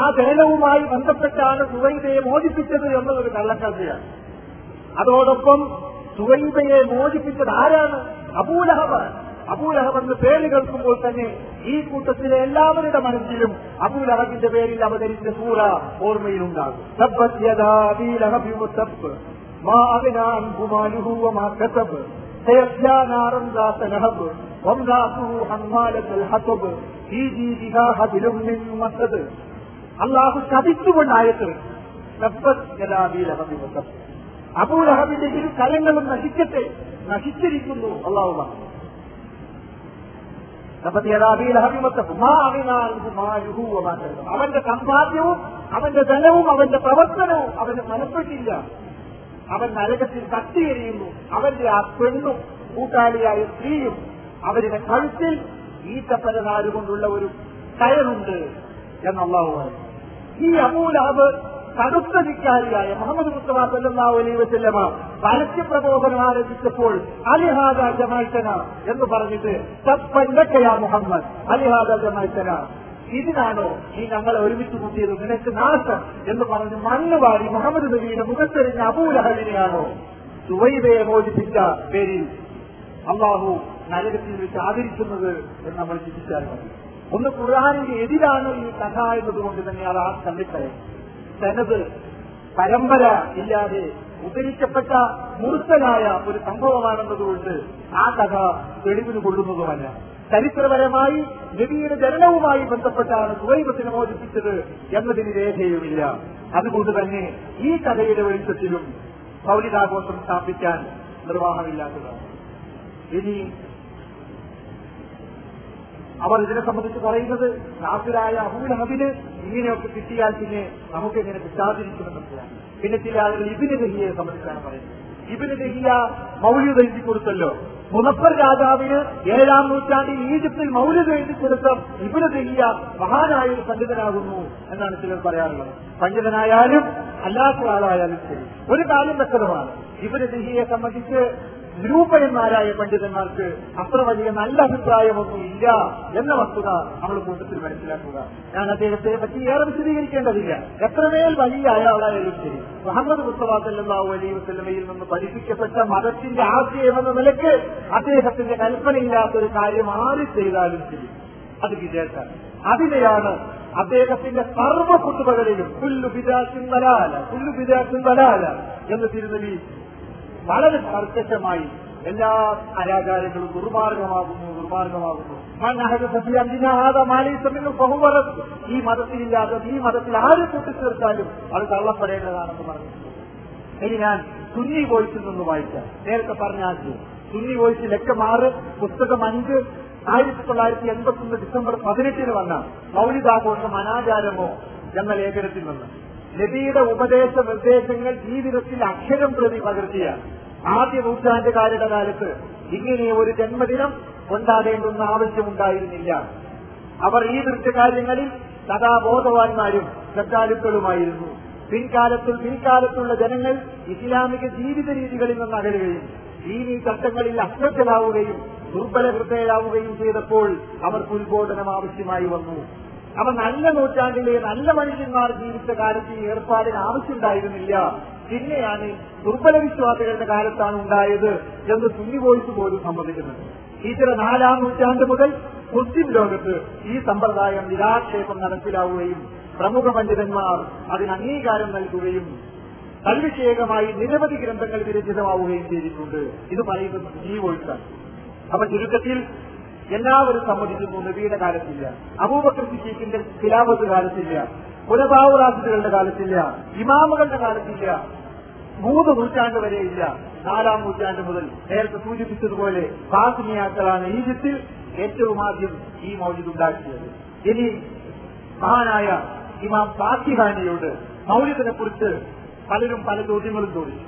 ആ ജനനവുമായി ബന്ധപ്പെട്ടാണ് സുവൈബയെ മോചിപ്പിച്ചത് എന്നതൊരു കള്ളക്കഥയാണ്. അതോടൊപ്പം സുവൈബയെ മോചിപ്പിച്ചത് ആരാണ്? അബൂ ലഹബ്. അബൂ ലഹബ് എന്ന് പേര് കേൾക്കുമ്പോൾ തന്നെ ഈ കൂട്ടത്തിലെ എല്ലാവരുടെ മനസ്സിലും അബൂ ലഹബിന്റെ പേരിൽ അവതരിച്ച സൂറ ഓർമ്മയിലുണ്ടാകും. അള്ളാഹു ശപിച്ചുകൊണ്ട് ആയത്ത് അബൂ ലഹബിന്റെ ഇരു കലങ്ങളും നശിക്കട്ടെ, നശിച്ചിരിക്കുന്നു അള്ളാഹു. അവന്റെ സമ്പാദ്യവും അവന്റെ ധനവും അവന്റെ പ്രവർത്തനവും അവന് മനസ്സില്ല. അവൻ നരകത്തിൽ കത്തിയെറിയുന്നു. അവന്റെ ആ പെണ്ണും കൂട്ടാളിയായ സ്ത്രീയും അവരുടെ കഴുത്തിൽ ഈത്തപ്പന നാരുകൊണ്ടുള്ള ഒരു കയറുണ്ട് എന്നല്ലാഹു പറഞ്ഞു. ഈ അബൂ ലഹബ് കടുത്ത ധിക്കാരിയായ മുഹമ്മദ് മുസ്തഫ സല്ലല്ലാഹു അലൈഹി വസല്ലമ പരസ്യപ്രബോധനം ആരംഭിച്ചപ്പോൾ അലിഹാദ ജമാഅത്തന എന്ന് പറഞ്ഞിട്ട് തബ്ബല്ലക്കയാ മുഹമ്മദ് അലിഹാദ ജമാഅത്തന, ഇതിനാണോ ഈ ഞങ്ങളെ ഒരുമിച്ച് കൂട്ടിയത്, നിനക്ക് നാശം എന്ന് പറഞ്ഞ് മണ്ണുവാടി മുഹമ്മദ് നബിയുടെ മുഖത്തെറിഞ്ഞ അബൂ ലഹബിനെയാണോ സുവൈബയെ മോചിപ്പിച്ച പേരിൽ അള്ളാഹു നരകത്തിൽ വെച്ച് ആദരിക്കുന്നത് എന്ന് നമ്മൾ ചിന്തിച്ചാൽ മതി. ഒന്ന് ഖുർആനിന്റെ എതിരാണ് ഈ കഥ എന്നതുകൊണ്ട് തന്നെ അത് ആ കണ്ടിട്ടേ തനത് പരമ്പര ഇല്ലാതെ ഉദ്ധരിക്കപ്പെട്ട മുർസലായ ഒരു സംഭവമാണെന്നതുകൊണ്ട് ആ കഥ തെളിവിന് കൊള്ളുന്നതുമല്ല. ചരിത്രപരമായി നബിയുടെ ജനനവുമായി ബന്ധപ്പെട്ടാണ് സുവൈബത്തിനെ മോചിപ്പിച്ചത് എന്നതിന് രേഖയുമില്ല. അതുകൊണ്ട് തന്നെ ഈ കഥയുടെ വെളിച്ചത്തിലും മൗലിദാഘോഷം സ്ഥാപിക്കാൻ നിർവാഹമില്ലാത്തതാണ്. ഇനി അവർ ഇതിനെ സംബന്ധിച്ച് പറയുന്നത് നാസിരായ അബൂ ലഹബിന് ഇങ്ങനെയൊക്കെ കിട്ടിയാൽ പിന്നെ നമുക്ക് എങ്ങനെ കിട്ടാതിരിക്കുമെന്നൊക്കെയാണ്. പിന്നെ ചില ആളുകൾ ഇബ്നു ദഹിയയെ സംബന്ധിച്ചാണ് പറയുന്നത്. ഇബ്നു ദഹിയ മൗലിദ് എഴുതി കൊടുത്തല്ലോ, മുനഫർ രാജാവിന് 7-ാം നൂറ്റാണ്ടിൽ ഈജിപ്തിൽ മൗലിദ് എഴുതി കൊടുത്ത ഇബ്നു തൈമിയ്യ മഹാനായ ഒരു പണ്ഡിതനാകുന്നു എന്നാണ് ചിലർ പറയാറുള്ളത്. പണ്ഡിതനായാലും അല്ലാത്ത ആളായാലും ശരി, ഒരു കാര്യം വ്യക്തമാണ്, ഇബ്നു തൈമിയ്യയെ സംബന്ധിച്ച് നിരൂപകന്മാരായ പണ്ഡിതന്മാർക്ക് അത്ര വലിയ നല്ല അഭിപ്രായമൊന്നും ഇല്ല എന്ന വസ്തുത നമ്മൾ കൂട്ടത്തിൽ മനസ്സിലാക്കുക. ഞാൻ അദ്ദേഹത്തെ പറ്റി ഏറെ വിശദീകരിക്കേണ്ടതില്ല. എത്രമേൽ വലിയ അയാളായാലും ശരി, മുഹമ്മദ് മുസ്തഫ സല്ലല്ലാഹു അലൈഹി വസല്ലമയിൽ നിന്ന് പഠിപ്പിക്കപ്പെട്ട മതത്തിന്റെ ആശയം എന്ന നിലയ്ക്ക് അദ്ദേഹത്തിന്റെ കൽപ്പനയില്ലാത്തൊരു കാര്യം ആര് ചെയ്താലും ശരി അത് വിദേശമാണ്. അതിനെയാണ് അദ്ദേഹത്തിന്റെ സർവ്വ കുത്തുകളിലും കുല്ലു ബിദഅത്തിൻ ദലാല കുല്ലു ബിദഅത്തിൻ ദലാല എന്ന് തിരുനബി വളരെ കർക്കശമായി എല്ലാ അരാചാരങ്ങളും ദുർമാർഗമാകുന്നു. ഈ മതത്തിലില്ലാതെ ഈ മതത്തിൽ ആര് കൂട്ടിച്ചേർത്താലും അത് തള്ളപ്പെടേണ്ടതാണെന്ന് പറഞ്ഞു. ഇനി ഞാൻ സുന്നി വോയിസിൽ നിന്ന് വായിക്കാം. നേരത്തെ പറഞ്ഞാൽ സുന്നി വോയിസ് ലക്കം 6 പുസ്തകം 5 1981 ഡിസംബർ 18 വന്ന മൗലിദാഘോഷം അനാചാരമോ എന്ന ലേഖനത്തിൽ നിന്ന് നബിയുടെ ഉപദേശ നിർദ്ദേശങ്ങൾ ജീവിതത്തിൽ അക്ഷരം പ്രതി പകർത്തിയ ആദ്യ നൂറ്റാണ്ടുകാരുടെ കാലത്ത് ഇങ്ങനെ ഒരു ജന്മദിനം കൊണ്ടാടേണ്ടുന്ന ആവശ്യമുണ്ടായിരുന്നില്ല. അവർ ഈ ദൃശ്യകാര്യങ്ങളിൽ സദാബോധവാന്മാരും ശ്രദ്ധാലുക്കളുമായിരുന്നു. പിൽക്കാലത്തുള്ള ജനങ്ങൾ ഇസ്ലാമിക ജീവിത രീതികളിൽ നിന്ന് അകലുകയും ദീനീ ചട്ടങ്ങളിൽ അശ്രദ്ധരാവുകയും ദുർബലഹൃദയരാവുകയും ചെയ്തപ്പോൾ അവർക്ക് ഉത്ബോധനം ആവശ്യമായി വന്നു. അവ നല്ല നൂറ്റാണ്ടിലെ നല്ല മനുഷ്യന്മാർ ജീവിച്ച കാലത്ത് ഈ ഏർപ്പാടിന് ആവശ്യമുണ്ടായിരുന്നില്ല, പിന്നെയാണ് ദുർബല വിശ്വാസികളുടെ കാലത്താണ് ഉണ്ടായത് എന്ന് സുന്നി വോയിസ് പോലും സമ്മതിക്കുന്നത്. ഇത്ര 4-ാം നൂറ്റാണ്ട് മുതൽ മുസ്ലിം ലോകത്ത് ഈ സമ്പ്രദായം നിരാക്ഷേപം നടപ്പിലാവുകയും പ്രമുഖ പണ്ഡിതന്മാർ അതിന് അംഗീകാരം നൽകുകയും തൽവിഷയകമായി നിരവധി ഗ്രന്ഥങ്ങൾ വിരചിതമാവുകയും ചെയ്തിട്ടുണ്ട്. ഇത് പറയുന്നത് സുന്നി വോയിസാണ്. അപ്പൊ ചുരുക്കത്തിൽ എല്ലാവരും സമ്മതിക്കുന്നു, നബിയുടെ കാലത്തില്ല, അബൂബക്കർ സിദ്ദീഖിന്റെ ഖിലാഫത്ത് കാലത്തില്ല, ഖുലഫാഉ റാഷിദുകളുടെ കാലത്തില്ല, ഇമാമുകളുടെ കാലത്തില്ല, 3 നൂറ്റാണ്ട് വരെ ഇല്ല. 4-ാം നൂറ്റാണ്ട് മുതൽ നേരത്തെ സൂചിപ്പിച്ചതുപോലെ ഫാത്തിമിയാക്കളാണ് ഈജിപ്തിൽ ഏറ്റവും ആദ്യം ഈ മൗലിദ് ഉണ്ടാക്കിയത്. ഇനി മഹാനായ ഇമാം ഫാത്തിഹാനിയോട് മൗലിദിനെ കുറിച്ച് പലരും പല ചോദ്യങ്ങളും ചോദിച്ചു.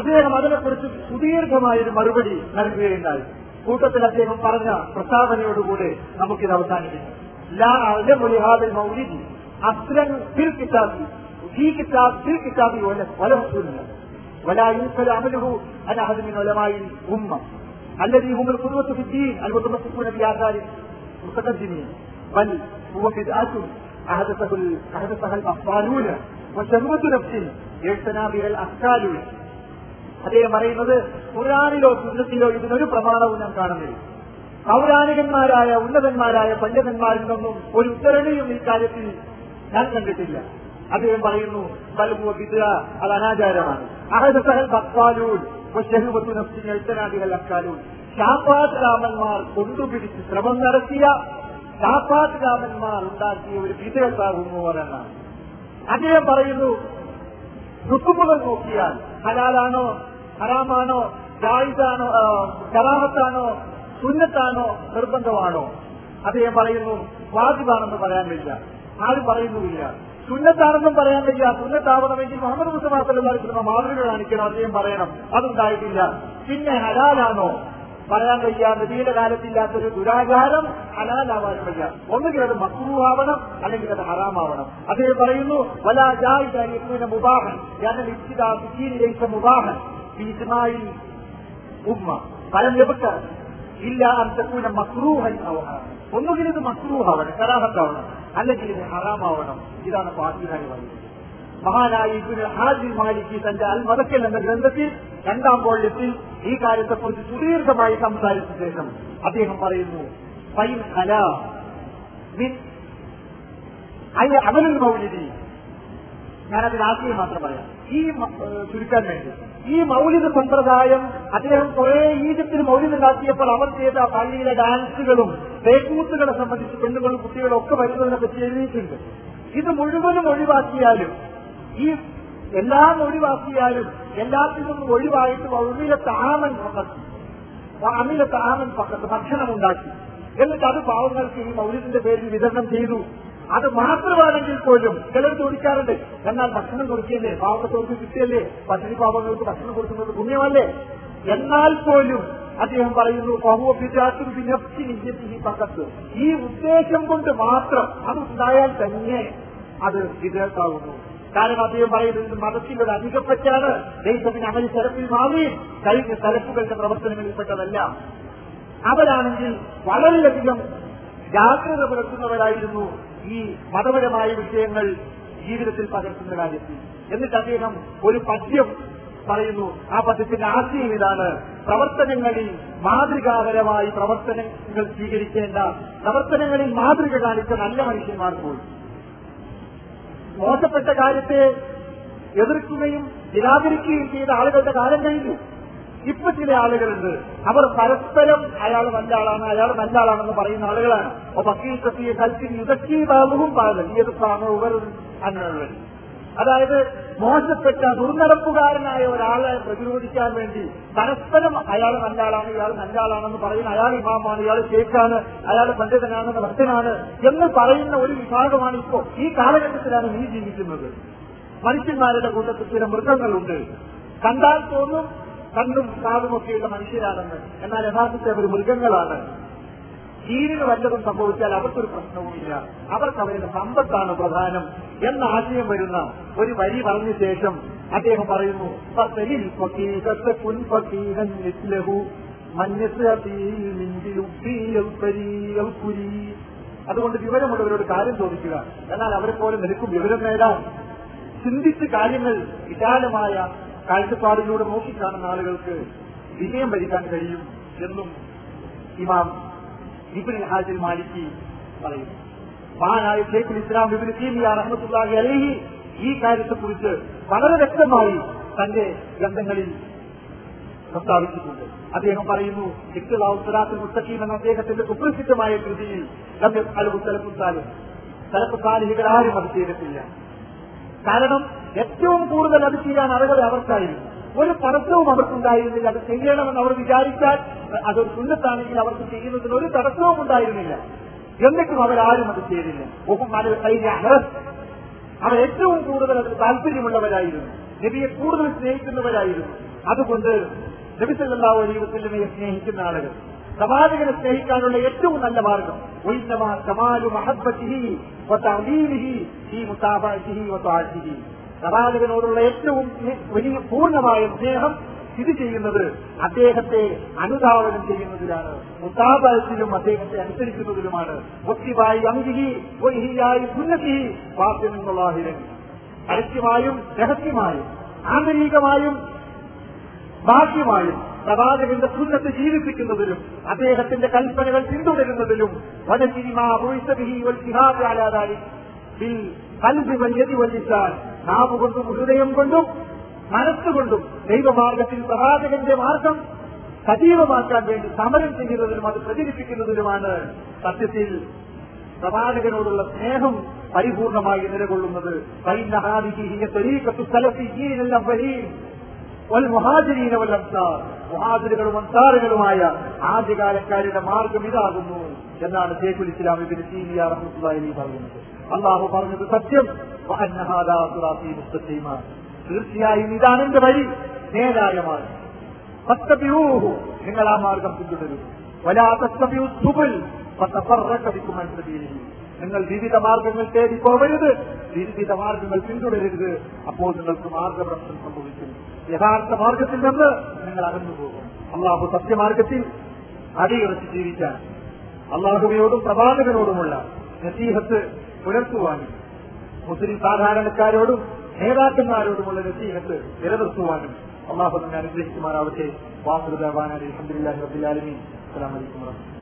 അദ്ദേഹം അതിനെക്കുറിച്ച് സുദീർഘമായൊരു മറുപടി നൽകുകയുണ്ടായി. കൂട്ടത്തിൽ അദ്ദേഹം പറഞ്ഞ പ്രസ്താവനയോടുകൂടെ നമുക്കിത് അവസാനിപ്പിക്കാം. അദ്ദേഹം പറയുന്നത്, ഖുർആനിലോ സുന്നത്തിലോ ഇതിനൊരു പ്രമാണവും ഞാൻ കാണുന്നില്ല. പൗരാണികന്മാരായ ഉന്നതന്മാരായ പണ്ഡിതന്മാരിൽ നിന്നും ഒരു ഉത്തരണിയും ഇക്കാര്യത്തിൽ ഞാൻ കണ്ടിട്ടില്ല. അദ്ദേഹം പറയുന്നു, ബൽഹുവ ബിദ്അ, അത് അനാചാരമാണ്. അഹദസഹൽ ബഖ്വാലൂൻ വശഹുബത്തു നഫ്സിൻ ഇൽതനാബിഹൽ അഖ്വാലൂൻ, ഷാഫാത്ത് രാമന്മാർ കൊണ്ടുപിടിച്ച് ശ്രമം നടത്തിയ ഉണ്ടാക്കിയ ഒരു ബിദ്അത്താകുന്നു എന്നാണ് അദ്ദേഹം പറയുന്നു. റുക്മുകൾ നോക്കിയാൽ ഹലാലാണോ ഹറാമാണോ ജായിസാണോ കറാഹത്താണോ സുന്നത്താണോ നിർബന്ധമാണോ? അദ്ദേഹം പറയുന്നു, വാജിബാണെന്ന് പറയാൻ വയ്യ, ആരും പറയുന്നുമില്ല. സുന്നത്താണെന്നും പറയാൻ വയ്യ, സുന്നത്താവണമെങ്കിൽ മുഹമ്മദ് മുസ്തഫ സല്ലല്ലാഹു അലൈഹി വസല്ലം മാതൃക കാണിക്കണം, അദ്ദേഹം പറയണം, അതുണ്ടായിട്ടില്ല. പിന്നെ ഹലാലാണോ പറയാൻ വയ്യ, നബിയുടെ കാലത്തില്ലാത്തൊരു ദുരാചാരം ഹലാലാവാൻ വയ്യ, ഒന്നുകിൽ അത് മക്റൂഹ് ആവണം അല്ലെങ്കിൽ അത് ഹറാമാവണം. അദ്ദേഹം പറയുന്നു, വലാ ജായിസ യകൂന മുബാഹൻ യാനി ഇബ്തിദാ ബിദീനി ലൈസ മുബാഹൻ ഫി ഇജ്മാഇൽ ഉമ്മ ഫലം യബ്ക ഇല്ലാ അൻ തകൂന മക്റൂഹൻ ഔ ഹറാം, ഒന്നുകിൽ ഇത് മക്റൂഹ് ആവണം, കറാഹത്താവണം, അല്ലെങ്കിൽ ഇത് ഹറാമാവണം. ഇതാണ് ഫാത്തിഹാനി പറയുന്നത്. മഹാനായ ഇബ്നുൽ ഹാജി മാലിക്കി തന്റെ അൽ മദഖൽ എന്ന ഗ്രന്ഥത്തിൽ 2-ാം വോള്യത്തിൽ ഈ കാര്യത്തെക്കുറിച്ച് സുദീർഘമായി സംസാരിച്ച ശേഷം അദ്ദേഹം പറയുന്നു, ഫൈൻ ഹല മിൻ അയ അമലുൽ മൗലിദി, ഞാനതിന് ആശയം മാത്രം പറയാം ഈ ചുരുക്കാൻ വേണ്ടി. ഈ മൗലിദ് സമ്പ്രദായം അദ്ദേഹം കുറെ ഈജിപ്തിൽ മൗലിദ് ഉണ്ടാക്കിയപ്പോൾ അവർ ചെയ്ത പള്ളിയിലെ ഡാൻസുകളും തേക്കൂത്തുകളെ സംബന്ധിച്ച് പെണ്ണുകളും കുട്ടികളും ഒക്കെ വരുന്നതിനെ പറ്റി എഴുതിയിട്ടുണ്ട്. ഇത് മുഴുവനും ഒഴിവാക്കിയാലും, ഈ എല്ലാം ഒഴിവാക്കിയാലും, എല്ലാത്തിൽ നിന്നും ഒഴിവായിട്ട് അമില താമൻ പക്കത്ത് ഭക്ഷണം ഉണ്ടാക്കി, എന്നിട്ട് അത് പാവങ്ങൾക്ക് ഈ മൗലിദിന്റെ പേരിൽ വിതരണം ചെയ്തു. അത് മാത്രമാണെങ്കിൽ പോലും ചിലർ ചോദിക്കാറുണ്ട്, എന്നാൽ ഭക്ഷണം കൊടുക്കല്ലേ, പാവങ്ങൾക്ക് കിട്ടിയല്ലേ, പട്ടിണി പാവങ്ങൾക്ക് ഭക്ഷണം കൊടുക്കുന്നത് പുണ്യമല്ലേ? എന്നാൽ പോലും അദ്ദേഹം പറയുന്നു പക്കത്ത് ഈ ഉദ്ദേശം കൊണ്ട് മാത്രം അതുണ്ടായാൽ തന്നെ അത് വിജയത്താവുന്നു. കാരണം അദ്ദേഹം പറയുന്നത് മതത്തിലൂടെ അധികപ്പെട്ടാണ് ദൈവത്തിന് അമൽ തലപ്പിൽ മാറി കഴിഞ്ഞ തലപ്പുകളുടെ പ്രവർത്തനങ്ങളിൽപ്പെട്ടതല്ല. അവരാണെങ്കിൽ വളരെയധികം ജാഗ്രത പുലർത്തുന്നവരായിരുന്നു ഈ മതപരമായ വിഷയങ്ങൾ ജീവിതത്തിൽ പകർത്തുന്ന കാര്യത്തിൽ. എന്നിട്ട് അദ്ദേഹം ഒരു പദ്യം പറയുന്നു. ആ പദ്യത്തിന്റെ ആശയം ഇതാണ്: പ്രവർത്തനങ്ങളിൽ മാതൃകാപരമായി പ്രവർത്തനങ്ങൾ സ്വീകരിക്കേണ്ട, പ്രവർത്തനങ്ങളിൽ മാതൃക കാണിച്ച നല്ല മനുഷ്യന്മാർ പോയി. മോശപ്പെട്ട കാര്യത്തെ എതിർക്കുകയും നിരാകരിക്കുകയും ചെയ്ത ആളുകളുടെ കാലം കഴിഞ്ഞു. ഇപ്പൊ ചില ആളുകളുണ്ട്, അവർ പരസ്പരം അയാൾ നല്ല ആളാണ്, അയാൾ നല്ല ആളാണെന്ന് പറയുന്ന ആളുകളാണ്. അപ്പൊ വക്കീൽ കത്തിയെ കൽപ്പിൽ യുദ്ധീതാവും പാടില്ല, ഈ എതിർപ്പാണ് അങ്ങനെയുള്ളത്. അതായത് മോശപ്പെട്ട ദുർനടപ്പുകാരനായ ഒരാളെ പ്രതിരോധിക്കാൻ വേണ്ടി പരസ്പരം അയാൾ നല്ല ആളാണ്, ഇയാൾ നല്ല ആളാണെന്ന് പറയുന്ന, അയാൾ ഇമാമാണ്, ഇയാൾ ഷേഖാണ്, അയാൾ പണ്ഡിതനാണ്, ഭക്തനാണ് എന്ന് പറയുന്ന ഒരു വിഭാഗമാണ് ഇപ്പോ ഈ കാലഘട്ടത്തിലാണ് നീ ജീവിക്കുന്നത്. മനുഷ്യന്മാരുടെ കൂട്ടത്തിൽ ചില മൃഗങ്ങളുണ്ട്. കണ്ടാൽ തോന്നും കണ്ണും കാതുമൊക്കെയുള്ള മനുഷ്യരാണെന്ന്. എന്നാൽ യഥാർത്ഥത്തിൽ അവർ മൃഗങ്ങളാണ്. ജീവന് വല്ലതും സംഭവിച്ചാൽ അവർക്കൊരു പ്രശ്നവുമില്ല, അവർക്ക് അവരുടെ സമ്പത്താണ് പ്രധാനം എന്ന ആശയം വരുന്ന ഒരു വരി പറഞ്ഞ ശേഷം അദ്ദേഹം പറയുന്നു: അതുകൊണ്ട് വിവരമുള്ളവരോട് കാര്യം ചോദിക്കുക, എന്നാൽ അവരെപ്പോലെ നിനക്കും വിവരം നേടാം. ചിന്തിച്ച് കാര്യങ്ങൾ വിശാലമായ കാഴ്ചപ്പാടിലൂടെ നോക്കിക്കാണുന്ന ആളുകൾക്ക് വിജയം ഭരിക്കാൻ കഴിയും എന്നും ഇമാം ഇബ്നുൽ ഹാജർ മാലിക്കി പറയുന്നു. മഹാനായ ഷൈഖുൽ ഇസ്ലാം ഇബ്നു തൈമിയ്യ റഹ്മത്തുള്ളാഹി അലൈഹി ഈ കാര്യത്തെക്കുറിച്ച് വളരെ വ്യക്തമായി തന്റെ ഗ്രന്ഥങ്ങളിൽ പ്രസ്താവിച്ചിട്ടുണ്ട്. അദ്ദേഹം പറയുന്നു, ഇഖ്തിലാഉ സിറാത്തുൽ മുസ്തഖീം എന്ന അദ്ദേഹത്തിന്റെ സുപ്രസിദ്ധമായ കൃതിയിൽ ആരും അത് ചെയ്തിട്ടില്ല. കാരണം ഏറ്റവും കൂടുതൽ അത് ചെയ്യാൻ ആളുകൾ അവർക്കായിരുന്നു. ഒരു തടസ്സവും അവർക്കുണ്ടായിരുന്നില്ല. അത് ചെയ്യണമെന്ന് അവർ വിചാരിച്ചാൽ അതൊരു സുന്നത്താണെങ്കിൽ അവർക്ക് ചെയ്യുന്നതിന് ഒരു തടസ്സവും ഉണ്ടായിരുന്നില്ല. എന്നിട്ടും അവരാരും അത് ചെയ്തില്ല. അവർ ഏറ്റവും കൂടുതൽ അതിന് താല്പര്യമുള്ളവരായിരുന്നു, നബിയെ കൂടുതൽ സ്നേഹിക്കുന്നവരായിരുന്നു. അതുകൊണ്ട് നബി സല്ലല്ലാഹു അലൈഹി വസല്ലമയെ സ്നേഹിക്കുന്ന ആളുകൾ, പ്രവാചകനെ സ്നേഹിക്കാനുള്ള ഏറ്റവും നല്ല മാർഗം പ്രവാചകനോടുള്ള ഏറ്റവും വലിയ പൂർണ്ണമായ സ്നേഹം സ്ഥിതി ചെയ്യുന്നത് അദ്ദേഹത്തെ അനുധാവനം ചെയ്യുന്നതിലാണ്, മുതാബത്തിലും അദ്ദേഹത്തെ അനുസരിക്കുന്നതിലുമാണ്. ഒത്തിവായി അംഗിഹി ഒഹിയായി ഉന്നതി വാസ്യമെന്നുള്ളാഹിരൻ. പരസ്യമായും രഹസ്യമായും ആന്തരികമായും ബാഹ്യമായും പ്രവാചകന്റെ സുന്നത്ത് ജീവിപ്പിക്കുന്നതിലും അദ്ദേഹത്തിന്റെ കൽപ്പനകൾ പിന്തുടരുന്നതിലും നാവുകൊണ്ടും ഹൃദയം കൊണ്ടും മനസ്സുകൊണ്ടും ദൈവമാർഗത്തിൽ പ്രവാചകന്റെ മാർഗം സജീവമാക്കാൻ വേണ്ടി സമരം ചെയ്യുന്നതിലും അത് പ്രചരിപ്പിക്കുന്നതിലുമാണ് സത്യത്തിൽ പ്രവാചകനോടുള്ള സ്നേഹം പരിപൂർണമായി നിലകൊള്ളുന്നത്. മുഹാജിറുകളും അൻസാറുകളുമായ ആദ്യകാലക്കാരുടെ മാർഗം ഇതാകുന്നു എന്നാണ് ശൈഖുൽ ഇസ്ലാം ഇബ്നു തൈമിയ്യ റഹ്മത്തുള്ളാഹി അലൈഹി പറയുന്നത്. അല്ലാഹു പറഞ്ഞത് സത്യം. തീർച്ചയായും ഇതാണ് എന്റെ വഴി, നേരായ മാർഗം. ഫത്തബിഊഹു, നിങ്ങൾ ആ മാർഗം പിന്തുടരുന്നു. വലാ തത്തബിഊ സുബുൽ ഫതഫറഖ ബികും അൻ സബീലിഹി, നിങ്ങൾ വിവിധ മാർഗങ്ങൾ തേടി പോകരുത്, വിവിധ മാർഗങ്ങൾ പിന്തുടരരുത്, അപ്പോൾ നിങ്ങൾക്ക് മാർഗഭ്രഷ്ടം സംഭവിക്കും. യഥാർത്ഥ മാർഗത്തിൽ നിന്ന് നിങ്ങൾ അകന്നു പോകും. അള്ളാഹു സത്യമാർഗത്തിൽ അടിയുറച്ച് ജീവിക്കാൻ, അള്ളാഹുവിനോടും പ്രവാചകനോടുമുള്ള നസീഹത്ത് പുലർത്തുവാനും, മുസ്ലിം സാധാരണക്കാരോടും നേതാക്കന്മാരോടുമുള്ള നസീഹത്ത് നിലനിർത്തുവാനും അള്ളാഹു തന്നെ അനുഗ്രഹിക്കുമാറാവട്ടെ. വാസുദേവാൻ അലഹദില്ലാഹി റബ്ബിൽ ആലമീൻ. അസ്സലാമു അലൈക്കും.